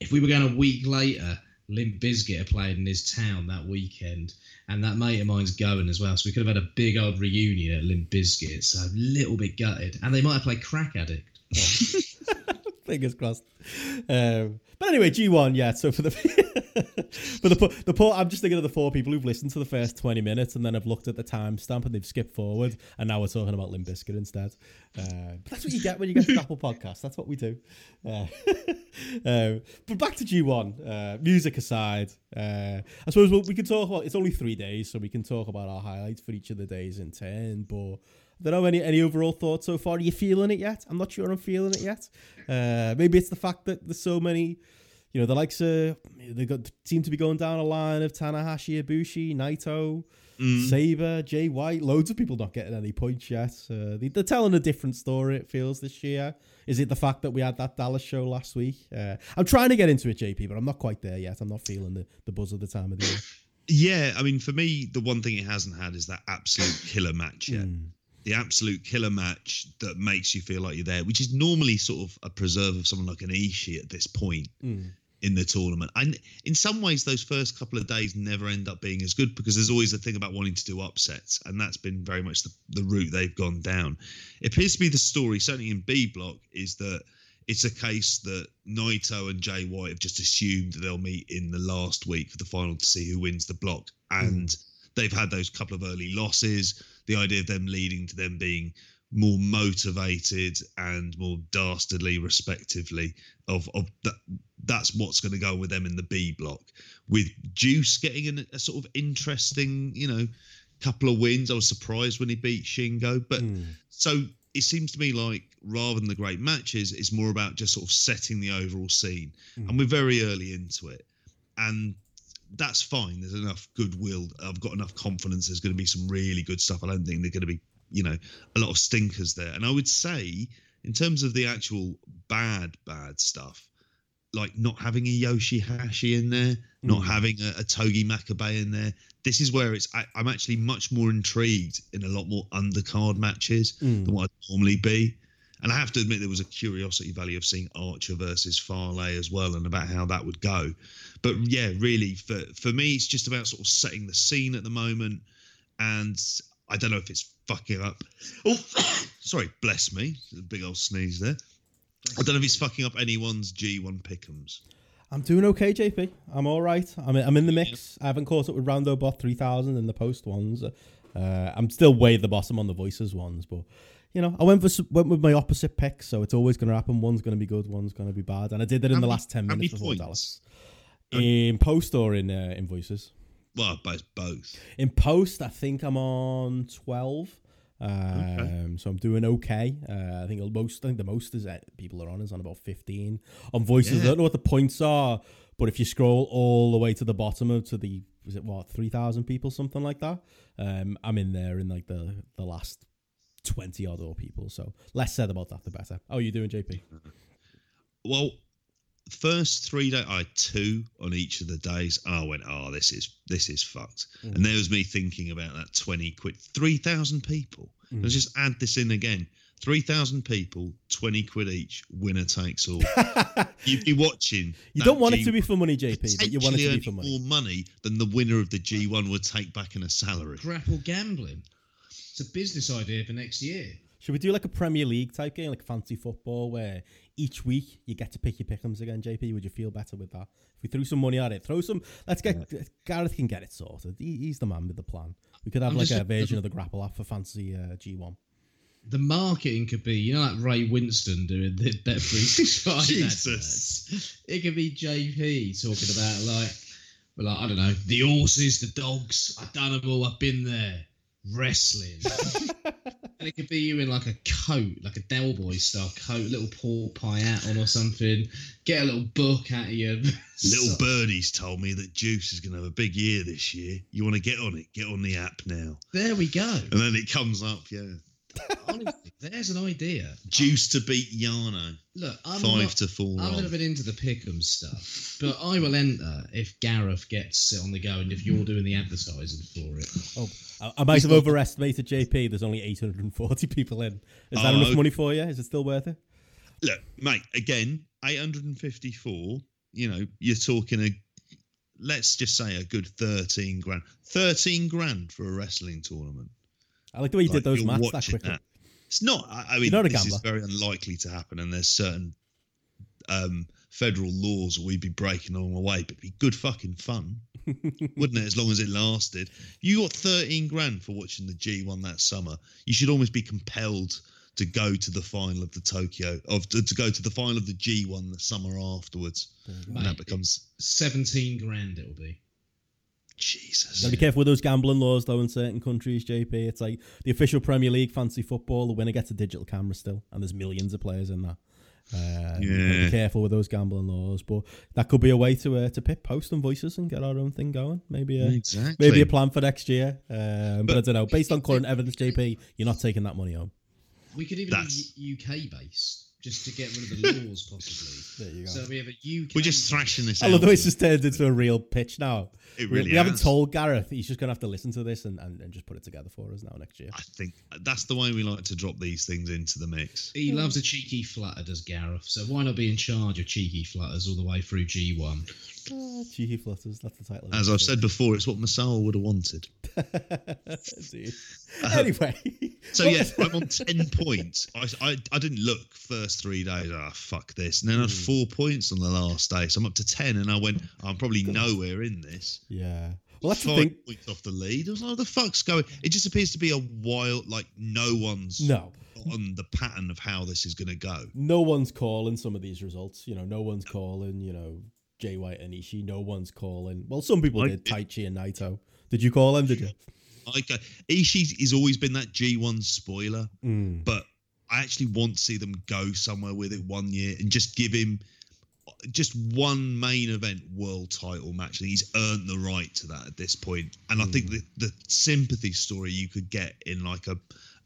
If we were going a week later, Limp Bizkit are playing in his town that weekend, and that mate of mine's going as well, so we could have had a big old reunion at Limp Bizkit, so a little bit gutted. And they might have played Crack Addict. Oh. Fingers crossed. Um, but anyway, G one, yeah. So for the for the the poor, I'm just thinking of the four people who've listened to the first twenty minutes and then have looked at the timestamp and they've skipped forward, and now we're talking about Limp Bizkit instead. Uh, but that's what you get when you get a Grapple podcast. That's what we do. Uh, um, but back to G one. Uh, music aside, uh, I suppose we can talk about. It's only three days, so we can talk about our highlights for each of the days in turn. But I don't know, any, any overall thoughts so far? Are you feeling it yet? I'm not sure I'm feeling it yet. Uh, maybe it's the fact that there's so many, you know, the likes of, they got seem to be going down a line of Tanahashi, Ibushi, Naito, mm. Sabre, Jay White, loads of people not getting any points yet. Uh, they, they're telling a different story, it feels, this year. Is it the fact that we had that Dallas show last week? Uh, I'm trying to get into it, J P, but I'm not quite there yet. I'm not feeling the, the buzz of the time of the year. Yeah, I mean, for me, the one thing it hasn't had is that absolute killer match yet. Mm. The absolute killer match that makes you feel like you're there, which is normally sort of a preserve of someone like an Ishii at this point mm. in the tournament. And in some ways, those first couple of days never end up being as good because there's always the thing about wanting to do upsets. And that's been very much the, the route they've gone down. It appears to be the story, certainly in B block, is that it's a case that Naito and Jay White have just assumed that they'll meet in the last week for the final to see who wins the block. And mm. they've had those couple of early losses. The idea of them leading to them being more motivated and more dastardly, respectively, of, of that, that's what's going to go with them in the B block. With Juice getting an, a sort of interesting, you know, couple of wins. I was surprised when he beat Shingo. But mm. so it seems to me like rather than the great matches, it's more about just sort of setting the overall scene. Mm. And we're very early into it. And that's fine. There's enough goodwill. I've got enough confidence. There's going to be some really good stuff. I don't think there's going to be, you know, a lot of stinkers there. And I would say, in terms of the actual bad, bad stuff, like not having a Yoshihashi in there, mm. not having a, a Togi Makabe in there, this is where it's. I, I'm actually much more intrigued in a lot more undercard matches mm. than what I'd normally be. And I have to admit there was a curiosity value of seeing Archer versus Farley as well and about how that would go. But, yeah, really, for, for me, it's just about sort of setting the scene at the moment. And I don't know if it's fucking up. Oh, sorry, bless me. A big old sneeze there. I don't know if it's fucking up anyone's G one pick'ems. I'm doing okay, J P. I'm all right. I'm in, I'm in the mix. I haven't caught up with Rondo Bot three thousand and the post ones. Uh, I'm still way the bottom on the voices ones, but... You know, I went for went with my opposite pick, so it's always going to happen. One's going to be good, one's going to be bad, and I did that in how the last ten minutes before points? Dallas. In post or in uh, in voices? Well, both. Both. In post, I think I'm on twelve, um, okay. so I'm doing okay. Uh, I think most, I think the most is uh, people are on is on about fifteen. On voices, yeah. I don't know what the points are, but if you scroll all the way to the bottom of to the was it what three thousand people, something like that, um, I'm in there in like the the last. twenty odd or people, so less said about that the better. How are you doing, J P? Well, first three days, I had two on each of the days. I went, oh, this is this is fucked. Mm. And there was me thinking about that twenty quid, three thousand people. Mm. Let's just add this in again. three thousand people, twenty quid each, winner takes all. You'd be watching. You don't want G- it to be for money, J P, but you want it to be for money. More money than the winner of the G one would take back in a salary. Grapple gambling. It's a business idea for next year. Should we do like a Premier League type game, like fancy football, where each week you get to pick your pick'ems again, J P? Would you feel better with that? If we threw some money at it, throw some... Let's get... Yeah. Gareth can get it sorted. He, he's the man with the plan. We could have I'm like a, a version of the Grapple app for fancy uh, G one. The marketing could be, you know, like Ray Winston doing the Bet three sixty-five Jesus. It could be J P talking about, like, well, like, I don't know, the horses, the dogs, I've done them all, I've been there, wrestling. And it could be you in, like, a coat, like a Del Boy-style coat, little pork pie hat on or something, get a little book out of your... Little birdies told me that Juice is going to have a big year this year. You want to get on it? Get on the app now. There we go. And then it comes up, yeah. Honestly, there's an idea. Juice I'm, to beat Yano. Look, I'm five not, to four. I've never been into the pick'em stuff, but I will enter if Gareth gets it on the go and if you're doing the advertising for it. Oh, I, I might have overestimated J P. There's only eight hundred forty people in. Is oh, that enough okay. money for you? Is it still worth it? Look, mate. Again, eight hundred fifty-four. You know, you're talking a. Let's just say a good thirteen grand. Thirteen grand for a wrestling tournament. I like the way you like did those maths that quickly. That. It's not, I mean, not this is very unlikely to happen, and there's certain um, federal laws we'd be breaking along the way, but it'd be good fucking fun, wouldn't it, as long as it lasted. You got thirteen grand for watching the G one that summer. You should almost be compelled to go to the final of the Tokyo, of to, to go to the final of the G one the summer afterwards. And mate, that becomes... seventeen grand it'll be. Jesus. Gotta be careful with those gambling laws, though, in certain countries, J P. It's like the official Premier League, fancy football, the winner gets a digital camera still, and there's millions of players in that. Uh, yeah. Be careful with those gambling laws, but that could be a way to uh, to pit post and voices and get our own thing going. Maybe a, exactly. maybe a plan for next year. Um, but, but I don't know. Based on current evidence, J P, you're not taking that money home. We could even be U K-based. Just to get rid of the laws, possibly. There you go. So we have a U K... We're just thrashing this out. I love the way it's just turned into a real pitch now. It really we, we haven't told Gareth. He's just going to have to listen to this and, and, and just put it together for us now next year. I think that's the way we like to drop these things into the mix. He loves a cheeky flutter, does Gareth. So why not be in charge of cheeky flutters all the way through G one? Oh, cheeky flutters, that's the title. As I've said before, it's what Masao would have wanted. Dude. Um, anyway. So yeah, I'm on ten points. I, I, I didn't look first. Three days, ah, oh, fuck this. And then I had four points on the last day, so I'm up to ten. And I went, I'm probably nowhere in this. Yeah, well, that's five the thing. Points off the lead. I was like, what the fuck's going? It just appears to be a wild, like no one's no on the pattern of how this is going to go. No one's calling some of these results. You know, no one's calling. You know, Jay White and Ishii. No one's calling. Well, some people I did. did. Taichi and Naito. Did you call him? Did you? I go. Ishii has always been that G one spoiler, mm. but. I actually want to see them go somewhere with it one year and just give him just one main event world title match. He's earned the right to that at this point. And mm. I think the, the sympathy story you could get in like a,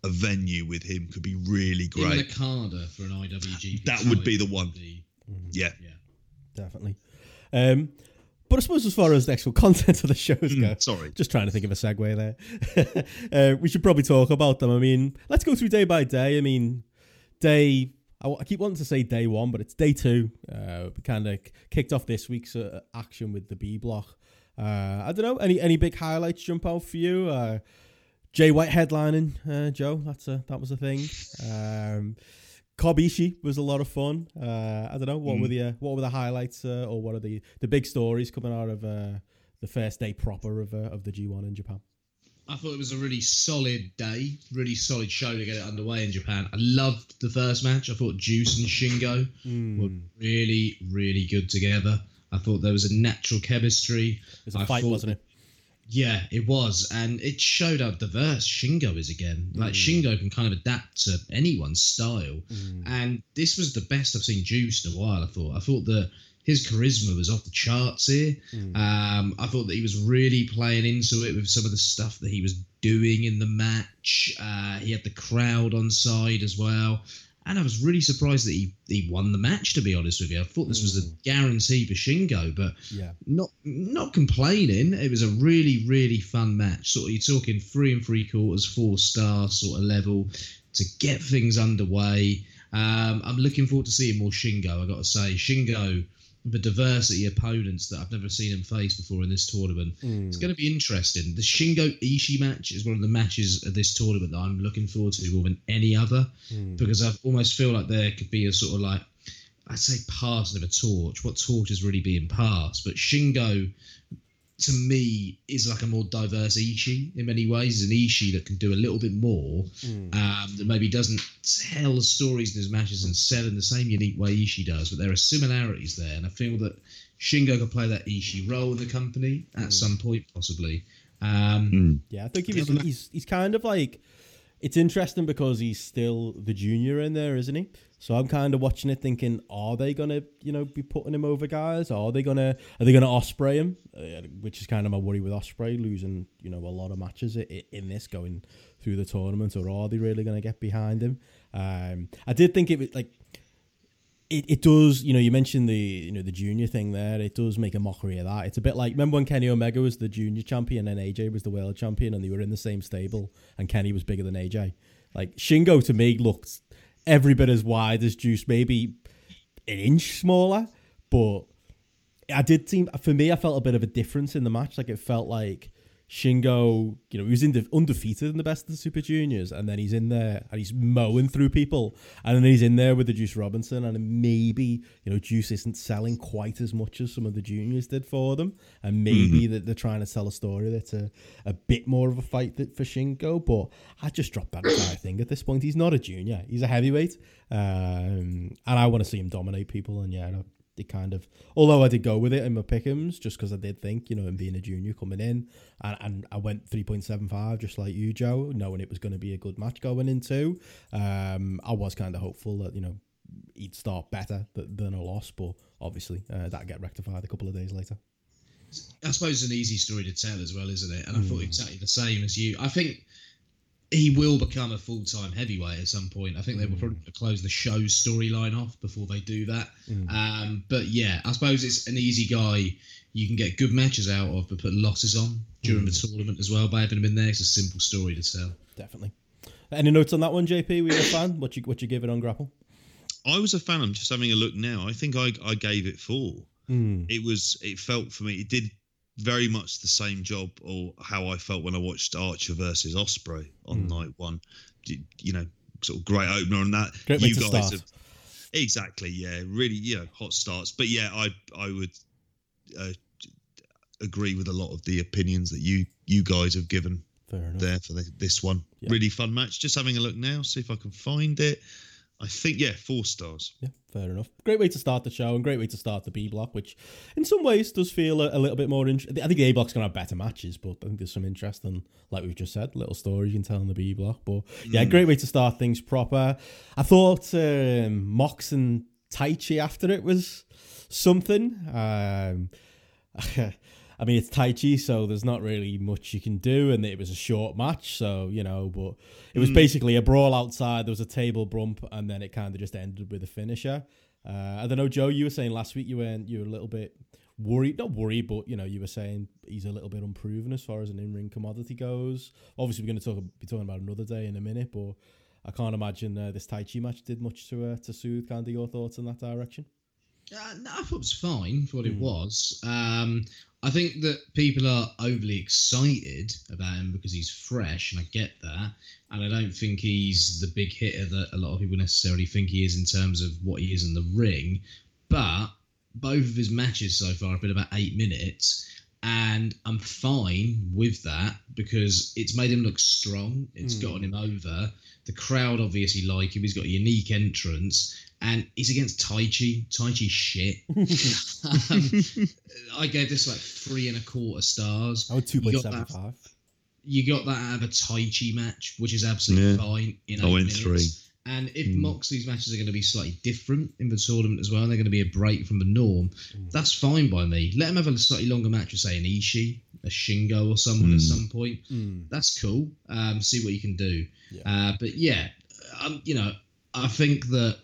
a venue with him could be really great. Even a Carder for an I W G P. That would be the one. Be, yeah. yeah. Definitely. Um, But I suppose as far as the actual content of the shows mm, go, sorry, just trying to think of a segue there. uh, we should probably talk about them. I mean, let's go through day by day. I mean, day, I, I keep wanting to say day one, but it's day two. Uh, we kind of kicked off this week's uh, action with the B block. Uh, I don't know, any any big highlights jump out for you? Uh, Jay White headlining, uh, Joe, that's a, that was a thing. Um, Kobishi was a lot of fun. Uh, I don't know what mm. were the uh, what were the highlights uh, or what are the, the big stories coming out of uh, the first day proper of uh, of the G one in Japan? I thought it was a really solid day, really solid show to get it underway in Japan. I loved the first match. I thought Juice and Shingo mm. were really, really good together. I thought there was a natural chemistry. It was a I fight, thought, wasn't it? Yeah, it was, and it showed how diverse Shingo is again. Like, mm. Shingo can kind of adapt to anyone's style, mm. and this was the best I've seen Juice in a while, I thought. I thought that his charisma was off the charts here. Mm. Um, I thought that he was really playing into it with some of the stuff that he was doing in the match. Uh, he had the crowd on side as well. And I was really surprised that he, he won the match, to be honest with you. I thought this was a guarantee for Shingo, but yeah. not not complaining. It was a really, really fun match. Sort of, you're talking three and three quarters, four star sort of level to get things underway. Um, I'm looking forward to seeing more Shingo, I got to say. Shingo, the diversity of opponents that I've never seen him face before in this tournament. Mm. It's going to be interesting. The Shingo Ishii match is one of the matches of this tournament that I'm looking forward to more than any other, mm. because I almost feel like there could be a sort of like, I'd say passing of a torch. What torch is really being passed? But Shingo, to me, is like a more diverse Ishii in many ways. It's an Ishii that can do a little bit more, mm. um, that maybe doesn't tell stories in his matches and sell in the same unique way Ishii does, but there are similarities there, and I feel that Shingo could play that Ishii role in the company at mm. some point, possibly. Um, mm. Yeah, I think he was, he's, he's kind of like... It's interesting because he's still the junior in there, isn't he? So I'm kind of watching it thinking, are they going to, you know, be putting him over guys? Or are they going to, are they going to Ospreay him? Uh, which is kind of my worry with Ospreay, losing, you know, a lot of matches in this going through the tournament, or are they really going to get behind him? Um, I did think it was like, It it does, you know, you mentioned the, you know, the junior thing there. It does make a mockery of that. It's a bit like, remember when Kenny Omega was the junior champion and A J was the world champion, and they were in the same stable and Kenny was bigger than A J? Like, Shingo, to me, looked every bit as wide as Juice, maybe an inch smaller. But I did seem, for me, I felt a bit of a difference in the match. Like, it felt like Shingo, you know, he was in the, undefeated in the best of the Super Juniors, and then he's in there and he's mowing through people, and then he's in there with the Juice Robinson, and maybe, you know, Juice isn't selling quite as much as some of the juniors did for them, and maybe mm-hmm. that they're trying to tell a story that's a, a bit more of a fight that for Shingo. But I just dropped that entire thing at this point. He's not a junior, he's a heavyweight, um, and I want to see him dominate people. And yeah, no, it kind of, although I did go with it in my pick'ems, just because I did think, you know, him being a junior coming in, and, and I went three point seven five, just like you, Joe, knowing it was going to be a good match going into. Um, I was kind of hopeful that, you know, he'd start better th- than a loss, but obviously uh, that'd get rectified a couple of days later. I suppose it's an easy story to tell as well, isn't it? And I mm. thought exactly the same as you. I think he will become a full-time heavyweight at some point. I think they will probably close the show storyline off before they do that. Mm. Um, but yeah, I suppose it's an easy guy you can get good matches out of, but put losses on during mm. the tournament as well by having him in there. It's a simple story to sell. Definitely. Any notes on that one, J P? Were you a fan? What you what you give it on Grapple? I was a fan. I'm just having a look now. I think I, I gave it four. Mm. It was. It felt for me, it did very much the same job, or how I felt when I watched Archer versus Ospreay on mm. night one. You know, sort of great opener on that. Great you guys start. Have exactly, yeah, really, you know, hot starts. But yeah, I I would uh, agree with a lot of the opinions that you you guys have given there for the, this one. Yeah. Really fun match. Just having a look now, see if I can find it. I think, yeah, four stars. Yeah, fair enough. Great way to start the show, and great way to start the B block, which in some ways does feel a, a little bit more interesting. I think the A block's going to have better matches, but I think there's some interesting, like we've just said, little stories you can tell in the B block. But yeah, mm. great way to start things proper. I thought um, Mox and Taichi after it was something. Um, I mean, it's Taichi, so there's not really much you can do, and it was a short match, so, you know, but it was mm. basically a brawl outside. There was a table bump, and then it kind of just ended with a finisher. Uh, I don't know, Joe, you were saying last week you weren't, you were a little bit worried, not worried, but, you know, you were saying he's a little bit unproven as far as an in-ring commodity goes. Obviously, we're going to talk be talking about another day in a minute, but I can't imagine uh, this Taichi match did much to uh, to soothe kind of your thoughts in that direction. Uh, no, I thought it was fine for what mm. it was. Um, I think that people are overly excited about him because he's fresh, and I get that. And I don't think he's the big hitter that a lot of people necessarily think he is in terms of what he is in the ring. But both of his matches so far have been about eight minutes, and I'm fine with that because it's made him look strong. It's mm. gotten him over. The crowd obviously like him. He's got a unique entrance. And he's against Taichi. Taichi's shit. um, I gave this like three and a quarter stars. Oh, two point seven five. You got that out of a Taichi match, which is absolutely yeah. fine. In I went minutes. three. And if mm. Moxley's matches are going to be slightly different in the tournament as well, and they're going to be a break from the norm, mm. that's fine by me. Let him have a slightly longer match with, say, an Ishii, a Shingo or someone mm. at some point. Mm. That's cool. Um, see what you can do. Yeah. Uh, but yeah, um, you know, I think that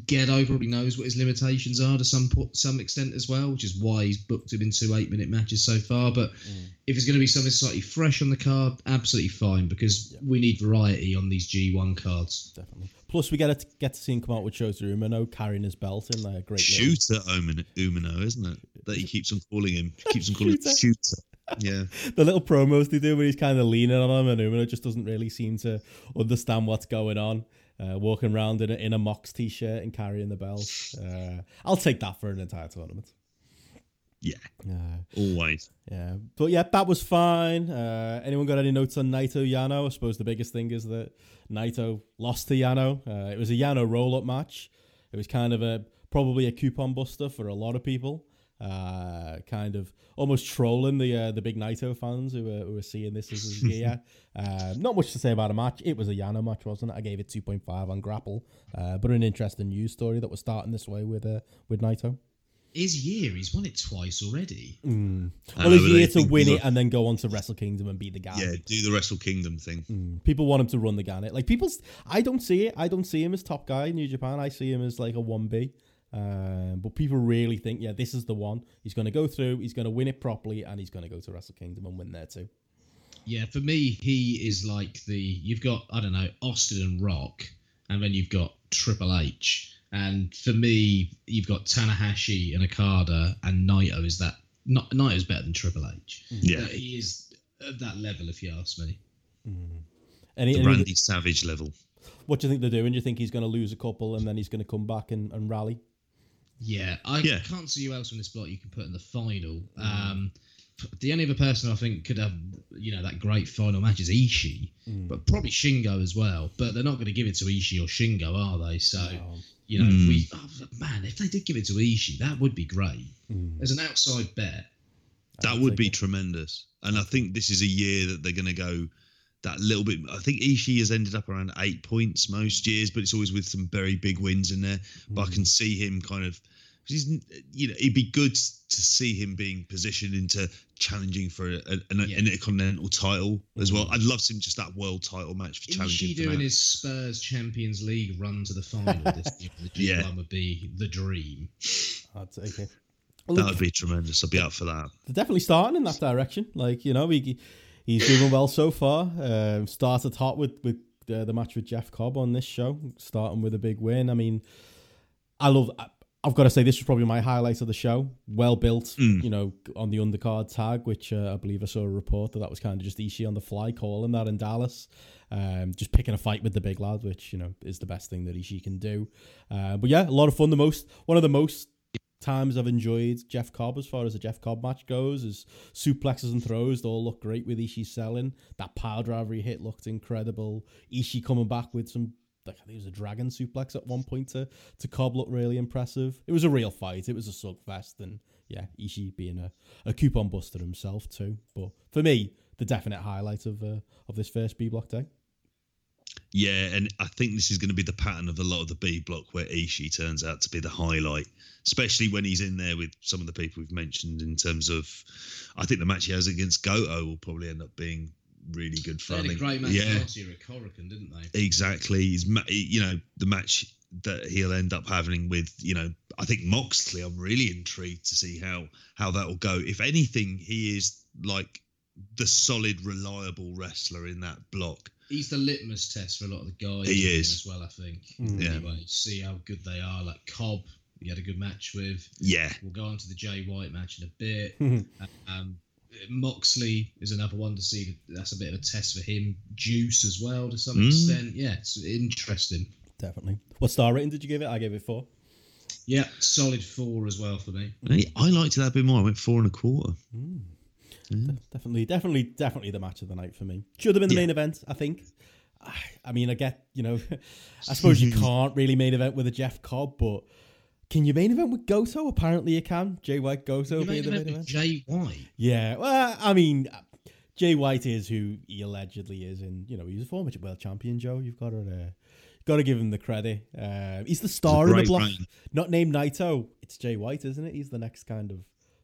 Gedo probably knows what his limitations are to some some extent as well, which is why he's booked him in two eight-minute matches so far. But mm. if it's going to be something slightly fresh on the card, absolutely fine, because yeah. we need variety on these G one cards. Definitely. Plus, we get to get to see him come out with Shota Umino carrying his belt in there. Great Shooter Umino, isn't it? That he keeps on calling him. Keeps on calling him Shooter. Yeah, the little promos they do when he's kind of leaning on him and Umino just doesn't really seem to understand what's going on. Uh, walking around in a, in a Mox t-shirt and carrying the belt. Uh, I'll take that for an entire tournament. Yeah, uh, always. Yeah, but yeah, that was fine. Uh, anyone got any notes on Naito Yano? I suppose the biggest thing is that Naito lost to Yano. Uh, it was a Yano roll-up match. It was kind of a probably a coupon buster for a lot of people. Uh, kind of almost trolling the uh, the big Naito fans who were, who were seeing this as his year. Uh, not much to say about a match. It was a Yano match, wasn't it? I gave it two point five on Grapple, uh, but an interesting news story that was starting this way with uh, with Naito. His year, he's won it twice already. Mm. Well, his year to win it and then go on to Wrestle Kingdom and beat the Gauntlet. Yeah, do the Wrestle Kingdom thing. Mm. People want him to run the Gauntlet. Like people, I don't see it. I don't see him as top guy in New Japan. I see him as like a one B. Um, but people really think, yeah, this is the one. He's going to go through, he's going to win it properly, and he's going to go to Wrestle Kingdom and win there too. Yeah, for me, he is like the, you've got, I don't know, Austin and Rock, and then you've got Triple H. And for me, you've got Tanahashi and Okada, and Naito is that, not, Naito's better than Triple H. Yeah. Uh, he is at that level, if you ask me. Mm. Any, the any Randy th- Savage level. What do you think they're doing? Do you think he's going to lose a couple, and then he's going to come back and, and rally? Yeah, I yeah. can't see who else on this block you can put in the final. Um, the only other person I think could have, you know, that great final match is Ishii, mm. but probably Shingo as well. But they're not going to give it to Ishii or Shingo, are they? So, no. you know, mm. we oh, man, if they did give it to Ishii, that would be great. Mm. As an outside bet. That would be it. Tremendous. And I think this is a year that they're going to go that little bit. I think Ishii has ended up around eight points most years, but it's always with some very big wins in there. Mm. But I can see him kind of, he's, you know, it'd be good to see him being positioned into challenging for a, a, an yeah. intercontinental title mm. as well. I'd love to see him just that world title match for challenging. Ishii doing his Spurs Champions League run to the final this year for the G one yeah. would be the dream. I'd take it. Well, that look, would be tremendous. I'd be out for that. They're definitely starting in that direction. Like, you know, we. He's doing well so far. Uh, started hot with, with uh, the match with Jeff Cobb on this show, starting with a big win. I mean, I love, I, I've got to say, this was probably my highlight of the show. Well built, mm. you know, on the undercard tag, which uh, I believe I saw a report that that was kind of just Ishii on the fly calling that in Dallas. Um, just picking a fight with the big lad, which, you know, is the best thing that Ishii can do. Uh, but yeah, a lot of fun. The most, one of the most times I've enjoyed Jeff Cobb as far as a Jeff Cobb match goes. His suplexes and throws, they all look great with Ishii selling. That power driver he hit looked incredible. Ishii coming back with some, like, I think it was a dragon suplex at one point to, to Cobb, looked really impressive. It was a real fight. It was a slugfest, and yeah, Ishii being a, a coupon buster himself too. But for me, the definite highlight of uh, of this first B Block day. Yeah, and I think this is going to be the pattern of a lot of the B block where Ishii turns out to be the highlight, especially when he's in there with some of the people we've mentioned in terms of, I think the match he has against Goto will probably end up being really good fun. They had a great match yeah. last year at Korakuen, didn't they? Exactly. He's, you know, the match that he'll end up having with, you know, I think Moxley, I'm really intrigued to see how, how that will go. If anything, he is like the solid, reliable wrestler in that block. He's the litmus test for a lot of the guys. He is. As well, I think. Yeah. Anyway, see how good they are. Like Cobb, he had a good match with. Yeah. We'll go on to the Jay White match in a bit. um, Moxley is another one to see. That's a bit of a test for him. Juice as well, to some mm. extent. Yeah, it's interesting. Definitely. What star rating did you give it? I gave it four. Yeah, solid four as well for me. Hey, I liked that a bit more. I went four and a quarter. Mm. Yeah. Definitely, definitely, definitely the match of the night for me. Should have been the yeah. main event, I think. I, I mean, I get, you know, I suppose you can't really main event with a Jeff Cobb, but can you main event with Goto? Apparently you can. Jay White, Goto. You main the event main event. Jay White? Yeah, well, I mean, Jay White is who he allegedly is, and, you know, he's a former world champion, Joe. You've got to, uh, got to give him the credit. Uh, he's the star of the block. Run. Not named Naito. It's Jay White, isn't it? He's the next kind of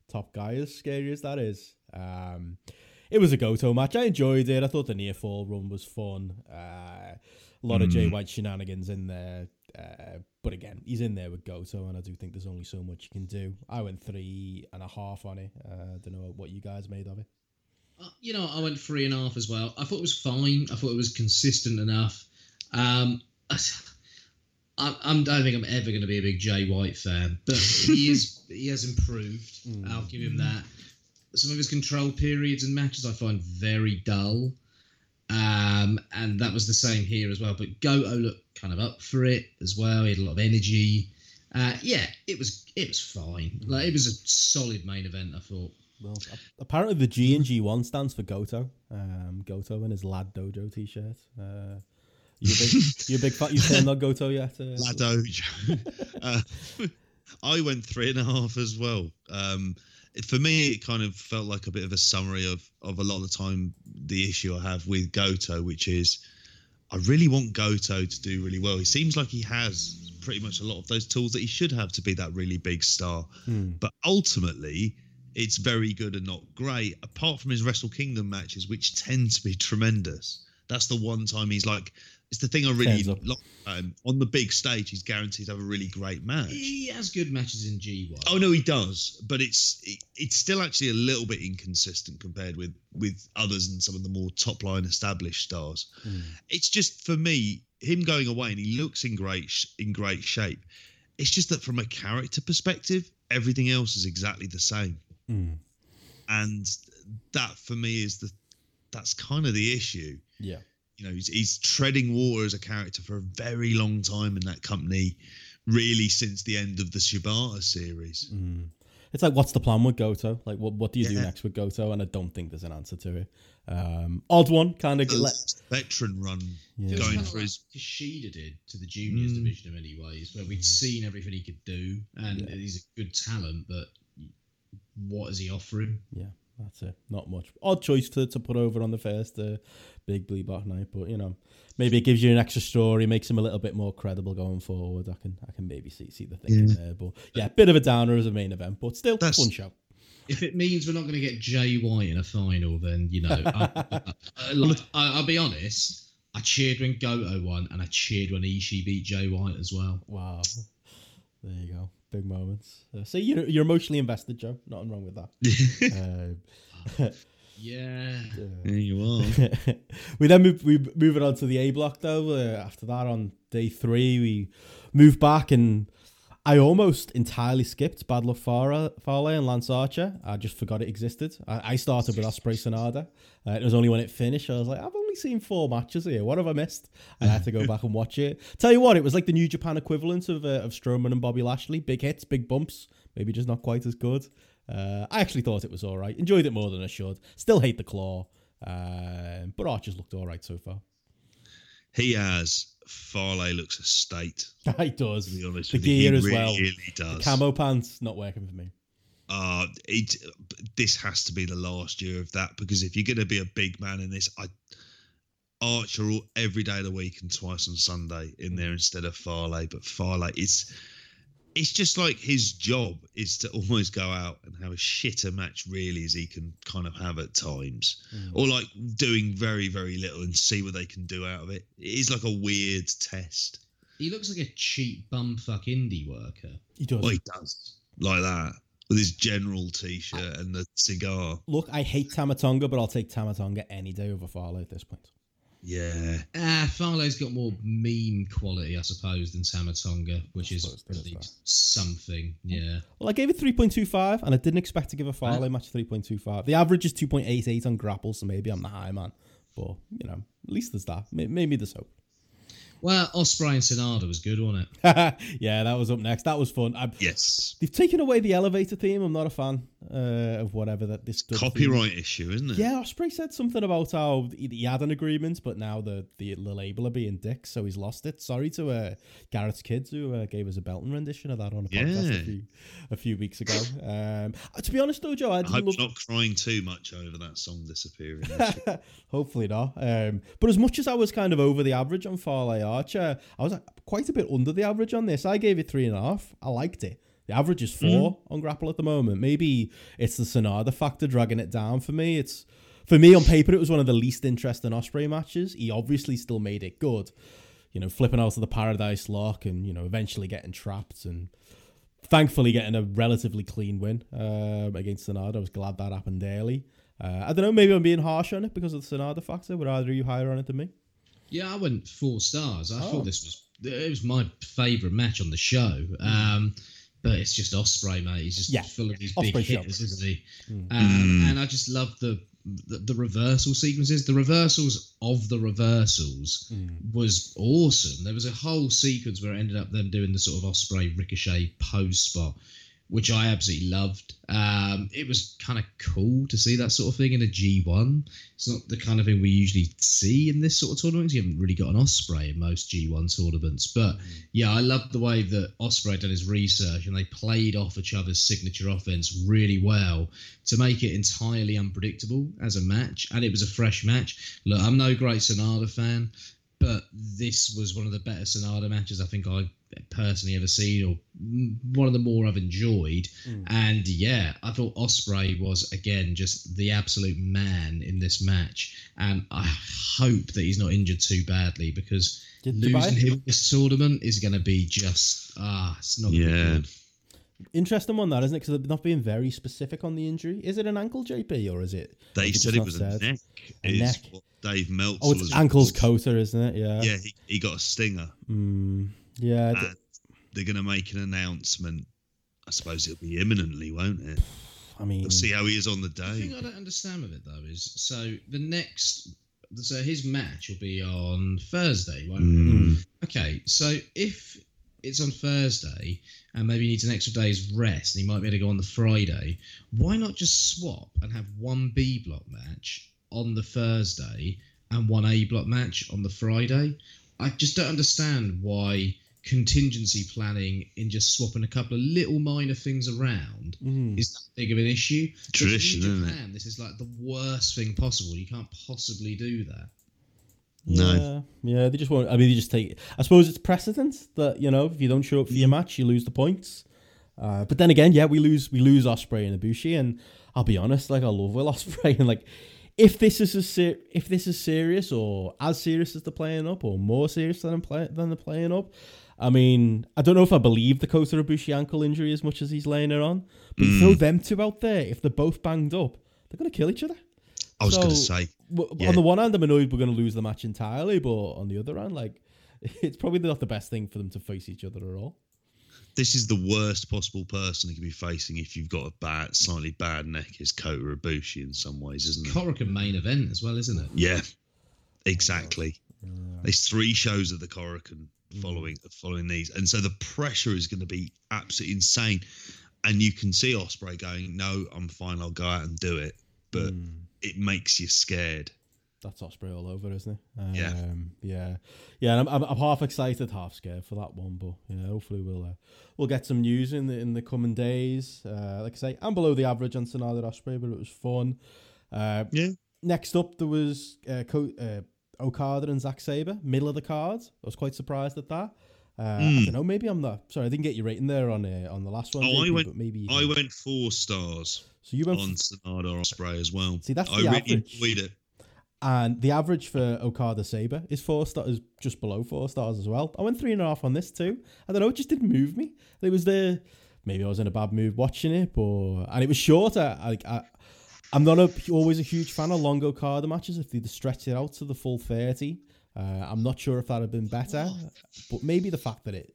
top guy, as scary as that is. Um, it was a Goto match. I enjoyed it. I thought the near fall run was fun. Uh, a lot mm. of Jay White shenanigans in there. Uh, but again, he's in there with Goto, and I do think there's only so much you can do. I went three and a half on it. I uh, don't know what you guys made of it. Uh, you know, I went three and a half as well. I thought it was fine. I thought it was consistent enough. Um, I, I, I'm, I don't think I'm ever going to be a big Jay White fan, but he is. He has improved. Mm. I'll give him that. Some of his control periods and matches I find very dull. Um, and that was the same here as well. But Goto looked kind of up for it as well. He had a lot of energy. Uh, yeah, it was it was fine. Like, it was a solid main event, I thought. Well, apparently the G and G one stands for Goto. Um, Goto and his Lad Dojo T-shirt. Uh, you big, you big fat. You turned on Goto yet? Uh, Lad Dojo. uh, I went three and a half as well. Um, For me, it kind of felt like a bit of a summary of, of a lot of the time the issue I have with Goto, which is I really want Goto to do really well. He seems like he has pretty much a lot of those tools that he should have to be that really big star. Hmm. But ultimately, it's very good and not great, apart from his Wrestle Kingdom matches, which tend to be tremendous. That's the one time he's like... It's the thing I really like. Um, on the big stage, he's guaranteed to have a really great match. He has good matches in G one. Oh, no, he does. But it's it, it's still actually a little bit inconsistent compared with, with others and some of the more top-line established stars. Mm. It's just, for me, him going away, and he looks in great in great shape. It's just that from a character perspective, everything else is exactly the same. Mm. And that, for me, is the that's kind of the issue. Yeah. You know, he's, he's treading water as a character for a very long time in that company, really since the end of the Shibata series. Mm. It's like, what's the plan with Goto? Like, what what do you yeah. do next with Goto? And I don't think there's an answer to it. Um, odd one, kind of. Veteran run yeah. going kind of for like his... Kushida did to the juniors mm. division in many ways, where we'd seen everything he could do, and yeah. he's a good talent, but what is he offering? Yeah. That's it. Not much. Odd choice to, to put over on the first uh, big Bleedback night, but you know, maybe it gives you an extra story, makes him a little bit more credible going forward. I can I can maybe see see the thing yeah. there, but yeah, a bit of a downer as a main event, but still That's, fun show. If it means we're not going to get Jay White in a final, then you know, I, I, I, like, I, I'll be honest. I cheered when Goto won, and I cheered when Ishii beat Jay White as well. Wow, there you go. Big moments. Uh, so you're you're emotionally invested, Joe. Nothing wrong with that. um, yeah. Uh, there you are. we then move, we move it on to the A block though. Uh, after that, on day three, we move back, and I almost entirely skipped Bad Luck Fale and Lance Archer. I just forgot it existed. I, I started with Ospreay Sanada. Uh, it was only when it finished I was like, I've only seen four matches here. What have I missed? And I had to go back and watch it. Tell you what, it was like the New Japan equivalent of uh, of Strowman and Bobby Lashley. Big hits, big bumps. Maybe just not quite as good. Uh, I actually thought it was all right. Enjoyed it more than I should. Still hate the claw. Uh, but Archer's looked all right so far. He has. Farley looks a state. He does. To be honest, the gear he as really, well. Really does. The camo pants not working for me. Uh, it, this has to be the last year of that, because if you're going to be a big man in this, I Archer all every day of the week and twice on Sunday in there instead of Farley. But Farley, it's it's just like his job is to almost go out and have a shitter match really as he can kind of have at times, mm. or like doing very, very little and see what they can do out of it. It is like a weird test. He looks like a cheap bumfuck indie worker. He does. Well, he does. Like that. With his general T-shirt I, and the cigar. Look, I hate Tama Tonga, but I'll take Tama Tonga any day over Farlow at this point. Yeah. Uh, Farlow's got more meme quality, I suppose, than Tama Tonga, which is really something. Yeah. Well, I gave it three point two five, and I didn't expect to give a Farlow right. match three point two five. The average is two point eight eight on Grapple, so maybe I'm the high man. But, you know, at least there's that. Maybe there's hope. Well, Ospreay and Sanada was good, wasn't it? Yeah, that was up next. That was fun. I'm, yes. They've taken away the elevator theme. I'm not a fan uh, of whatever that this copyright theme. Issue, isn't it? Yeah, Ospreay said something about how he had an agreement, but now the, the, the label are being dicks, so he's lost it. Sorry to uh, Garrett's Kids, who uh, gave us a Belton rendition of that on a podcast yeah. a, few, a few weeks ago. Um, to be honest, though, Joe, I, didn't I hope love... not crying too much over that song disappearing. Hopefully not. Um, but as much as I was kind of over the average on Farley Archer, I was quite a bit under the average on this. I gave it three and a half. I liked it. The average is four mm-hmm. on Grapple at the moment. Maybe it's the Sanada factor dragging it down for me. It's for me on paper, it was one of the least interesting Ospreay matches. He obviously still made it good. you know, flipping out of the Paradise Lock and, you know, eventually getting trapped and thankfully getting a relatively clean win uh, against Sanada. I was glad that happened early. Uh, I don't know, maybe I'm being harsh on it because of the Sanada factor. Would either of you higher on it than me? Yeah, I went four stars. I oh. thought this was, it was my favourite match on the show. Um, but it's just Ospreay, mate. He's just yeah. full of these Ospreay big hitters, shot. Isn't he? Mm. Um, mm. And I just love the, the the reversal sequences. The reversals of the reversals mm. was awesome. There was a whole sequence where it ended up them doing the sort of Ospreay ricochet pose spot, which I absolutely loved. Um, it was kind of cool to see that sort of thing in a G one. It's not the kind of thing we usually see in this sort of tournament. You haven't really got an Ospreay in most G one tournaments. But, yeah, I loved the way that Ospreay done his research and they played off each other's signature offense really well to make it entirely unpredictable as a match. And it was a fresh match. Look, I'm no great Sanada fan, but this was one of the better Sanada matches I think I've personally ever seen, or one of the more I've enjoyed. Mm. And yeah, I thought Ospreay was, again, just the absolute man in this match. And I hope that he's not injured too badly, because Did losing him in this tournament is going to be just, ah, it's not going to yeah. be good. Interesting one, that, isn't it? Because they're not being very specific on the injury. Is it an ankle, J P, or is it? They said it was said? a neck. A neck. What Dave Meltzer. Oh, it's ankles, Kota, isn't it? Yeah. Yeah, he, he got a stinger. Mm, yeah. And they're going to make an announcement. I suppose it'll be imminently, won't it? I mean, we'll see how he is on the day. The thing I don't understand with it though is, so the next, so his match will be on Thursday, won't mm. it? Okay, so if it's on Thursday and maybe he needs an extra day's rest and he might be able to go on the Friday, why not just swap and have one B block match on the Thursday and one A block match on the Friday? I just don't understand why contingency planning in just swapping a couple of little minor things around mm. is that big of an issue. Tradition, isn't it? This is like the worst thing possible. You can't possibly do that. Yeah, no. yeah, they just won't. I mean, they just take. I suppose it's precedent that, you know, if you don't show up for your match, you lose the points. Uh, but then again, yeah, we lose we lose Ospreay and Ibushi, and I'll be honest, like I love Will Ospreay, and like if this is a ser- if this is serious or as serious as they're playing up, or more serious than play- than they're playing up, I mean, I don't know if I believe the Kota Ibushi ankle injury as much as he's laying it on. But mm. throw them two out there, if they're both banged up, they're gonna kill each other. I was so, going to say. W- yeah. On the one hand, I'm annoyed we're going to lose the match entirely, but on the other hand, like, it's probably not the best thing for them to face each other at all. This is the worst possible person you could be facing if you've got a bad, slightly bad neck, is Kota Ibushi in some ways, isn't it? Corican main event as well, isn't it? Yeah, exactly. Yeah. There's three shows of the Corican following mm. following these, and so the pressure is going to be absolutely insane. And you can see Ospreay going, "No, I'm fine. I'll go out and do it," but. Mm. It makes you scared. That's Ospreay all over, isn't it? Um, yeah, yeah, yeah. And I'm, I'm I'm half excited, half scared for that one. But yeah, hopefully we'll uh, we'll get some news in the in the coming days. Uh, like I say, I'm below the average on Sanada Ospreay, but it was fun. Uh, yeah. Next up, there was uh, Co- uh, Okada and Zack Sabre, middle of the card. I was quite surprised at that. Uh, mm. I don't know. Maybe I'm not. Sorry, I didn't get your rating there on uh, on the last one. Oh, maybe, I went. But maybe I went four stars. So you went on Sanada Ospreay as well. See, that's I the really enjoyed it. And the average for Okada Sabre is four stars, just below four stars as well. I went three and a half on this too. I don't know. It just didn't move me. It was the maybe I was in a bad mood watching it, or and it was short. I, I, I I'm not a, always a huge fan of long Okada matches if they stretch it out to the full thirty. Uh, I'm not sure if that would have been better, but maybe the fact that it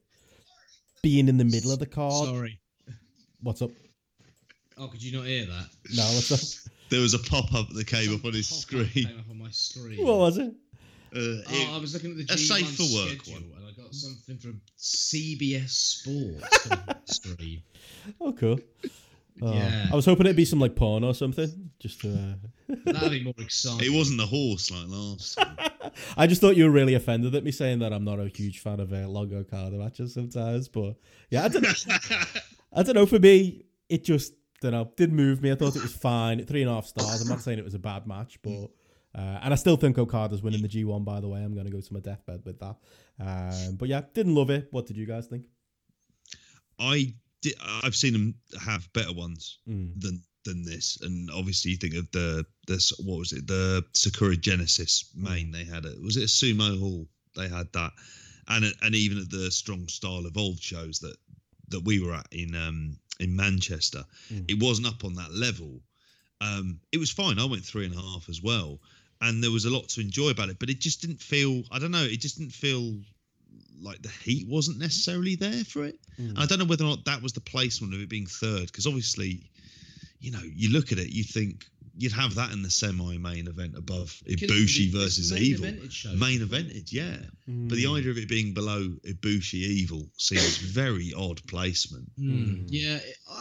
being in the middle of the card. Sorry. What's up? Oh, could you not hear that? No, what's up? There was a pop-up that came Some up on his screen. Came up on my screen. What was it? Uh, it oh, I was looking at the G one safe for work schedule, one. And I got something from C B S Sports on the screen. Oh, cool. Oh, yeah. I was hoping it'd be some like porn or something. Just to, uh... that'd be more exciting. It wasn't a horse like last time. I just thought you were really offended at me saying that I'm not a huge fan of uh, long Okada matches sometimes, but yeah, I don't know. I don't know. For me, it just don't know did move me. I thought it was fine. Three and a half stars. I'm not saying it was a bad match, but uh, and I still think Okada's winning the G one. By the way, I'm going to go to my deathbed with that. Um, but yeah, didn't love it. What did you guys think? I. I've seen them have better ones mm. than than this, and obviously you think of the the what was it the Sakura Genesis main mm. they had it was it a Sumo Hall they had that and and even at the Strong Style Evolve shows that that we were at in um in Manchester, mm. it wasn't up on that level. Um, it was fine. I went three and a half as well, and there was a lot to enjoy about it. But it just didn't feel. I don't know. It just didn't feel like the heat wasn't necessarily there for it. Mm. And I don't know whether or not that was the placement of it being third, because obviously, you know, you look at it, you think you'd have that in the semi-main event above Ibushi versus Evil. Main evented, yeah. Mm. But the idea of it being below Ibushi Evil seems very odd placement. Mm. Yeah,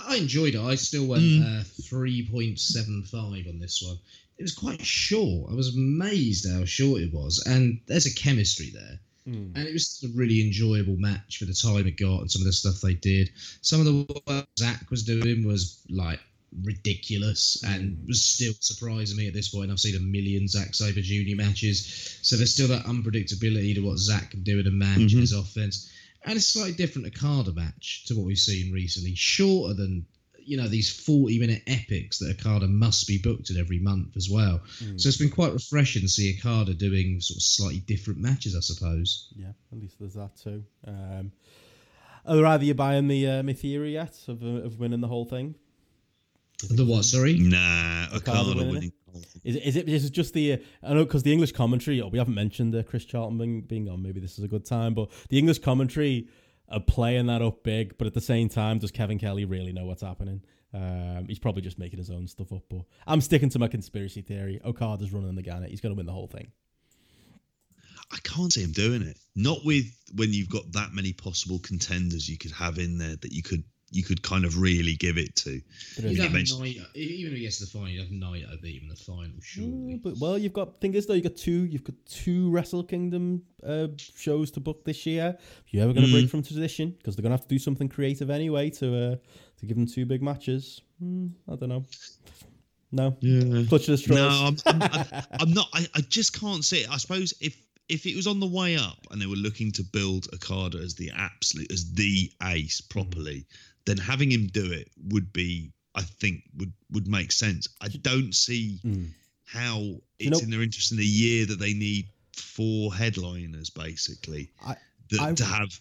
I enjoyed it. I still went mm. uh, three point seven five on this one. It was quite short. I was amazed how short it was. And there's a chemistry there. Mm. And it was a really enjoyable match for the time it got and some of the stuff they did. Some of the work Zach was doing was, like, ridiculous and was still surprising me at this point. I've seen a million Zack Sabre Junior matches, so there's still that unpredictability to what Zack can do in a match, mm-hmm. his offense, and it's slightly different Okada match to what we've seen recently. Shorter than, you know, these forty minute epics that Okada must be booked at every month as well. Mm. So it's been quite refreshing to see Okada doing sort of slightly different matches, I suppose. Yeah, at least there's that too. Um, are either you buying the uh, my theory yet of of winning the whole thing? The what, sorry? Nah, Okada winning. winning. Is, is it? Is it just the? Uh, I know, because the English commentary. Oh, we haven't mentioned uh, Chris Charlton being, being on. Maybe this is a good time. But the English commentary are playing that up big. But at the same time, does Kevin Kelly really know what's happening? Um, he's probably just making his own stuff up. But I'm sticking to my conspiracy theory. Okada's running the gamut. He's going to win the whole thing. I can't see him doing it. Not with when you've got that many possible contenders you could have in there that you could. You could kind of really give it to. You'd have Naito, even if he gets to the final, you'd have Naito beat him in the final, surely. Yeah, but, well, you've got, thing is though, you've got two, you've got two Wrestle Kingdom uh, shows to book this year. If you're ever going to mm. break from tradition, because they're going to have to do something creative anyway to uh, to give them two big matches. Mm, I don't know. No, yeah. Clutch the straws. No, I'm, I'm, I'm, I'm not. I, I just can't see it. I suppose if. If it was on the way up and they were looking to build Okada as the absolute, as the ace properly, then having him do it would be, I think, would, would make sense. I don't see mm. how it's nope. in their interest in the year that they need four headliners, basically, I, that, I, to have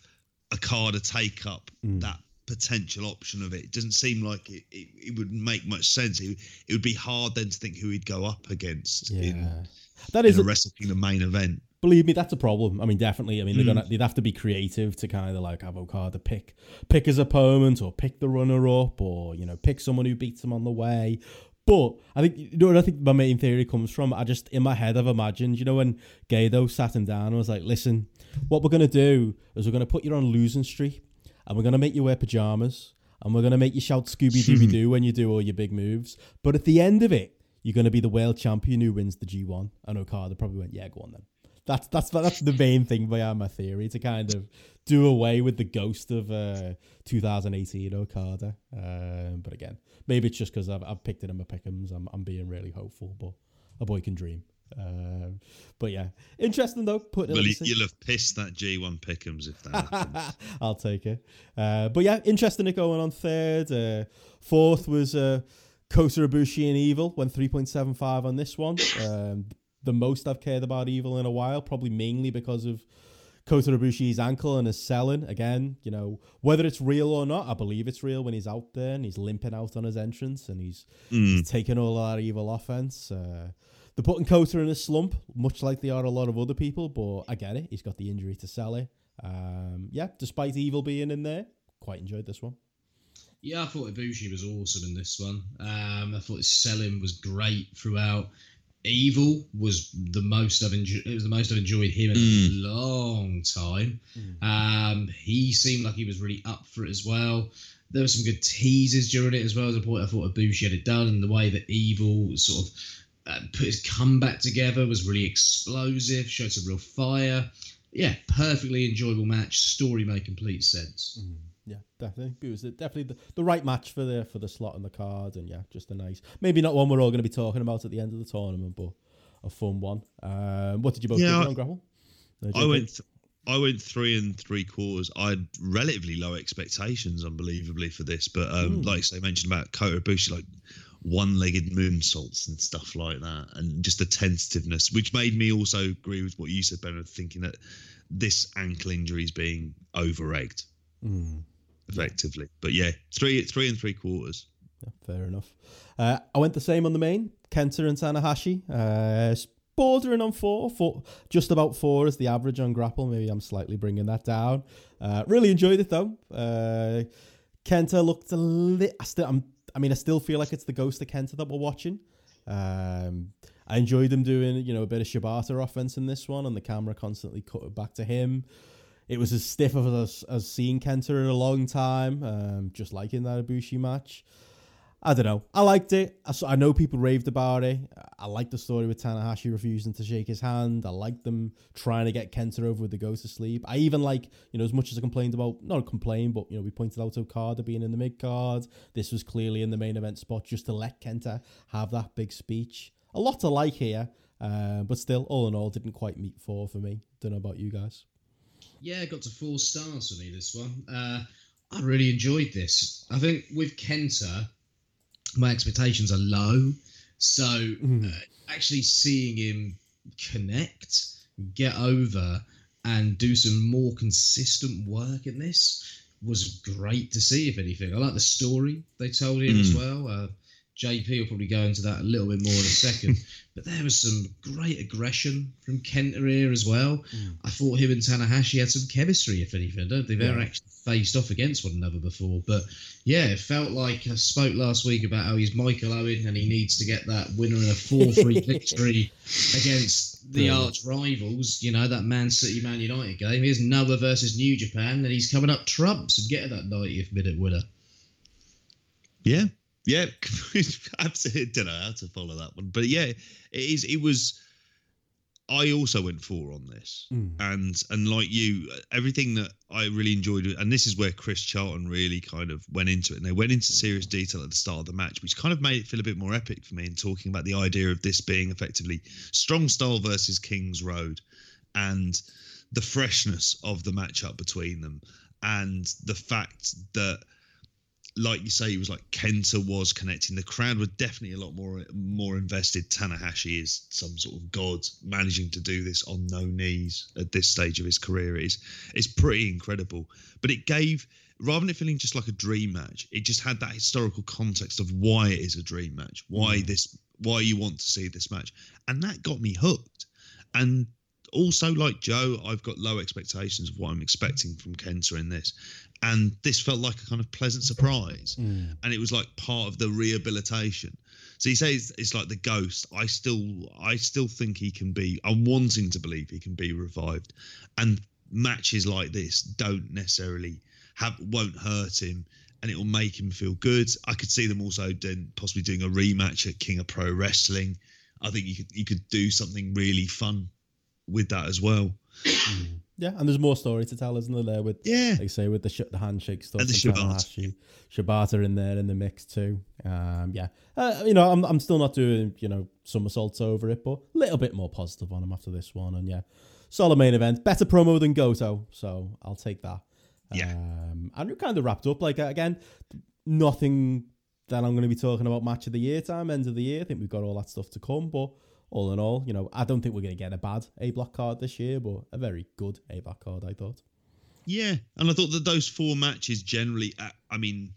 Okada take up mm. that potential option of it. It doesn't seem like it, it, it would make much sense. It, it would be hard then to think who he'd go up against yeah. in, that is in a, a Wrestle Kingdom main event. Believe me, that's a problem. I mean, definitely. I mean, they're mm. gonna, they'd have to be creative to kind of like have Okada pick pick his opponent or pick the runner-up or, you know, pick someone who beats him on the way. But I think, you know, I think my main theory comes from, I just, in my head, I've imagined, you know, when Gedo sat him down and was like, listen, what we're going to do is we're going to put you on a losing streak and we're going to make you wear pajamas and we're going to make you shout Scooby-Dooby-Doo when you do all your big moves. But at the end of it, you're going to be the world champion who wins the G one. And Okada probably went, yeah, go on then. That's that's that's the main thing behind my theory, to kind of do away with the ghost of uh, two thousand eighteen Okada. Um, but again, maybe it's just because I've I've picked it in my pick'ems. I'm I'm being really hopeful, but a boy can dream. Um, but yeah, interesting though. Put well, you, you'll have pissed that G one pick'ems if that happens. I'll take it. Uh, but yeah, interesting it going on third. Uh, fourth was uh, Kota Ibushi and Evil. Went three point seven five on this one. Um, the most I've cared about Evil in a while, probably mainly because of Kota Ibushi's ankle and his selling. Again, you know, whether it's real or not, I believe it's real when he's out there and he's limping out on his entrance and he's, mm. he's taking all that Evil offense. Uh, they're putting Kota in a slump, much like they are a lot of other people, but I get it. He's got the injury to sell it. Um, yeah, despite Evil being in there, quite enjoyed this one. Yeah, I thought Ibushi was awesome in this one. Um, I thought his selling was great throughout. Evil was the most I've enjoyed. It was the most I've enjoyed him in mm. a long time. Mm. Um, he seemed like he was really up for it as well. There were some good teases during it as well. As a point, I thought Ibushi had it done, and the way that Evil sort of uh, put his comeback together was really explosive. Showed some real fire. Yeah, perfectly enjoyable match. Story made complete sense. Mm. Yeah, definitely. It was definitely the, the right match for the for the slot on the card, and yeah, just a nice, maybe not one we're all going to be talking about at the end of the tournament, but a fun one. Um, what did you both yeah, think I, on Grapple? I went, th- I went three and three quarters. I had relatively low expectations, unbelievably, for this, but um, mm. like I mentioned about Kota Ibushi, like one-legged moonsaults and stuff like that, and just the tentativeness, which made me also agree with what you said, Ben, thinking that this ankle injury is being over-egged mm. effectively. But yeah, three three and three quarters. Yeah, fair enough. Uh, I went the same on the main, Kenta and Tanahashi. Uh, bordering on four, four, just about four is the average on Grapple. Maybe I'm slightly bringing that down. Uh, really enjoyed it though. Uh, Kenta looked a little... I still, I'm, I mean, I still feel like it's the ghost of Kenta that we're watching. Um, I enjoyed him doing, you know, a bit of Shibata offense in this one, and the camera constantly cut it back to him. It was as stiff of as as seeing Kenta in a long time. Um, just like in that Ibushi match. I don't know. I liked it. I, I know people raved about it. I liked the story with Tanahashi refusing to shake his hand. I liked them trying to get Kenta over with the go to sleep. I even like, you know, as much as I complained about, not complained, but, you know, we pointed out Okada being in the mid card. This was clearly in the main event spot just to let Kenta have that big speech. A lot to like here, uh, but still, all in all, didn't quite meet four for me. Don't know about you guys. Yeah, I got to four stars for me, this one. Uh, I really enjoyed this. I think with Kenta, my expectations are low, so uh, actually seeing him connect, get over, and do some more consistent work in this was great to see, if anything. I like the story they told him mm. as well. Uh, J P will probably go into that a little bit more in a second, but there was some great aggression from Kenta here as well. Mm. I thought him and Tanahashi had some chemistry, if anything. I don't think they've ever yeah. actually faced off against one another before, but yeah, it felt like I spoke last week about how he's Michael Owen and he needs to get that winner in a four three victory against the mm. arch rivals, you know, that Man City, Man United game. Here's Noah versus New Japan, and he's coming up trumps and getting that ninetieth minute winner. Yeah. Yeah, absolutely. Don't know how to follow that one, but yeah, it is. It was. I also went four on this, mm. and and like you, everything that I really enjoyed, and this is where Chris Charlton really kind of went into it, and they went into serious detail at the start of the match, which kind of made it feel a bit more epic for me. In talking about the idea of this being effectively Strong Style versus King's Road, and the freshness of the matchup between them, and the fact that, like you say, it was like Kenta was connecting. The crowd were definitely a lot more more invested. Tanahashi is some sort of god, managing to do this on no knees at this stage of his career. It is, it's pretty incredible. But it gave, rather than it feeling just like a dream match, it just had that historical context of why it is a dream match, why mm. this, why you want to see this match. And that got me hooked. And also, like Joe, I've got low expectations of what I'm expecting from Kenta in this. And this felt like a kind of pleasant surprise. Mm. And it was like part of the rehabilitation. So you say it's, it's like the ghost. I still I still think he can be, I'm wanting to believe he can be revived. And matches like this don't necessarily have, won't hurt him, and it will make him feel good. I could see them also doing, possibly doing a rematch at King of Pro Wrestling. I think you could, you could do something really fun with that as well. Yeah, and there's more story to tell, isn't there, there with, yeah, like say, with the, sh- the handshake stuff and the Shibata. Shibata in there in the mix too. Um, yeah, uh, you know, I'm I'm still not doing, you know, somersaults over it, but a little bit more positive on him after this one. And yeah, solid main event, better promo than Goto, so I'll take that. Yeah, um, and it kind of wrapped up like, again, nothing that I'm going to be talking about match of the year time, end of the year. I think we've got all that stuff to come, but all in all, you know, I don't think we're going to get a bad A-block card this year, but a very good A-block card, I thought. Yeah, and I thought that those four matches generally, I mean,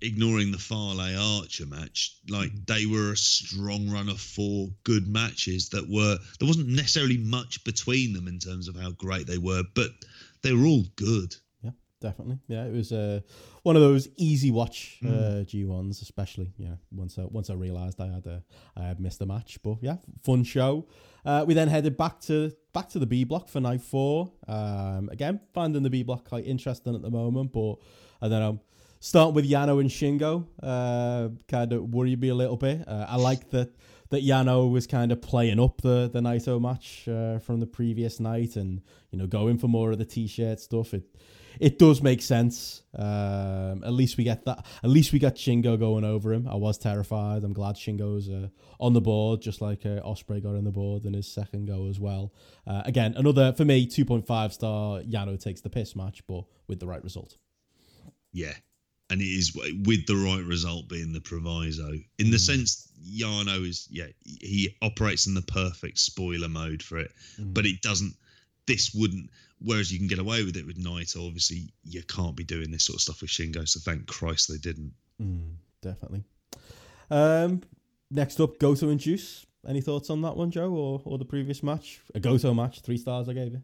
ignoring the Farley-Archer match, like, they were a strong run of four good matches that were, there wasn't necessarily much between them in terms of how great they were, but they were all good. Yeah, definitely. Yeah, it was uh, one of those easy watch uh, G ones, especially. Yeah, once I once I realised I had a, I had missed the match, but yeah, fun show. Uh, we then headed back to back to the B block for night four. Um, again, finding the B block quite interesting at the moment, but I don't know. Starting with Yano and Shingo, uh, kind of worried me a little bit. Uh, I like that that Yano was kind of playing up the the Naito match uh, from the previous night, and you know, going for more of the t-shirt stuff. It, It does make sense. Um, at least we get that. At least we got Shingo going over him. I was terrified. I'm glad Shingo's uh, on the board, just like uh, Ospreay got on the board in his second go as well. Uh, again, another, for me, two point five star Yano takes the piss match, but with the right result. Yeah. and it is with the right result being the proviso. In the mm. sense, Yano is, yeah, he operates in the perfect spoiler mode for it, mm. but it doesn't, this wouldn't, whereas you can get away with it with Naito, obviously you can't be doing this sort of stuff with Shingo, so thank Christ they didn't. Mm, definitely. Um, next up, Goto and Juice. Any thoughts on that one, Joe, or, or the previous match? A Goto match, three stars I gave it.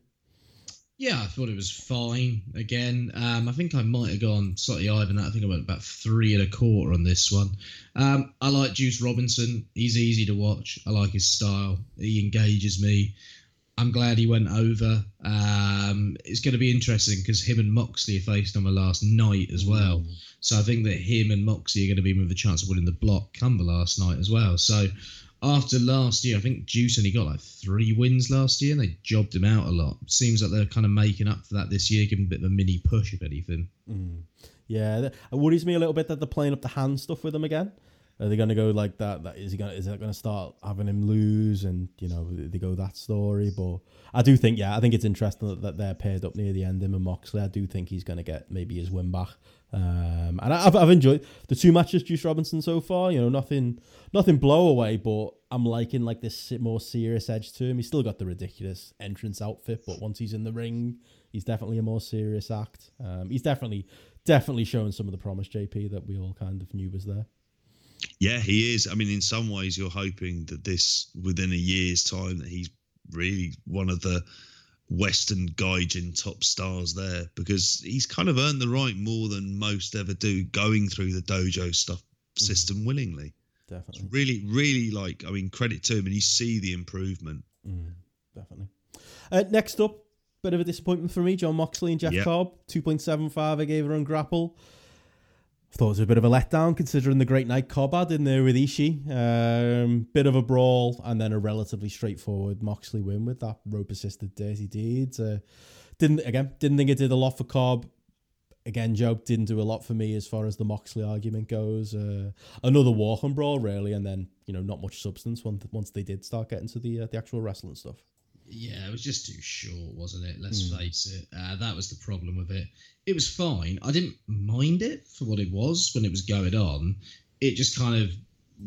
Yeah, I thought it was fine again. Um, I think I might have gone slightly higher than that. I think I went about three and a quarter on this one. Um, I like Juice Robinson. He's easy to watch. I like his style. He engages me. I'm glad he went over. Um, it's going to be interesting because him and Moxley are faced on the last night as well. Mm. So I think that him and Moxley are going to be with a chance of winning the block come the last night as well. So after last year, I think Juice only got like three wins last year and they jobbed him out a lot. Seems like they're kind of making up for that this year, giving a bit of a mini push, if anything. Mm. Yeah, that worries me a little bit that they're playing up the hand stuff with him again. Are they going to go like that? that is he going? Is that going to start having him lose and, you know, they go that story? But I do think, yeah, I think it's interesting that, that they're paired up near the end, him and Moxley. I do think he's going to get maybe his win back. Um, and I've, I've enjoyed the two matches, Juice Robinson so far, you know, nothing, nothing blow away, but I'm liking like this more serious edge to him. He's still got the ridiculous entrance outfit, but once he's in the ring, he's definitely a more serious act. Um, he's definitely, definitely showing some of the promise, J P, that we all kind of knew was there. Yeah, he is. I mean, in some ways you're hoping that this, within a year's time, that he's really one of the Western Gaijin top stars there, because he's kind of earned the right more than most ever do, going through the dojo stuff system mm. willingly. Definitely. It's really, really like, I mean, credit to him, and you see the improvement. Mm, definitely. Uh, next up, bit of a disappointment for me, Jon Moxley and Jeff yep. Cobb. two point seven five I gave her on Grapple. I thought it was a bit of a letdown considering the great night Cobb had in there with Ishii. Um, bit of a brawl and then a relatively straightforward Moxley win with that rope-assisted dirty deeds. Uh, didn't again, didn't think it did a lot for Cobb. Again, Joe, didn't do a lot for me as far as the Moxley argument goes. Uh, another walk and brawl, really, and then, you know, not much substance once once they did start getting to the uh, the actual wrestling stuff. Yeah, it was just too short, wasn't it? Let's mm. face it. Uh, that was the problem with it. It was fine. I didn't mind it for what it was when it was going on. It just kind of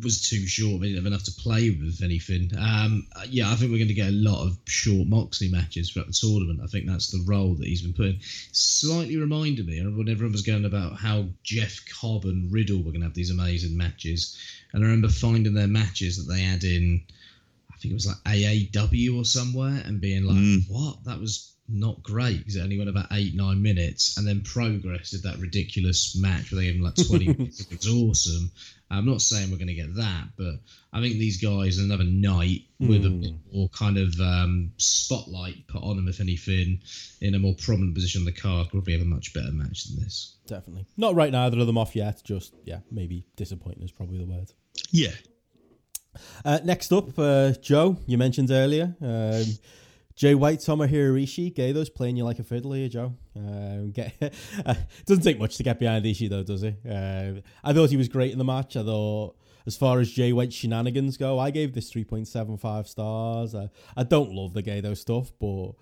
was too short. We didn't have enough to play with anything. Um, yeah, I think we're going to get a lot of short Moxley matches throughout the tournament. I think that's the role that he's been putting. Slightly reminded me, when everyone was going about how Jeff Cobb and Riddle were going to have these amazing matches. And I remember finding their matches that they had in... I think it was like A A W or somewhere, and being like, mm. what? That was not great, because it only went about eight, nine minutes, and then Progress did that ridiculous match where they gave them like twenty minutes. It was awesome. I'm not saying we're going to get that, but I think these guys, another night with mm. a bit more kind of um, spotlight put on them, if anything, in a more prominent position on the card, could probably have a much better match than this. Definitely. Not right now, either of them off yet, just, yeah, maybe disappointing is probably the word. Yeah. Uh, next up, uh, Joe, you mentioned earlier, um, Jay White, Tomohiro Ishii, Gato's playing you like a fiddle here, Joe. Um, get, uh, doesn't take much to get behind Ishii, though, does it? Uh, I thought he was great in the match. I thought, as far as Jay White shenanigans go, I gave this three point seven five stars. I, I don't love the Gato stuff, but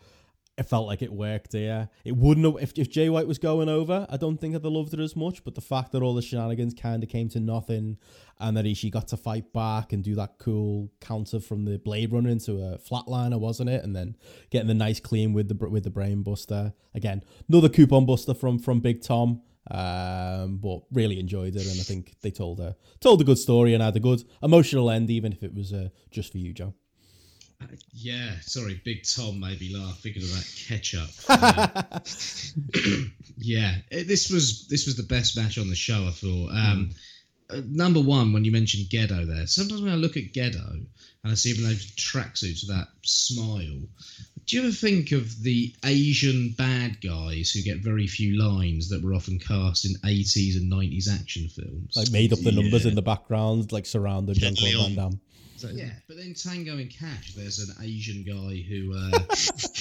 it felt like it worked here. It wouldn't have, if, if Jay White was going over, I don't think I'd have loved it as much, but the fact that all the shenanigans kind of came to nothing and that Ishii got to fight back and do that cool counter from the Blade Runner into a flatliner, wasn't it? And then getting the nice clean with the with the Brain Buster. Again, another coupon buster from, from Big Tom, um, but really enjoyed it, and I think they told a, told a good story and had a good emotional end, even if it was uh, just for you, Joe. Uh, yeah, sorry, Big Tom made me laugh thinking of that ketchup. Uh, yeah, it, this was this was the best match on the show, I thought. Um, mm. uh, number one, when you mentioned Gedo there, sometimes when I look at Gedo and I see him in those tracksuits with that smile, do you ever think of the Asian bad guys who get very few lines that were often cast in eighties and nineties action films? Like made up the yeah. numbers in the background, like surrounded Jean-Claude Van Damme. So, yeah, but then Tango and Cash, there's an Asian guy who uh,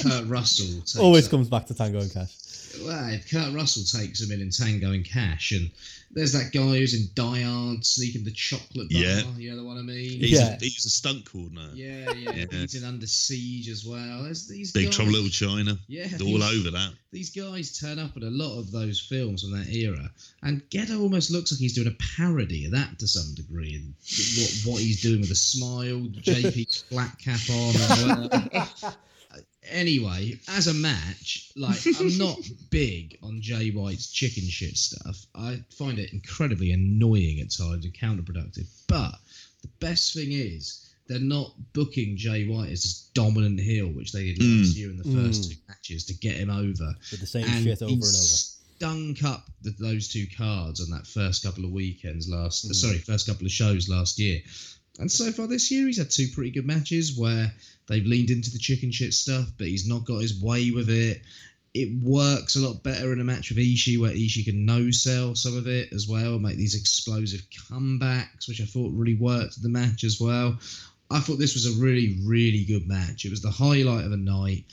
Kurt Russell takes always up. Comes back to Tango and Cash. Well, Kurt Russell takes him in in Tango and Cash, and there's that guy who's in Die Hard sneaking the chocolate bar. Yeah. You know the one I mean? They yeah. Use a, they use a stunt coordinator. Yeah, yeah. yeah. He did Under Siege as well. These Big guys, Trouble Little China. Yeah. They're these, all over that. These guys turn up in a lot of those films from that era. And Gedo almost looks like he's doing a parody of that to some degree. And what, what he's doing with a smile, J P's flat cap on. And anyway, as a match, like, I'm not big on Jay White's chicken shit stuff. I find it incredibly annoying at times and counterproductive. But the best thing is they're not booking Jay White as this dominant heel, which they did mm. last year in the first mm. two matches to get him over. With the same and shit over and over. Stunk up the, those two cards on that first couple of weekends last... Mm. Sorry, first couple of shows last year. And so far this year, he's had two pretty good matches where they've leaned into the chicken shit stuff, but he's not got his way with it. It works a lot better in a match with Ishii, where Ishii can no-sell some of it as well, make these explosive comebacks, which I thought really worked in the match as well. I thought this was a really, really good match. It was the highlight of the night,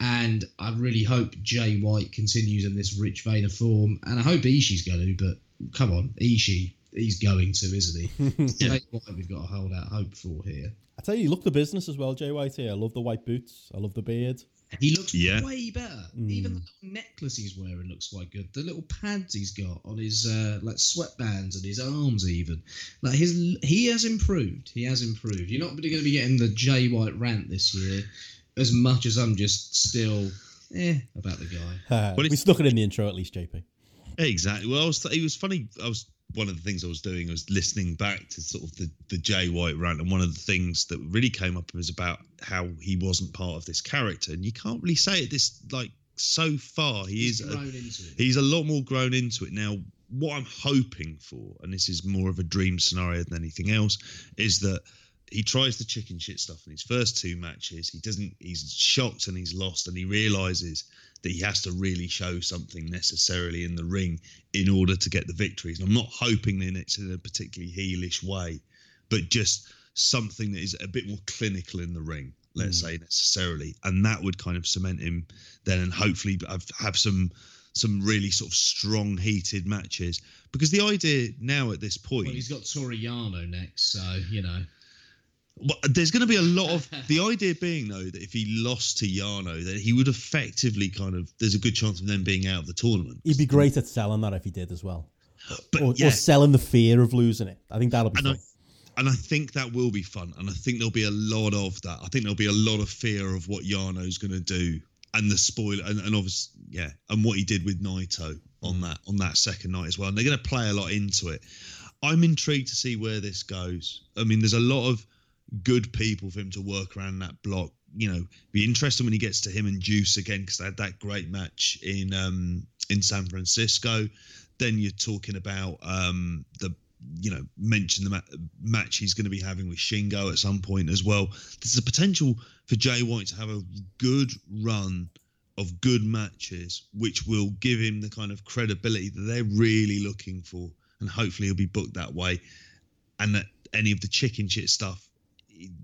and I really hope Jay White continues in this rich vein of form, and I hope Ishii's going to, but come on, Ishii. He's going to, isn't he? Jay White, we've got to hold out hope for here. I tell you, you look the business as well, Jay White here. I love the white boots. I love the beard. He looks yeah. way better. Mm. Even the little necklace he's wearing looks quite good. The little pads he's got on his uh, like sweatbands and his arms, even like his he has improved. He has improved. You're not really going to be getting the Jay White rant this year, as much as I'm just still eh about the guy. Uh, well, we snuck it in the intro at least, J P. Exactly. Well, I was th- it was funny. I was. One of the things I was doing was listening back to sort of the, the Jay White rant, and one of the things that really came up was about how he wasn't part of this character, and you can't really say it this like so far. He he's is grown a, into it. He's a lot more grown into it now. What I'm hoping for, and this is more of a dream scenario than anything else, is that he tries the chicken shit stuff in his first two matches. He doesn't. He's shocked and he's lost, and he realizes that he has to really show something necessarily in the ring in order to get the victories. And I'm not hoping that it's in a particularly heelish way, but just something that is a bit more clinical in the ring, let's mm. say necessarily. And that would kind of cement him then, and hopefully have some some really sort of strong, heated matches. Because the idea now at this point... Well, he's got Toru Yano next, so, you know... Well, there's going to be a lot of the idea being though that if he lost to Yano, that he would effectively kind of there's a good chance of them being out of the tournament. He'd be great at selling that if he did as well, but or, yeah. or selling the fear of losing it. I think that'll be and fun. I, and I think that will be fun, and I think there'll be a lot of that. I think there'll be a lot of fear of what Yano's going to do, and the spoiler, and, and obviously yeah, and what he did with Naito on that on that second night as well. And they're going to play a lot into it. I'm intrigued to see where this goes. I mean, there's a lot of good people for him to work around that block. You know, be interesting when he gets to him and Juice again, because they had that great match in um, in San Francisco. Then you're talking about um, the, you know, mention the ma- match he's going to be having with Shingo at some point as well. There's a potential for Jay White to have a good run of good matches, which will give him the kind of credibility that they're really looking for, and hopefully he'll be booked that way, and that any of the chicken shit stuff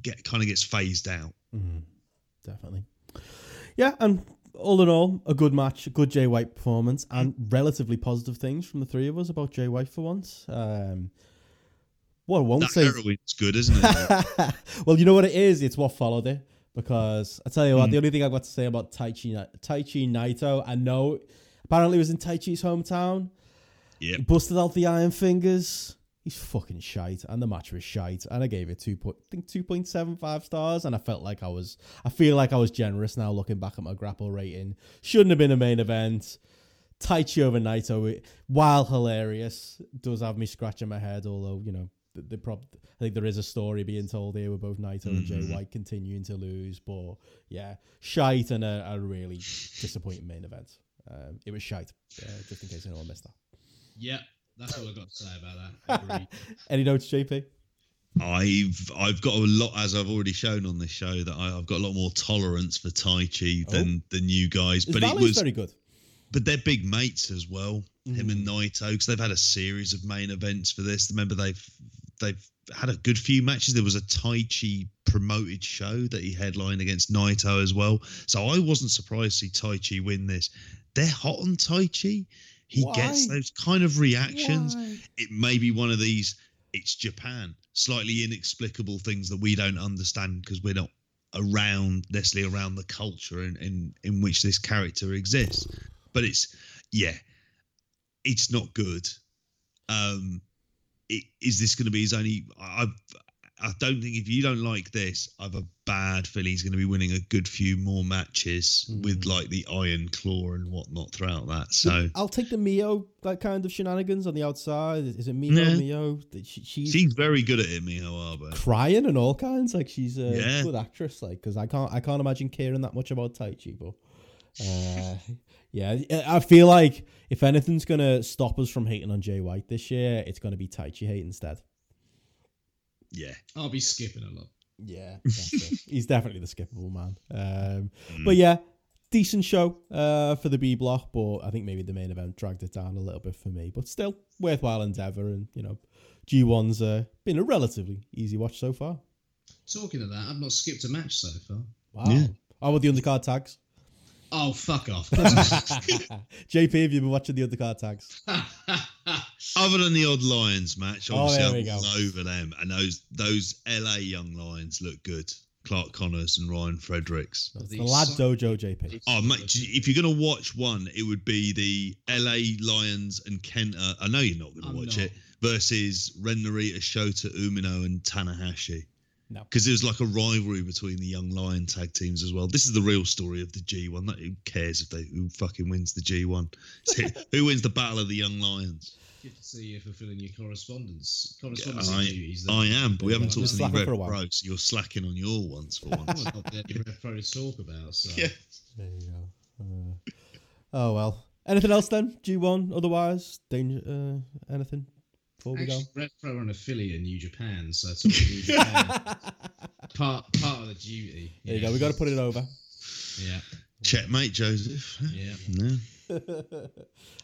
Get kind of gets phased out. Mm, definitely. Yeah, and all in all, a good match, a good Jay White performance, and relatively positive things from the three of us about Jay White for once. Um, well, I won't that say... heroin's good, isn't it? Well, you know what it is? It's what followed it, because I tell you what, mm. the only thing I've got to say about Taichi, Taichi Naito, I know apparently it was in Taichi's hometown. Yeah. He busted out the iron fingers. He's fucking shite, and the match was shite, and I gave it two, I think two point seven five stars, and I felt like I was, I feel like I was generous now looking back at my Grapple rating. Shouldn't have been a main event. Taichi over Naito, while hilarious, does have me scratching my head. Although, you know, the prob, I think there is a story being told here with both Naito mm-hmm. and Jay White continuing to lose, but yeah, shite and a, a really disappointing main event. Um, it was shite, uh, just in case anyone missed that. Yeah. That's all I've got to say about that. Any notes, J P? I've I've got a lot, as I've already shown on this show, that I, I've got a lot more tolerance for Taichi oh. than the new guys. His but it was very good. But they're big mates as well, mm. him and Naito, because they've had a series of main events for this. Remember, they've they've had a good few matches. There was a Taichi promoted show that he headlined against Naito as well. So I wasn't surprised to see Taichi win this. They're hot on Taichi. He Why? Gets those kind of reactions. Why? It may be one of these it's Japan. Slightly inexplicable things that we don't understand because we're not around necessarily around the culture in, in, in which this character exists. But it's, yeah, it's not good. Um, it, is this going to be his only... I've, I don't think if you don't like this, I've a bad feeling he's going to be winning a good few more matches mm. with like the Iron Claw and whatnot throughout that. So I'll take the Mio, that kind of shenanigans on the outside. Is it Mio? Yeah. Mio? She, she's, she's very good at it, Mio Arbo. Crying and all kinds. Like she's a yeah. good actress. Like because I can't, I can't imagine caring that much about Taichi. But uh, yeah, I feel like if anything's going to stop us from hating on Jay White this year, it's going to be Taichi hate instead. Yeah, I'll be skipping a lot. Yeah, that's it. He's definitely the skippable man. Um, mm. But yeah, decent show uh, for the B block, but I think maybe the main event dragged it down a little bit for me. But still, worthwhile endeavour, and you know, G one's uh, been a relatively easy watch so far. Talking of that, I've not skipped a match so far. Wow. Yeah. Oh, with the undercard tags? Oh, fuck off. J P, have you been watching the undercard tags? Other than the odd Lions match, obviously, oh, there we go. I'm over them. And those those L A young Lions look good. Clark Connors and Ryan Fredericks. That's the Lad Dojo, J P. Oh, mate, if you're going to watch one, it would be the L A Lions and Kenta. I know you're not going to watch not. it. Versus Ren Narita, Shota Umino and Tanahashi. Because no. It was like a rivalry between the young Lion tag teams as well. This is the real story of the G one. Like, who cares if they who fucking wins the G one? Who wins the battle of the young Lions? Good to see you fulfilling your correspondence. correspondence yeah, I, duties, I am, but we haven't talked to any rep pro, so you're slacking on your ones for once. I've got any rep pro to talk about. So. Yeah. There you go. Uh, oh, well. Anything else then? G one, otherwise? Danger, uh, anything? Actually, Red Pro are an affiliate in New Japan, so it's New Japan. part part of the duty. There you know. go. We got to put it over. Yeah. Checkmate, Joseph. Yeah. No.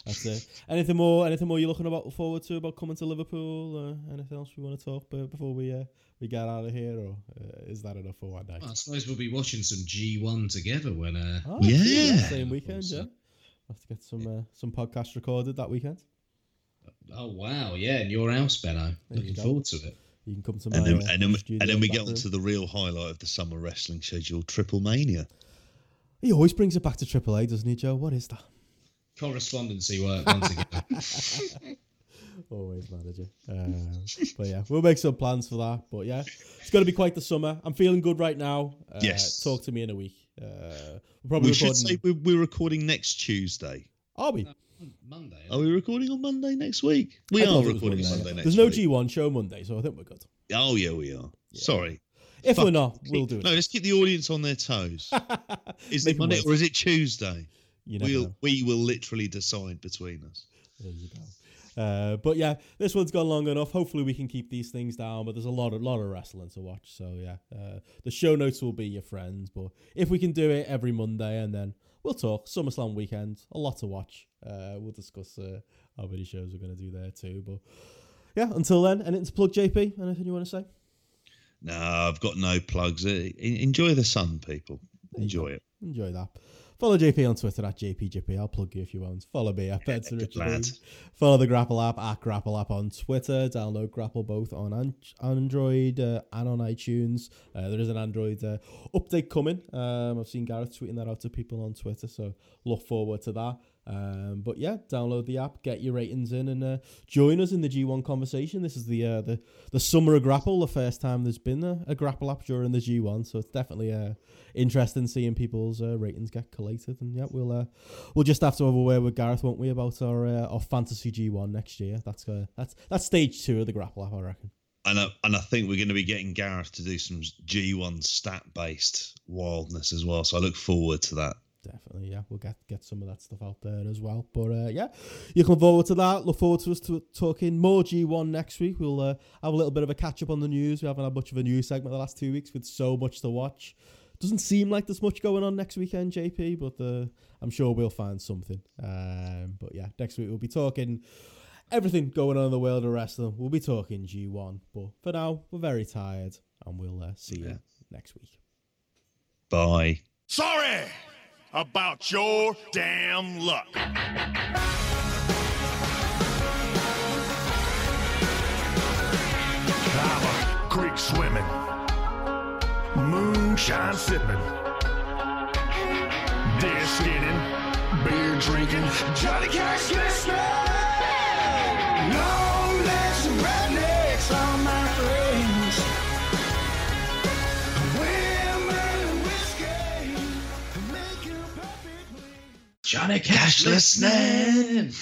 That's it. Anything more? Anything more you're looking about forward to about coming to Liverpool? Uh, anything else we want to talk about before we uh, we get out of here, or uh, is that enough for one night? Well, I suppose we'll be watching some G one together when. Uh, oh, yeah. yeah. Same weekend. Yeah. We'll have to get some uh, some podcasts recorded that weekend. Oh, wow. Yeah, in your house, Benno. Looking forward to it. You can come to my And then, uh, and then, and then we get on to the real highlight of the summer wrestling schedule, Triple Mania. He always brings it back to Triple A, doesn't he, Joe? What is that? Correspondency work once again. Always manager. Uh, but yeah, we'll make some plans for that. But yeah, it's going to be quite the summer. I'm feeling good right now. Uh, yes. Talk to me in a week. Uh, we're probably we recording... should say we're, we're recording next Tuesday. Are we? Monday. Are we recording on Monday next week? We are recording Monday, Monday yeah. next There's week. There's no G one show Monday, so I think we're good. Oh, yeah, we are. Yeah. Sorry. If Fuck. we're not, we'll do it. No, let's keep the audience on their toes. Is it Monday or is it Tuesday? You know. We'll, we will literally decide between us. There you go. Uh, but yeah, this one's gone long enough. Hopefully we can keep these things down, but there's a lot, a lot of wrestling to watch. So yeah, uh, the show notes will be your friends, but if we can do it every Monday and then we'll talk SummerSlam weekend, a lot to watch. Uh, we'll discuss uh, how many shows we're going to do there too. But yeah, until then, anything to plug, J P? Anything you want to say? No, I've got no plugs. Enjoy the sun, people. Enjoy it. Enjoy that. Follow J P on Twitter at J P J P. I'll plug you if you want. Follow me at Benson Richard. Follow the Grapple app at Grapple app on Twitter. Download Grapple both on an- Android uh, and on iTunes. Uh, there is an Android uh, update coming. Um, I've seen Gareth tweeting that out to people on Twitter, so look forward to that. Um, but yeah, download the app, get your ratings in, and uh, join us in the G one conversation. This is the uh, the the summer of Grapple, the first time there's been a, a Grapple app during the G one, so it's definitely uh, interesting seeing people's uh, ratings get collated. And yeah, we'll uh, we'll just have to have a word with Gareth, won't we, about our uh, our fantasy G one next year. That's uh, that's that's stage two of the Grapple app, I reckon. And I, and I think we're going to be getting Gareth to do some G one stat based wildness as well. So I look forward to that. Definitely, yeah. We'll get, get some of that stuff out there as well. But, uh, yeah, you come forward to that. Look forward to us to talking more G one next week. We'll uh, have a little bit of a catch-up on the news. We haven't had much of a news segment the last two weeks with so much to watch. Doesn't seem like there's much going on next weekend, J P, but uh, I'm sure we'll find something. Um, but, yeah, next week we'll be talking everything going on in the world of wrestling. We'll be talking G one. But for now, we're very tired, and we'll uh, see yeah. you next week. Bye. Sorry! About your damn luck. creek swimming, moonshine sipping, deer skinning, beer drinking, Johnny Cash listening. Long legs and rednecks are my friends. Women and whiskey make you perfect. Johnny Cash listening.